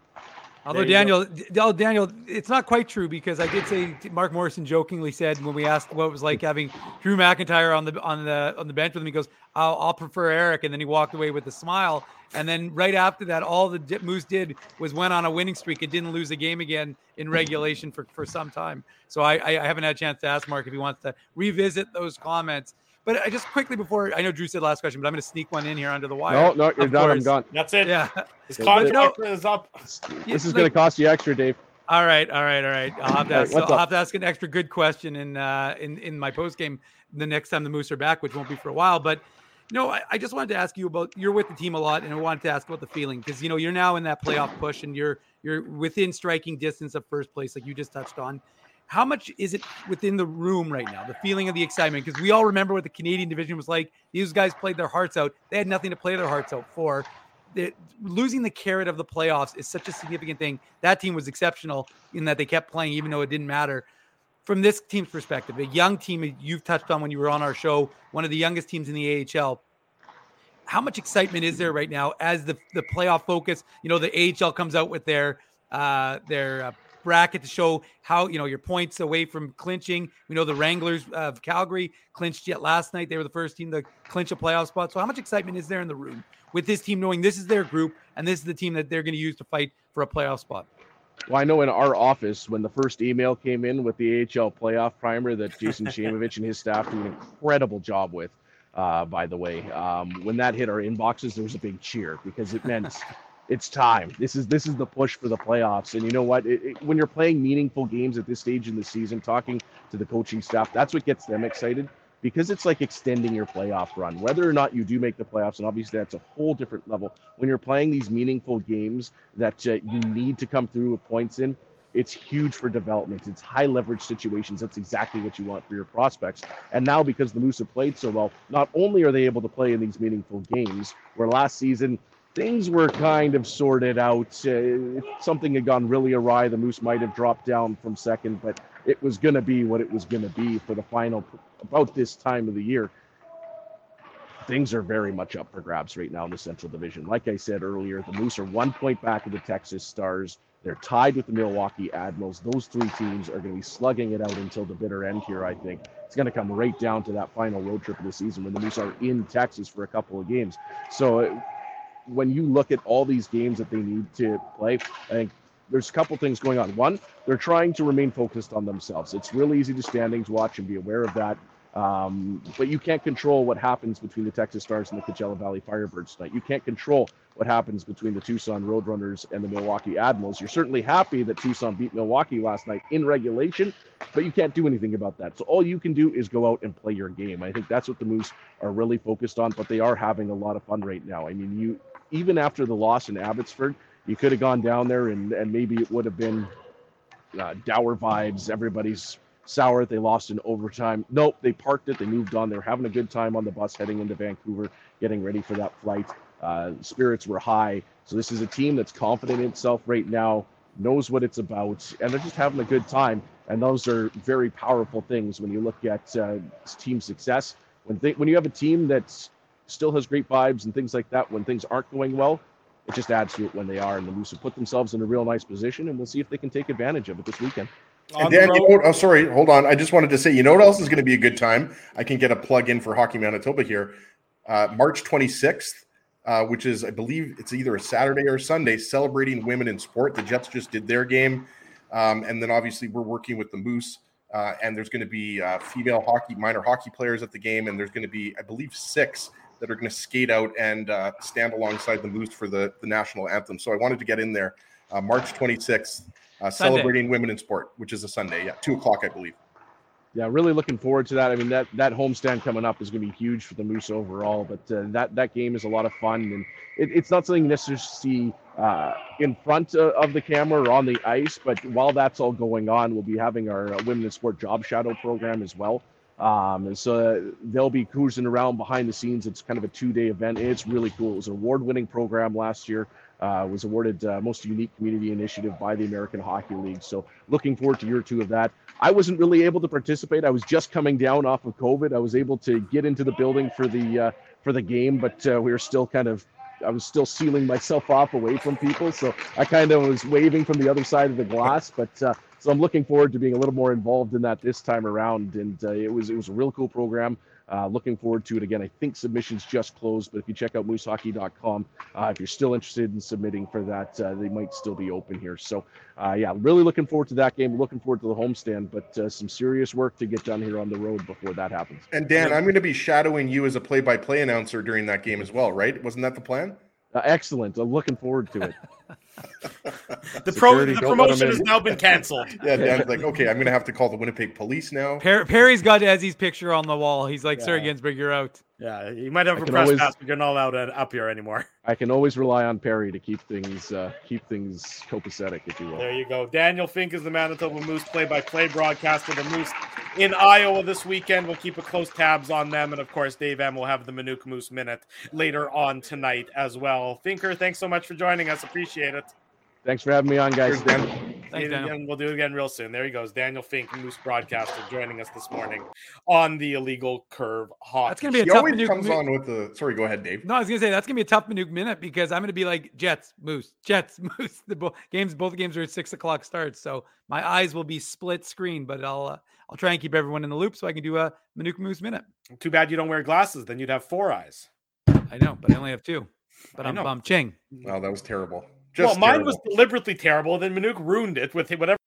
Although, Daniel, go. Daniel, it's not quite true, because I did say Mark Morrison jokingly said when we asked what it was like having Drew McIntyre on the on the on the bench with him, he goes, I'll, I'll prefer Eric. And then he walked away with a smile. And then right after that, all the Moose did was went on a winning streak. It didn't lose a game again in regulation for, for some time. So I, I haven't had a chance to ask Mark if he wants to revisit those comments. But I just quickly before, I know Drew said last question, but I'm going to sneak one in here under the wire. No, no, you're done. I'm done. That's it. Yeah. His contract no, is up. This yeah, is like, going to cost you extra, Dave. All right, all right, all right. I'll have to ask, right, I'll have to ask an extra good question in uh, in, in my postgame the next time the Moose are back, which won't be for a while. But, you know, I, I just wanted to ask you about, you're with the team a lot, and I wanted to ask about the feeling, because, you know, you're now in that playoff push, and you're you're within striking distance of first place, like you just touched on. How much is it within the room right now, the feeling of the excitement? Because we all remember what the Canadian division was like. These guys played their hearts out. They had nothing to play their hearts out for. They're, losing the carrot of the playoffs is such a significant thing. That team was exceptional in that they kept playing even though it didn't matter. From this team's perspective, a young team you've touched on when you were on our show, one of the youngest teams in the A H L, how much excitement is there right now as the, the playoff focus? You know, the A H L comes out with their uh, their uh, bracket to show how, you know, your points away from clinching. We know the Wranglers of Calgary clinched yet last night. They were the first team to clinch a playoff spot. So how much excitement is there in the room with this team, knowing this is their group and this is the team that they're going to use to fight for a playoff spot? Well, I know in our office, when the first email came in with the A H L playoff primer that Jason Shamovich and his staff do an incredible job with, uh, by the way, um, when that hit our inboxes, there was a big cheer, because it meant it's time. This is this is the push for the playoffs. And you know what? It, it, when you're playing meaningful games at this stage in the season, talking to the coaching staff, that's what gets them excited, because it's like extending your playoff run. Whether or not you do make the playoffs, and obviously that's a whole different level. When you're playing these meaningful games that uh, you need to come through with points in, it's huge for development. It's high leverage situations. That's exactly what you want for your prospects. And now, because the Moose have played so well, not only are they able to play in these meaningful games, where last season things were kind of sorted out. Uh, if something had gone really awry, the Moose might have dropped down from second, but it was going to be what it was going to be for the final about this time of the year. Things are very much up for grabs right now in the Central Division. Like I said earlier, the Moose are one point back of the Texas Stars. They're tied with the Milwaukee Admirals. Those three teams are going to be slugging it out until the bitter end here, I think. It's going to come right down to that final road trip of the season when the Moose are in Texas for a couple of games. So it, when you look at all these games that they need to play, I think there's a couple things going on. One, they're trying to remain focused on themselves. It's really easy to standings watch and be aware of that. Um, but you can't control what happens between the Texas Stars and the Coachella Valley Firebirds tonight. You can't control what happens between the Tucson Roadrunners and the Milwaukee Admirals. You're certainly happy that Tucson beat Milwaukee last night in regulation, but you can't do anything about that. So all you can do is go out and play your game. I think that's what the Moose are really focused on, but they are having a lot of fun right now. I mean, you, even after the loss in Abbotsford, you could have gone down there and, and maybe it would have been uh, dour vibes. Everybody's sour. They lost in overtime. Nope, they parked it. They moved on. They were having a good time on the bus heading into Vancouver, getting ready for that flight. Uh, spirits were high. So this is a team that's confident in itself right now, knows what it's about, and they're just having a good time. And those are very powerful things when you look at uh, team success. When they, when you have a team that still has great vibes and things like that, when things aren't going well, it just adds to it when they are. And the Moose have put themselves in a real nice position, and we'll see if they can take advantage of it this weekend. And Dan, you know what, oh, sorry, hold on. I just wanted to say, you know what else is going to be a good time? I can get a plug in for Hockey Manitoba here. Uh, March twenty-sixth, uh, which is, I believe, it's either a Saturday or a Sunday, celebrating women in sport. The Jets just did their game. Um, and then obviously we're working with the Moose, uh, and there's going to be uh, female hockey, minor hockey players at the game. And there's going to be, I believe, six that are going to skate out and uh, stand alongside the Moose for the, the national anthem. So I wanted to get in there. Uh, March twenty-sixth, uh, celebrating women in sport, which is a Sunday. Yeah, two o'clock, I believe. Yeah, really looking forward to that. I mean, that that homestand coming up is going to be huge for the Moose overall. But uh, that that game is a lot of fun, and it, it's not something you necessarily see uh, in front uh, of the camera or on the ice. But while that's all going on, we'll be having our uh, Women in Sport Job Shadow program as well. Um, and so they'll be cruising around behind the scenes. It's kind of a two-day event. It's really cool. It was an award-winning program last year. Uh, was awarded uh, Most Unique Community Initiative by the American Hockey League. So looking forward to year two of that. I wasn't really able to participate. I was just coming down off of COVID. I was able to get into the building for the uh, for the game, but uh, we were still kind of, I was still sealing myself off away from people. So I kind of was waving from the other side of the glass, but uh, so I'm looking forward to being a little more involved in that this time around. And uh, it was it was a real cool program. Uh, looking forward to it. Again, I think submissions just closed, but if you check out moose hockey dot com, uh, if you're still interested in submitting for that, uh, they might still be open here. So, uh, yeah, really looking forward to that game. Looking forward to the homestand, but uh, some serious work to get done here on the road before that happens. And, Dan, I'm going to be shadowing you as a play-by-play announcer during that game as well, right? Wasn't that the plan? Uh, excellent. I'm looking forward to it. the, pro- the promotion has now been canceled. Yeah, Dan's like, okay, I'm going to have to call the Winnipeg police now. Per- Perry's got Ezzy's picture on the wall. He's like, yeah. Sergei Ginsberg, you're out. Yeah, you might have I a press always, pass, but you're not allowed up here anymore. I can always rely on Perry to keep things uh, keep things copacetic, if you will. There you go. Daniel Fink is the Manitoba Moose play-by-play broadcaster. The Moose in Iowa this weekend. We'll keep a close tabs on them. And, of course, Dave M. will have the Minuk Moose Minute later on tonight as well. Finker, thanks so much for joining us. Appreciate it. Thanks for having me on, guys. Thanks, Daniel. We'll do it again real soon. There he goes. Daniel Fink, Moose broadcaster, joining us this morning on the Illegal Curve Hockey. That's going to be a tough Minuk. He always comes on with the – sorry, go ahead, Dave. No, I was going to say, that's going to be a tough Minuk Minute because I'm going to be like, Jets, Moose, Jets, Moose. The bo- games, both games are at six o'clock starts, so my eyes will be split screen, but I'll uh, I'll try and keep everyone in the loop so I can do a Minuk Moose Minute. Too bad you don't wear glasses. Then you'd have four eyes. I know, but I only have two. But I'm bum ching. Wow, that was terrible. Just well, terrible. Mine was deliberately terrible. Then Minuk ruined it with whatever.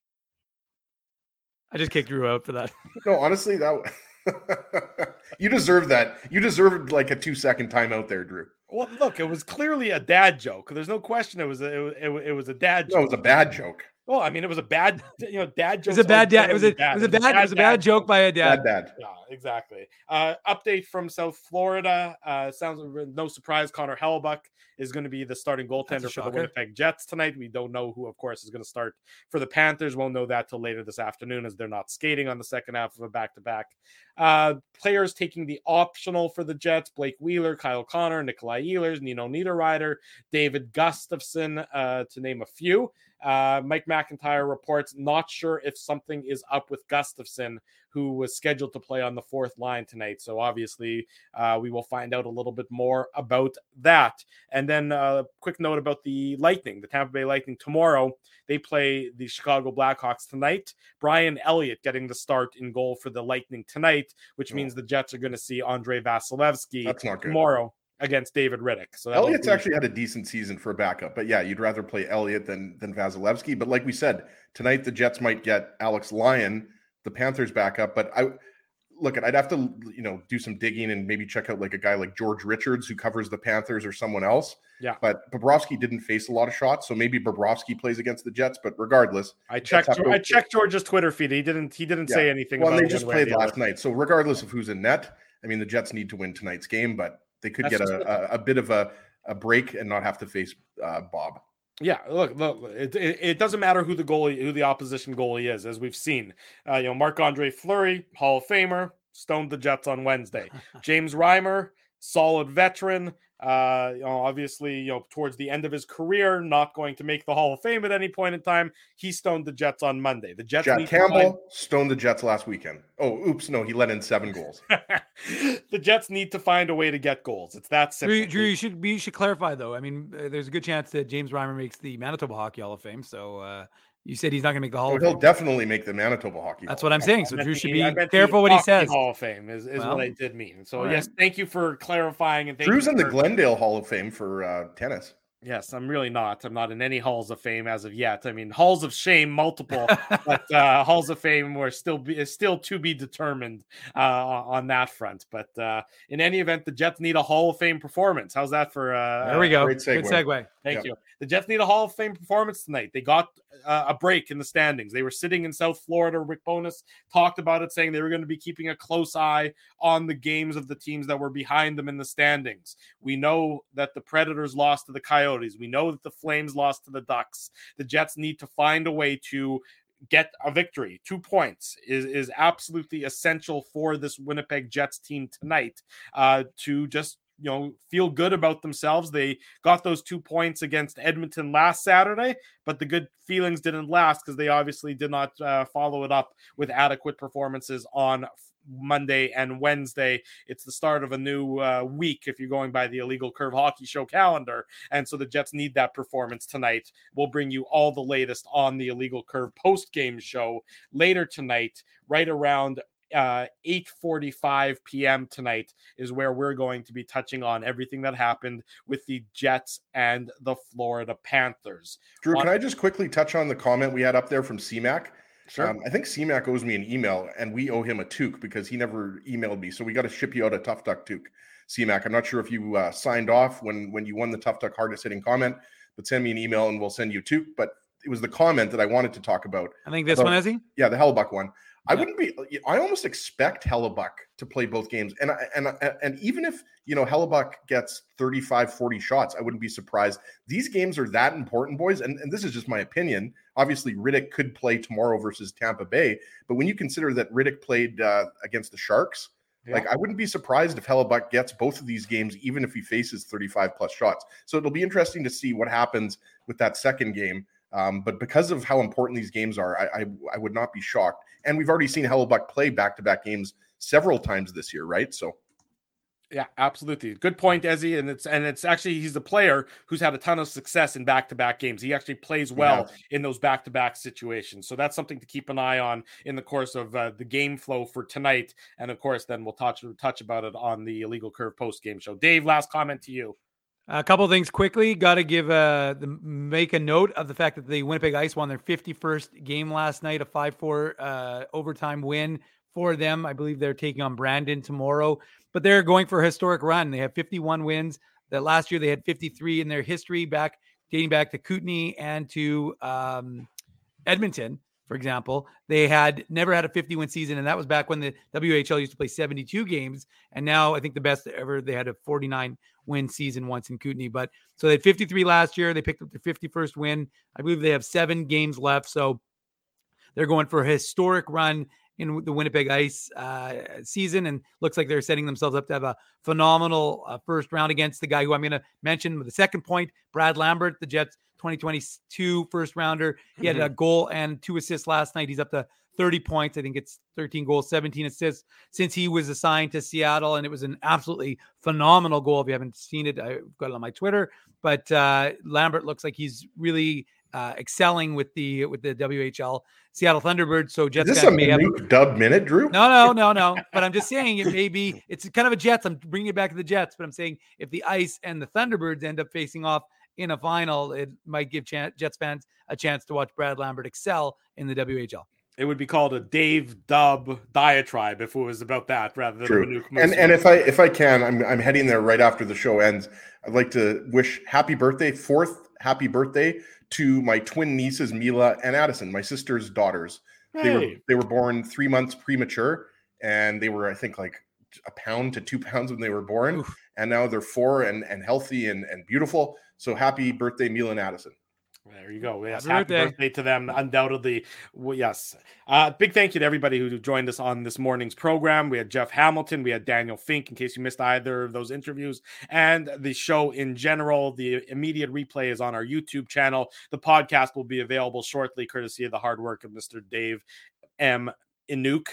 I just kicked Drew out for that. No, honestly, that you deserve that. You deserved like a two-second timeout there, Drew. Well, look, it was clearly a dad joke. There's no question. It was a, it, it, it was a dad joke. No, it was a bad joke. Well, I mean, it was a bad, you know, dad joke. It was a bad dad. It was a bad. It was a bad. It was a bad joke by a dad. Bad dad. Yeah, exactly. Uh, update from South Florida. Uh, sounds no surprise. Connor Hellebuyck is going to be the starting goaltender for the Winnipeg Jets tonight. We don't know who, of course, is going to start for the Panthers. Won't know that till later this afternoon, as they're not skating on the second half of a back-to-back. Uh, players taking the optional for the Jets: Blake Wheeler, Kyle Connor, Nikolaj Ehlers, Nino Niederreiter, David Gustafson, uh, to name a few. Uh, Mike McIntyre reports not sure if something is up with Gustafson, who was scheduled to play on the fourth line tonight. So obviously uh, we will find out a little bit more about that. And then a uh, quick note about the Lightning, the Tampa Bay Lightning tomorrow. They play the Chicago Blackhawks tonight. Brian Elliott getting the start in goal for the Lightning tonight, which oh. means the Jets are going to see Andre Vasilevsky tomorrow against David Riddick. So Elliott's be- actually had a decent season for a backup, but yeah, you'd rather play Elliott than, than Vasilevsky. But like we said, tonight the Jets might get Alex Lyon, the Panthers backup, but I look at, I'd have to, you know, do some digging and maybe check out like a guy like George Richards who covers the Panthers or someone else. Yeah. But Bobrovsky didn't face a lot of shots, so maybe Bobrovsky plays against the Jets, but regardless. I checked I checked George's Twitter feed. He didn't he didn't yeah. say anything well, about it. Well, they just played the last night. So regardless of who's in net, I mean the Jets need to win tonight's game, but they could That's get a, a, a bit of a, a break and not have to face uh, Bob. Yeah, look, look it, it, it doesn't matter who the goalie, who the opposition goalie is, as we've seen. Uh, you know, Marc-Andre Fleury, Hall of Famer, stoned the Jets on Wednesday. James Reimer, solid veteran. Uh, you know, obviously, you know, towards the end of his career, not going to make the Hall of Fame at any point in time. He stoned the Jets on Monday. The Jets. Jack Campbell find... stoned the Jets last weekend. Oh, oops, no, he let in seven goals. The Jets need to find a way to get goals. It's that simple. Drew, Drew you should you should clarify though. I mean, uh, there's a good chance that James Reimer makes the Manitoba Hockey Hall of Fame. So uh, you said he's not going to make the Hall. Oh, of he'll Fame. He'll definitely make the Manitoba Hockey. That's Hall what I'm saying. So Drew should be careful what he says. Hall of Fame is, is well, what I did mean. So right. Yes, thank you for clarifying. And thank Drew's you in for- the Glendale Hall of Fame for uh, tennis. Yes, I'm really not. I'm not in any halls of fame as of yet. I mean, halls of shame, multiple, but uh, halls of fame were still be, is still to be determined uh, on that front. But uh, in any event, the Jets need a Hall of Fame performance. How's that for? Uh, there we go. Great segue. Good segue. Thank yeah. you. The Jets need a Hall of Fame performance tonight. They got uh, a break in the standings. They were sitting in South Florida. Rick Bowness talked about it, saying they were going to be keeping a close eye on the games of the teams that were behind them in the standings. We know that the Predators lost to the Coyotes. We know that the Flames lost to the Ducks. The Jets need to find a way to get a victory. Two points is, is absolutely essential for this Winnipeg Jets team tonight uh, to just, you know, feel good about themselves. They got those two points against Edmonton last Saturday, but the good feelings didn't last because they obviously did not uh, follow it up with adequate performances on Monday and Wednesday. It's the start of a new uh, week if you're going by the Illegal Curve Hockey Show calendar, and so the Jets need that performance tonight. We'll bring you all the latest on the Illegal Curve post-game show later tonight, right around uh, eight forty-five p.m. tonight is where we're going to be touching on everything that happened with the Jets and the Florida Panthers. Drew, on- can I just quickly touch on the comment we had up there from C MAC? Sure. Um, I think C MAC owes me an email, and we owe him a toque because he never emailed me. So we got to ship you out a Tough Duck toque, C MAC. I'm not sure if you uh, signed off when, when you won the Tough Duck hardest hitting comment, but send me an email and we'll send you a toque. But it was the comment that I wanted to talk about. I think this about, one, is he? Yeah, the Hellebuyck one. Yeah. I wouldn't be. I almost expect Hellebuyck to play both games, and I, and I, and even if you know Hellebuyck gets thirty-five, forty shots, I wouldn't be surprised. These games are that important, boys, and, and this is just my opinion. Obviously, Riddick could play tomorrow versus Tampa Bay, but when you consider that Riddick played uh, against the Sharks, yeah. like I wouldn't be surprised if Hellebuyck gets both of these games, even if he faces thirty-five plus shots. So it'll be interesting to see what happens with that second game. Um, but because of how important these games are, I, I I would not be shocked. And we've already seen Hellebuyck play back-to-back games several times this year, right? So, yeah, absolutely. Good point, Ezzy. And it's and it's actually he's a player who's had a ton of success in back-to-back games. He actually plays well yeah. in those back-to-back situations. So that's something to keep an eye on in the course of uh, the game flow for tonight. And of course, then we'll touch touch about it on the Illegal Curve post-game show. Dave, last comment to you. A couple of things quickly. Got to give uh, the, make a note of the fact that the Winnipeg Ice won their fifty-first game last night, a five four uh, overtime win for them. I believe they're taking on Brandon tomorrow, but they're going for a historic run. They have fifty-one wins. That last year they had fifty-three in their history, back dating back to Kootenay and to um, Edmonton, for example. They had never had a fifty-win season, and that was back when the W H L used to play seventy-two games. And now I think the best ever they had a forty-nine win season once in Kootenay. But so they had fifty-three last year. They picked up their fifty-first win. I believe they have seven games left. So they're going for a historic run in the Winnipeg Ice uh, season, and looks like they're setting themselves up to have a phenomenal uh, first round against the guy who I'm going to mention with the second point, Brad Lambert, the Jets twenty twenty-two first rounder. He had mm-hmm. a goal and two assists last night. He's up to thirty points. I think it's thirteen goals, seventeen assists since he was assigned to Seattle. And it was an absolutely phenomenal goal. If you haven't seen it, I've got it on my Twitter, but uh, Lambert looks like he's really uh, excelling with the, with the W H L Seattle Thunderbirds. So Jets. Is this a Minuk dub minute, Drew? No, no, no, no. But I'm just saying it may be, it's kind of a Jets. I'm bringing it back to the Jets, but I'm saying if the Ice and the Thunderbirds end up facing off in a final, it might give chance, Jets fans a chance to watch Brad Lambert excel in the W H L. It would be called a Dave Dub diatribe if it was about that rather than True. Manuk Moose. And, and if I if I can, I'm I'm heading there right after the show ends. I'd like to wish happy birthday, fourth happy birthday to my twin nieces Mila and Addison, my sister's daughters. Hey. They were they were born three months premature, and they were I think like a pound to two pounds when they were born, Oof. And now they're four and and healthy and and beautiful. So happy birthday, Mila and Addison. There you go. Yes, happy, happy birthday. birthday to them. Undoubtedly. Well, yes. Uh, big thank you to everybody who joined us on this morning's program. We had Jeff Hamilton. We had Daniel Fink, in case you missed either of those interviews. And the show in general, the immediate replay is on our YouTube channel. The podcast will be available shortly, courtesy of the hard work of Mister Dave M. Inuk.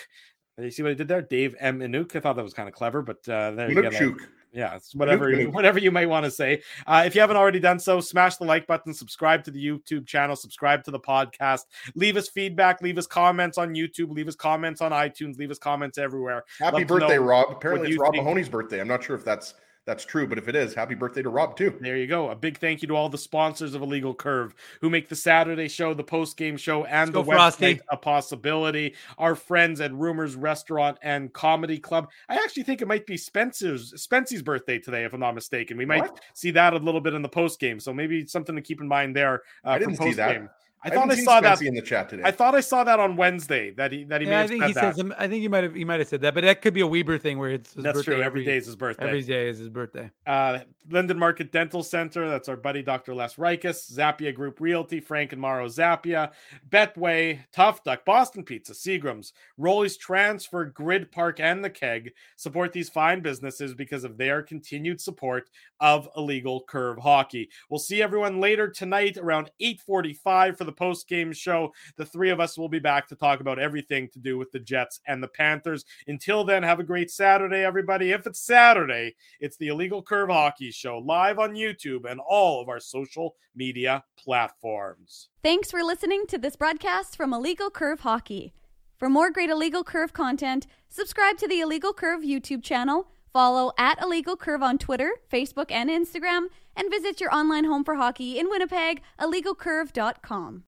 You see what I did there? Dave M. Inuk. I thought that was kind of clever, but uh, there you go. Yeah, it's whatever, whatever you may want to say. Uh, if you haven't already done so, smash the like button, subscribe to the YouTube channel, subscribe to the podcast, leave us feedback, leave us comments on YouTube, leave us comments on iTunes, leave us comments everywhere. Happy Love birthday, Rob. Apparently it's Rob think. Mahoney's birthday. I'm not sure if that's That's true, but if it is, happy birthday to Rob, too. There you go. A big thank you to all the sponsors of Illegal Curve who make the Saturday show, the post-game show, and Let's the website Frosty. a possibility. Our friends at Rumors Restaurant and Comedy Club. I actually think it might be Spencer's Spency's birthday today, if I'm not mistaken. We might what? see that a little bit in the post-game, so maybe something to keep in mind there uh, I didn't for post-game. See that. I, I thought I saw Spency that in the chat today. I thought I saw that on Wednesday that he that he yeah, made. I, I think he might have he might have said that, but that could be a Weber thing where it's his that's birthday true. Every, every day is his birthday. Every day is his birthday. Uh, Linden Market Dental Center. That's our buddy Doctor Les Rikus, Zappia Group Realty, Frank and Morrow Zappia, Betway, Tough Duck, Boston Pizza, Seagram's, Rollies Transfer, Grid Park, and the Keg. Support these fine businesses because of their continued support of Illegal Curve Hockey. We'll see everyone later tonight around eight forty-five for the post-game show. The three of us will be back to talk about everything to do with the Jets and the Panthers. Until then, have a great Saturday, everybody. If it's Saturday, it's the Illegal Curve Hockey Show, live on YouTube and all of our social media platforms. Thanks for listening to this broadcast from Illegal Curve Hockey. For more great Illegal Curve content, subscribe to the Illegal Curve YouTube channel, follow at Illegal Curve on Twitter, Facebook, and Instagram, and visit your online home for hockey in Winnipeg, illegal curve dot com.